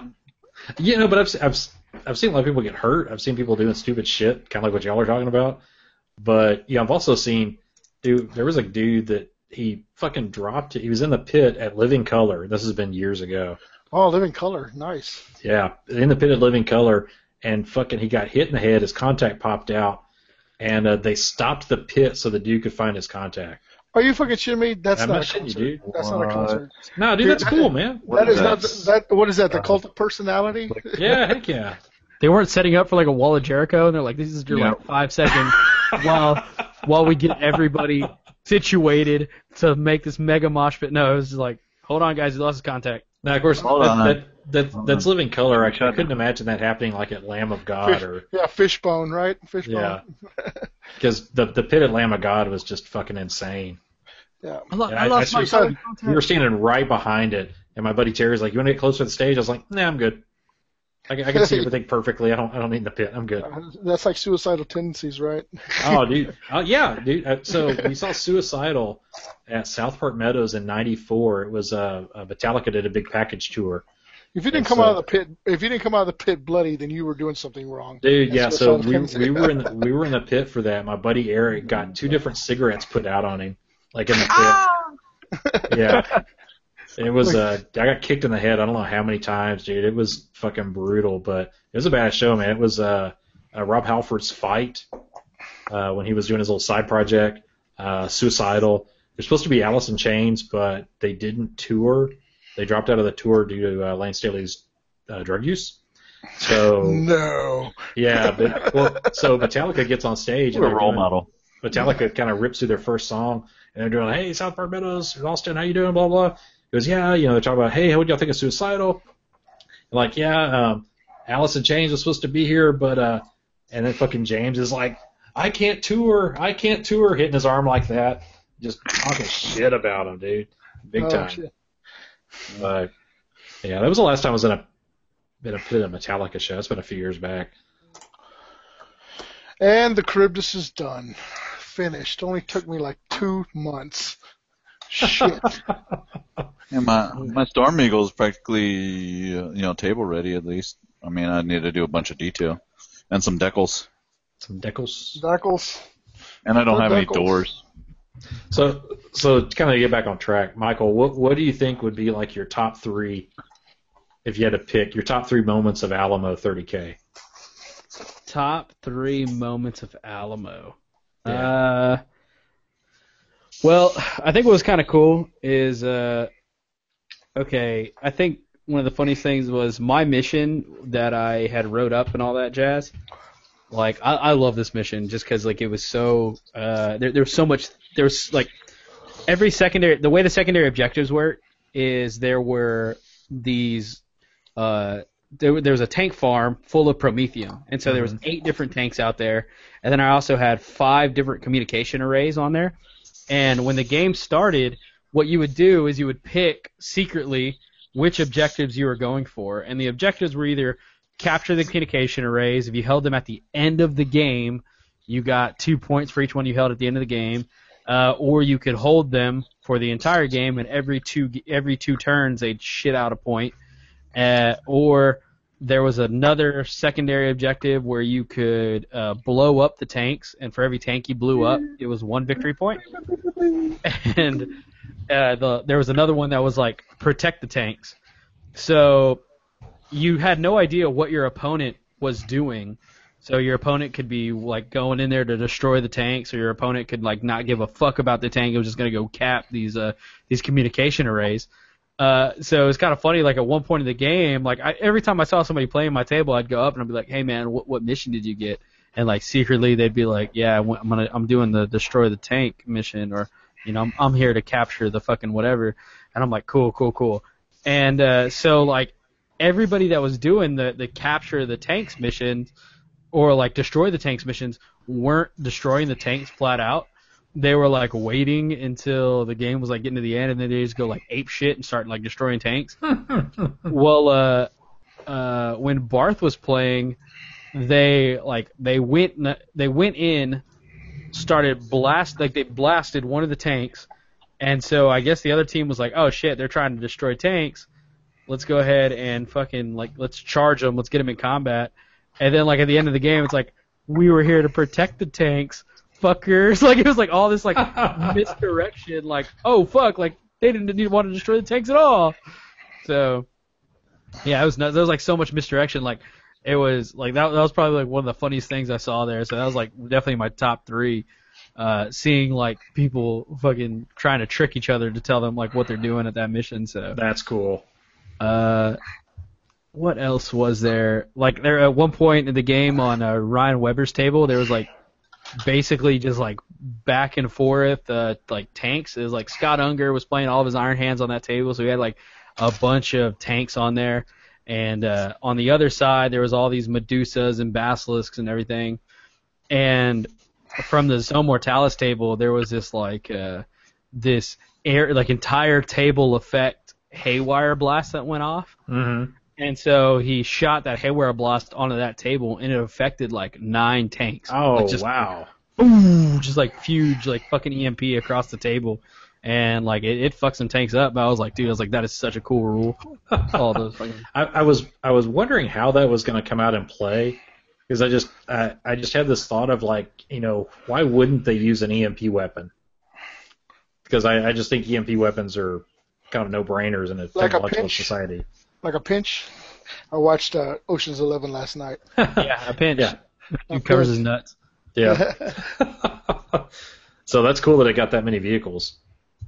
you know, but I've I've I've seen a lot of people get hurt. I've seen people doing stupid shit, kind of like what y'all are talking about. But yeah, I've also seen, dude. There was a dude that he fucking dropped. He was in the pit at Living Color. This has been years ago. Oh, Living Color, nice. Yeah, in the pit at Living Color, and fucking he got hit in the head. His contact popped out, and uh, they stopped the pit so the dude could find his contact. Are you fucking shitting me? That's I'm not, not a concert. You, dude. That's what? not a concert. No, dude, dude that's cool, man. That is not that. What is that? The cult of personality? Yeah, heck yeah. They weren't setting up for like a wall of Jericho, and they're like, "This is your yeah. like five seconds while while we get everybody situated to make this mega mosh pit." No, it was just like, "Hold on, guys, we lost his contact." Now, of course, Hold that, on. That, that, that, that's Living Color. I, I couldn't imagine that happening like at Lamb of God. Fish, or yeah, Fishbone, right? Fishbone. Yeah, because the the pit at Lamb of God was just fucking insane. Yeah, I, lo- I, I lost I my son. We were standing right behind it, and my buddy Terry's like, "You want to get closer to the stage?" I was like, "Nah, I'm good." I, I can see everything perfectly. I don't. I don't need the pit. I'm good. Uh, that's like Suicidal Tendencies, right? Oh, dude. Oh, yeah, dude. So we saw Suicidal at South Park Meadows in ninety-four. It was uh, Metallica did a big package tour. If you didn't and come so, out of the pit, if you didn't come out of the pit bloody, then you were doing something wrong. Dude, that's yeah. So we we were in the, we were in the pit for that. My buddy Eric got two different cigarettes put out on him, like in the pit. Ah! Yeah. It was, uh, I got kicked in the head I don't know how many times, dude. It was fucking brutal, but it was a bad show, man. It was uh, uh, Rob Halford's fight uh, when he was doing his little side project, uh, Suicidal. They're supposed to be Alice in Chains, but they didn't tour. They dropped out of the tour due to uh, Lane Staley's uh, drug use. So No. Yeah, but, well, so Metallica gets on stage. What and a role doing, model. Metallica kind of rips through their first song, and they're doing, hey, South Park Meadows, Austin, how you doing, blah, blah. He goes, yeah, you know, they're talking about, hey, what do y'all think of Suicidal? And like, yeah, um, Alice in Chains was supposed to be here, but, uh, and then fucking James is like, I can't tour, I can't tour, hitting his arm like that, just talking shit about him, dude, big oh, time. Shit. But, yeah, that was the last time I was in a, in a pit of a Metallica show. It's been a few years back. And the Charybdis is done, finished. Only took me like two months. Shit. And my my Storm Eagle is practically uh, you know table ready at least. I mean I need to do a bunch of detail and some decals. Some decals. Decals. And I don't More have decals. any doors. So so to kind of get back on track, Michael, what what do you think would be like your top three if you had to pick your top three moments of Alamo thirty K? Top three moments of Alamo. Yeah. Uh. Well, I think what was kind of cool is, uh, okay, I think one of the funniest things was my mission that I had wrote up and all that jazz. Like, I, I love this mission just because, like, it was so, uh, there, there was so much, there was, like, every secondary, the way the secondary objectives were is there were these, uh, there, there was a tank farm full of Promethium, and so there was eight different tanks out there, and then I also had five different communication arrays on there. And when the game started, what you would do is you would pick secretly which objectives you were going for. And the objectives were either capture the communication arrays. If you held them at the end of the game, you got two points for each one you held at the end of the game. Uh, or you could hold them for the entire game, and every two every two turns they'd shit out a point. Uh, or there was another secondary objective where you could uh, blow up the tanks, and for every tank you blew up, it was one victory point. And uh, the, there was another one that was like, protect the tanks. So you had no idea what your opponent was doing. So your opponent could be like going in there to destroy the tanks, or your opponent could like not give a fuck about the tank. It was just going to go cap these uh, these communication arrays. Uh, so it's kind of funny, like, at one point in the game, like, I, every time I saw somebody playing my table, I'd go up and I'd be like, hey, man, what, what mission did you get? And, like, secretly they'd be like, yeah, I'm gonna, I'm doing the destroy the tank mission, or, you know, I'm, I'm here to capture the fucking whatever. And I'm like, cool, cool, cool. And uh, so, like, everybody that was doing the, the capture the tanks missions, or, like, destroy the tanks missions, weren't destroying the tanks flat out. They were, like, waiting until the game was, like, getting to the end, and then they just go, like, ape shit and start, like, destroying tanks. Well, uh, uh, when Barth was playing, they, like, they went they went in, started blast, like, they blasted one of the tanks, and so I guess the other team was like, oh, shit, they're trying to destroy tanks. Let's go ahead and fucking, like, let's charge them. Let's get them in combat. And then, like, at the end of the game, it's like, we were here to protect the tanks. Fuckers, like it was like all this like misdirection, like oh fuck, like they didn't need want to destroy the tanks at all. So yeah, it was nuts. There was like so much misdirection, like it was like that, that was probably like one of the funniest things I saw there. So that was like definitely my top three. Uh, seeing like people fucking trying to trick each other to tell them like what they're doing at that mission. So that's cool. Uh, what else was there? Like there at one point in the game on uh, Ryan Weber's table, there was like. Basically just like back and forth uh, like tanks. It was like Scott Unger was playing all of his Iron Hands on that table, so we had like a bunch of tanks on there, and uh, on the other side there was all these Medusas and Basilisks and everything. And from the Zone Mortalis table there was this like uh, this air like entire table effect haywire blast that went off. Mm-hmm. And so he shot that Haywire Blast onto that table, and it affected like nine tanks. Oh, like just, wow. Boom, just like huge, like fucking E M P across the table. And like it, it fucks some tanks up. But I was like, dude, I was like, that is such a cool rule. All those fucking... I, I was I was wondering how that was going to come out in play, because I just I, I just had this thought of like, you know, why wouldn't they use an E M P weapon? Because I, I just think E M P weapons are kind of no brainers in a like technological a society. Like a pinch. I watched uh, Ocean's Eleven last night. Yeah, a pinch. Yeah. He covers his nuts. Yeah. So that's cool that it got that many vehicles.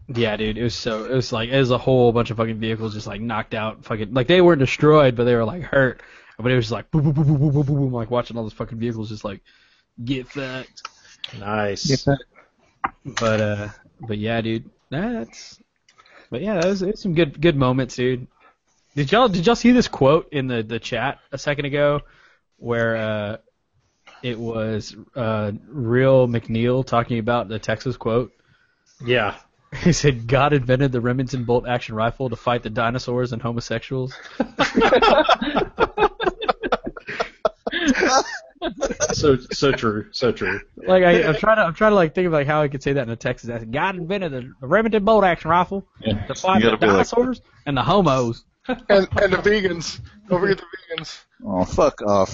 Yeah, dude, it was so it was like it was a whole bunch of fucking vehicles just like knocked out, fucking like they weren't destroyed, but they were like hurt. But it was just like boom, boom, boom, boom, boom, boom, boom, boom, like watching all those fucking vehicles just like get fucked. Nice. Get fucked. But uh, but yeah, dude, that's. But yeah, it was, it was some good good moments, dude. Did y'all did y'all see this quote in the, the chat a second ago, where uh, it was uh, Real McNeil talking about the Texas quote? Yeah. He said, God invented the Remington bolt action rifle to fight the dinosaurs and homosexuals. so so true, so true. Like I, I'm trying to I'm trying to like think of like how I could say that in a Texas accent. God invented the Remington bolt action rifle yeah. to fight the dinosaurs like... and the homos. And, and the vegans. Don't forget the vegans. Oh, fuck off.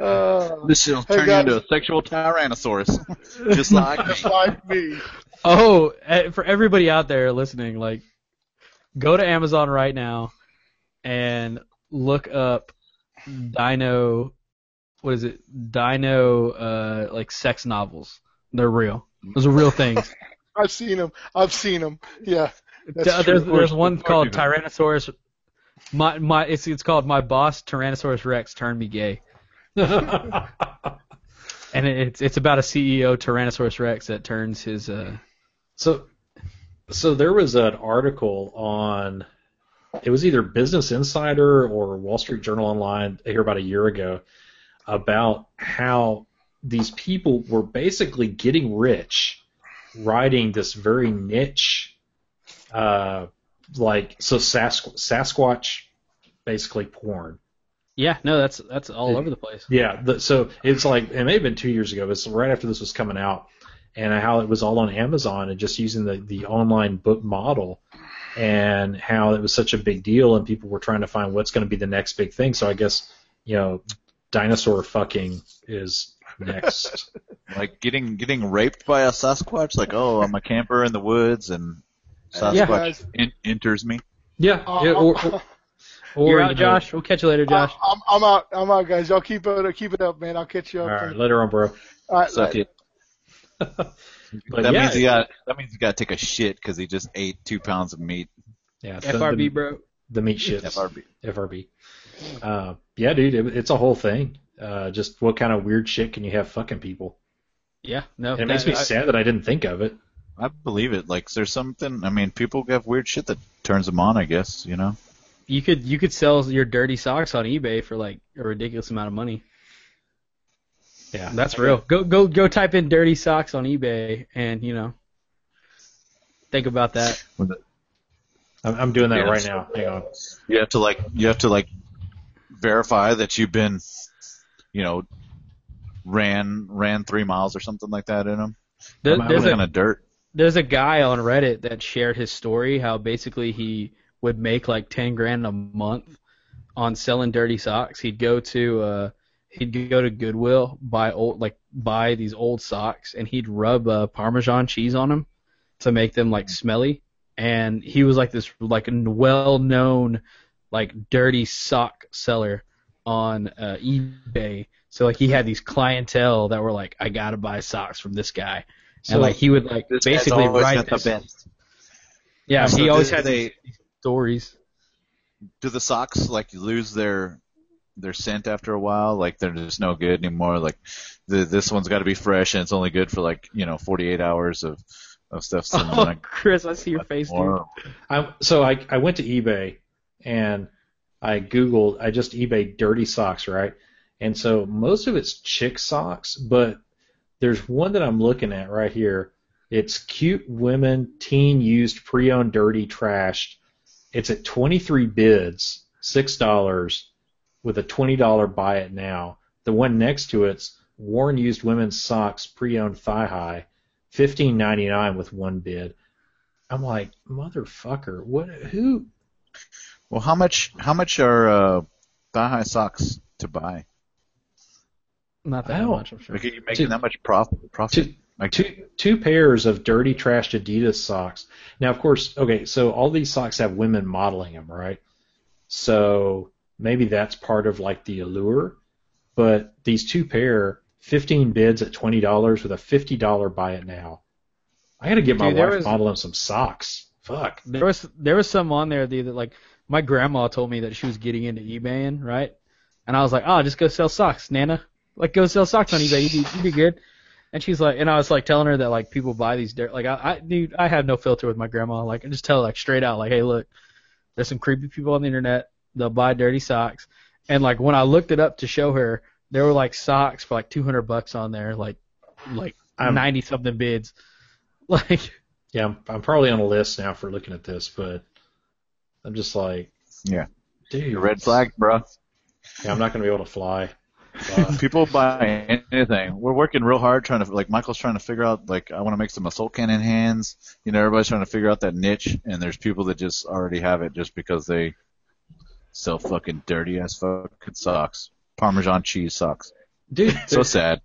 Uh, this shit'll turn hey you into a sexual tyrannosaurus, just like just like me. Oh, for everybody out there listening, like, go to Amazon right now and look up Dino. What is it? Dino, uh, like sex novels. They're real. Those are real things. I've seen them. I've seen them. Yeah. That's there's true. There's one called Tyrannosaurus. My my. It's it's called My Boss Tyrannosaurus Rex Turned Me Gay. And it's it's about a C E O Tyrannosaurus Rex that turns his uh... so so there was an article on it was either Business Insider or Wall Street Journal Online here about a year ago about how these people were basically getting rich riding this very niche uh, like so Sasqu- Sasquatch basically porn. Yeah, no, that's that's all over the place. Yeah, the, so it's like it may have been two years ago, but it's right after this was coming out, and how it was all on Amazon and just using the, the online book model, and how it was such a big deal, and people were trying to find what's going to be the next big thing. So I guess you know, dinosaur fucking is next. Like getting getting raped by a Sasquatch. Like, oh, I'm a camper in the woods, and Sasquatch yeah. in, enters me. Yeah. yeah or, or, Or You're out, Josh. We'll catch you later, Josh. Uh, I'm, I'm out. I'm out, guys. Y'all keep it, keep it up, man. I'll catch you up. All right, later on, bro. All right, suck it. that, yeah, means he got, that means he got to take a shit because he just ate two pounds of meat. Yeah, F R B, the, bro. The meat shit. F R B. F R B. Uh, yeah, dude, it, it's a whole thing. Uh, just what kind of weird shit can you have fucking people? Yeah, no. And it that, makes me I, sad that I didn't think of it. I believe it. Like, there's something. I mean, people have weird shit that turns them on. I guess you know. You could you could sell your dirty socks on eBay for like a ridiculous amount of money. Yeah, that's real. Go go go! Type in dirty socks on eBay, and you know, think about that. I'm, I'm doing that yeah, right now. Hang on. You have to like you have to like verify that you've been, you know, ran ran three miles or something like that in them. There, there's a, dirt. There's a guy on Reddit that shared his story how basically he. Would make like ten grand a month on selling dirty socks. He'd go to uh, he'd go to Goodwill, buy old like buy these old socks, and he'd rub uh, Parmesan cheese on them to make them like smelly. And he was like this like well-known like dirty sock seller on uh, eBay. So like he had these clientele that were like, I gotta buy socks from this guy. So and like he would like basically write the best. Yeah, so he always had a. Stories. Do the socks like lose their their scent after a while? Like they're just no good anymore. Like the, this one's got to be fresh, and it's only good for like you know forty-eight hours of of stuff. So oh, I, Chris, I see your face, dude. I, so I I went to eBay and I googled. I just eBay dirty socks, right? And so most of it's chick socks, but there's one that I'm looking at right here It's Cute Women Teen Used Pre-Owned Dirty Trashed. It's at twenty-three bids, six dollars, with a twenty dollar buy it now. The one next to it's Worn Used Women's Socks Pre-Owned Thigh High, fifteen ninety-nine with one bid. I'm like, motherfucker, what? Who? Well, how much? How much are uh, thigh high socks to buy? Not that much. I'm sure. Like, are you making two, that much profit? profit? Two, like, two, two pairs of dirty, trashed Adidas socks. Now, of course, okay. So all these socks have women modeling them, right? So maybe that's part of like the allure. But these two pair, fifteen bids at twenty dollars with a fifty dollar buy it now. I gotta get my Dude, wife was, modeling some socks. Fuck. There was there was some on there that like my grandma told me that she was getting into eBaying, right? And I was like, oh, just go sell socks, Nana. Like, go sell socks on eBay. You'd be, you'd be good. And she's like, and I was like telling her that like people buy these dirt. Like I, I dude, I have no filter with my grandma. Like I just tell her like straight out, like, hey, look, there's some creepy people on the internet. They'll buy dirty socks. And like when I looked it up to show her, there were like socks for like two hundred bucks on there, like like ninety something bids. Like, yeah, I'm, I'm probably on a list now for looking at this, but I'm just like, yeah, dude, red flag, bro. Yeah, I'm not gonna be able to fly. People buy anything. We're working real hard trying to, like, Michael's trying to figure out, like, I want to make some assault cannon hands. You know, everybody's trying to figure out that niche, and there's people that just already have it just because they sell fucking dirty ass fucking socks, Parmesan cheese socks. Dude, so sad.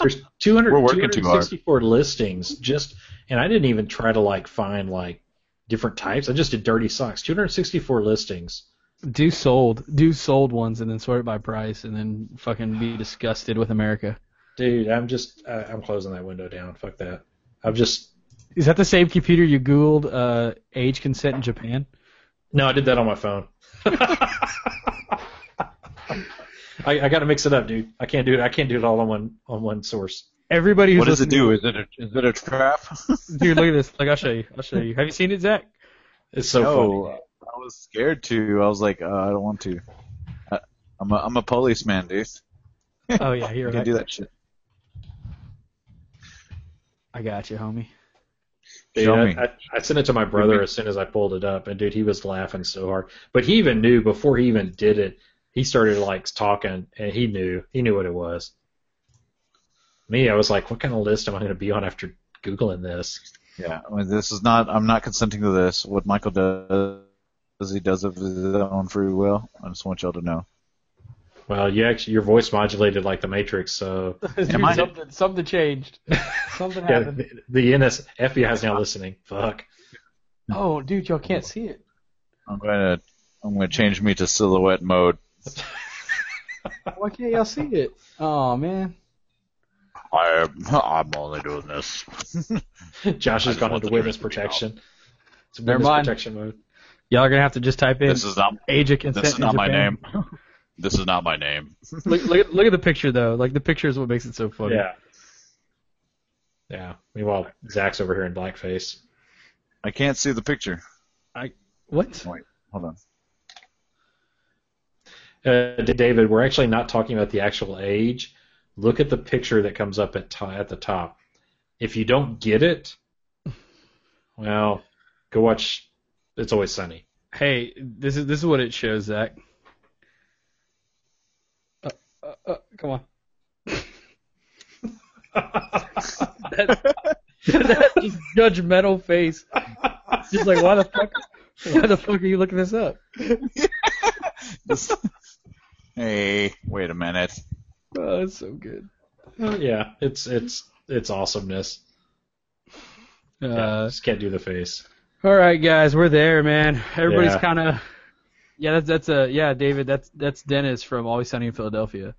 There's two hundred, We're working two hundred sixty-four too hard. listings just. And I didn't even try to, like, find, like, different types. I just did dirty socks. two hundred sixty-four listings. Do sold. Do sold ones and then sort it by price and then fucking be disgusted with America. Dude, I'm just uh, – I'm closing that window down. Fuck that. I'm just – Is that the same computer you Googled uh, age consent in Japan? No, I did that on my phone. I, I got to mix it up, dude. I can't do it. I can't do it all on one on one source. Everybody who's what does it do? Is it a, is it a trap? Dude, look at this. Like, I'll show you. I'll show you. Have you seen it, Zach? It's so no, funny. I was scared to. I was like, uh, I don't want to. I, I'm a I'm a policeman, dude. Oh yeah, you're right. You can do that shit. I got you, homie. Dude, show I, me. I, I sent it to my brother as soon as I pulled it up, and dude, he was laughing so hard. But he even knew before he even did it. He started like talking, and he knew he knew what it was. Me, I was like, what kind of list am I going to be on after Googling this? Yeah, I mean, this is not, I'm not consenting to this. What Michael does, he does of his own free will. I just want y'all to know. Well, you actually, your voice modulated like the Matrix, so. Dude, I... something, something changed. Something yeah, happened. The, the N S, F B I is now listening. Fuck. Oh, dude, y'all can't see it. I'm going to I'm gonna change me to silhouette mode. Why can't y'all see it? Oh, man. I, I'm only doing this. Josh has gone into witness protection. It's witness protection mode. Y'all are gonna have to just type in. This is not age of consent. This is not my name. This is not my name. Look, look, look at the picture though. Like the picture is what makes it so funny. Yeah. Yeah. Meanwhile, Zach's over here in blackface. I can't see the picture. I what? Wait, hold on. Uh, David, we're actually not talking about the actual age. Look at the picture that comes up at, t at the top. If you don't get it, well, go watch It's Always Sunny. Hey, this is this is what it shows, Zach. Uh, uh, uh, come on. that, that just judgmental face. Just like, why the fuck? Why the fuck are you looking this up? Hey, wait a minute. Oh, it's so good. Oh, yeah, it's it's it's awesomeness. Uh, yeah, just can't do the face. All right, guys, we're there, man. Everybody's yeah. kind of yeah. That's that's a yeah, David. That's that's Dennis from Always Sunny in Philadelphia.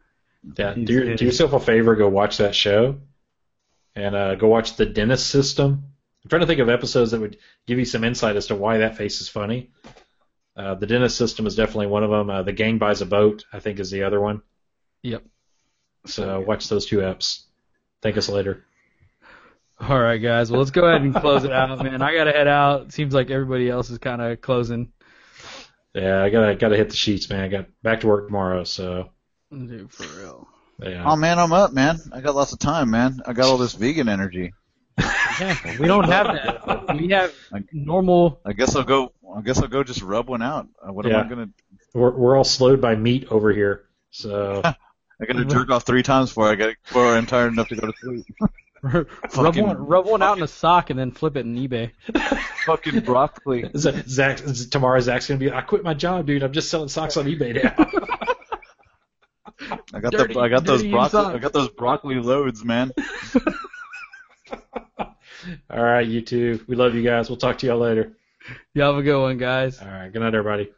Yeah, do, your, do yourself a favor, go watch that show, and uh, go watch the Dennis System. I'm trying to think of episodes that would give you some insight as to why that face is funny. Uh, the Dennis System is definitely one of them. Uh, the Gang Buys a Boat, I think, is the other one. Yep. So watch those two apps. Thank us later. All right, guys. Well, let's go ahead and close it out, man. I gotta head out. It seems like everybody else is kind of closing. Yeah, I gotta gotta hit the sheets, man. I got back to work tomorrow, so. Dude, for real. Yeah. Oh man, I'm up, man. I got lots of time, man. I got all this vegan energy. Yeah, we don't have that. We have I, normal. I guess I'll go. I guess I'll go. Just rub one out. What yeah. am I gonna? We're we're all slowed by meat over here, so I got to jerk off three times before I get before I'm tired enough to go to sleep. rub fucking, one, rub one fucking, out in a sock and then flip it in eBay. Fucking broccoli. Is that Zach? Is, tomorrow Zach's gonna be. I quit my job, dude. I'm just selling socks on eBay now. I got dirty, the I got those broccoli I got those broccoli loads, man. All right, you two. We love you guys. We'll talk to y'all later. Y'all have a good one, guys. All right, good night, everybody.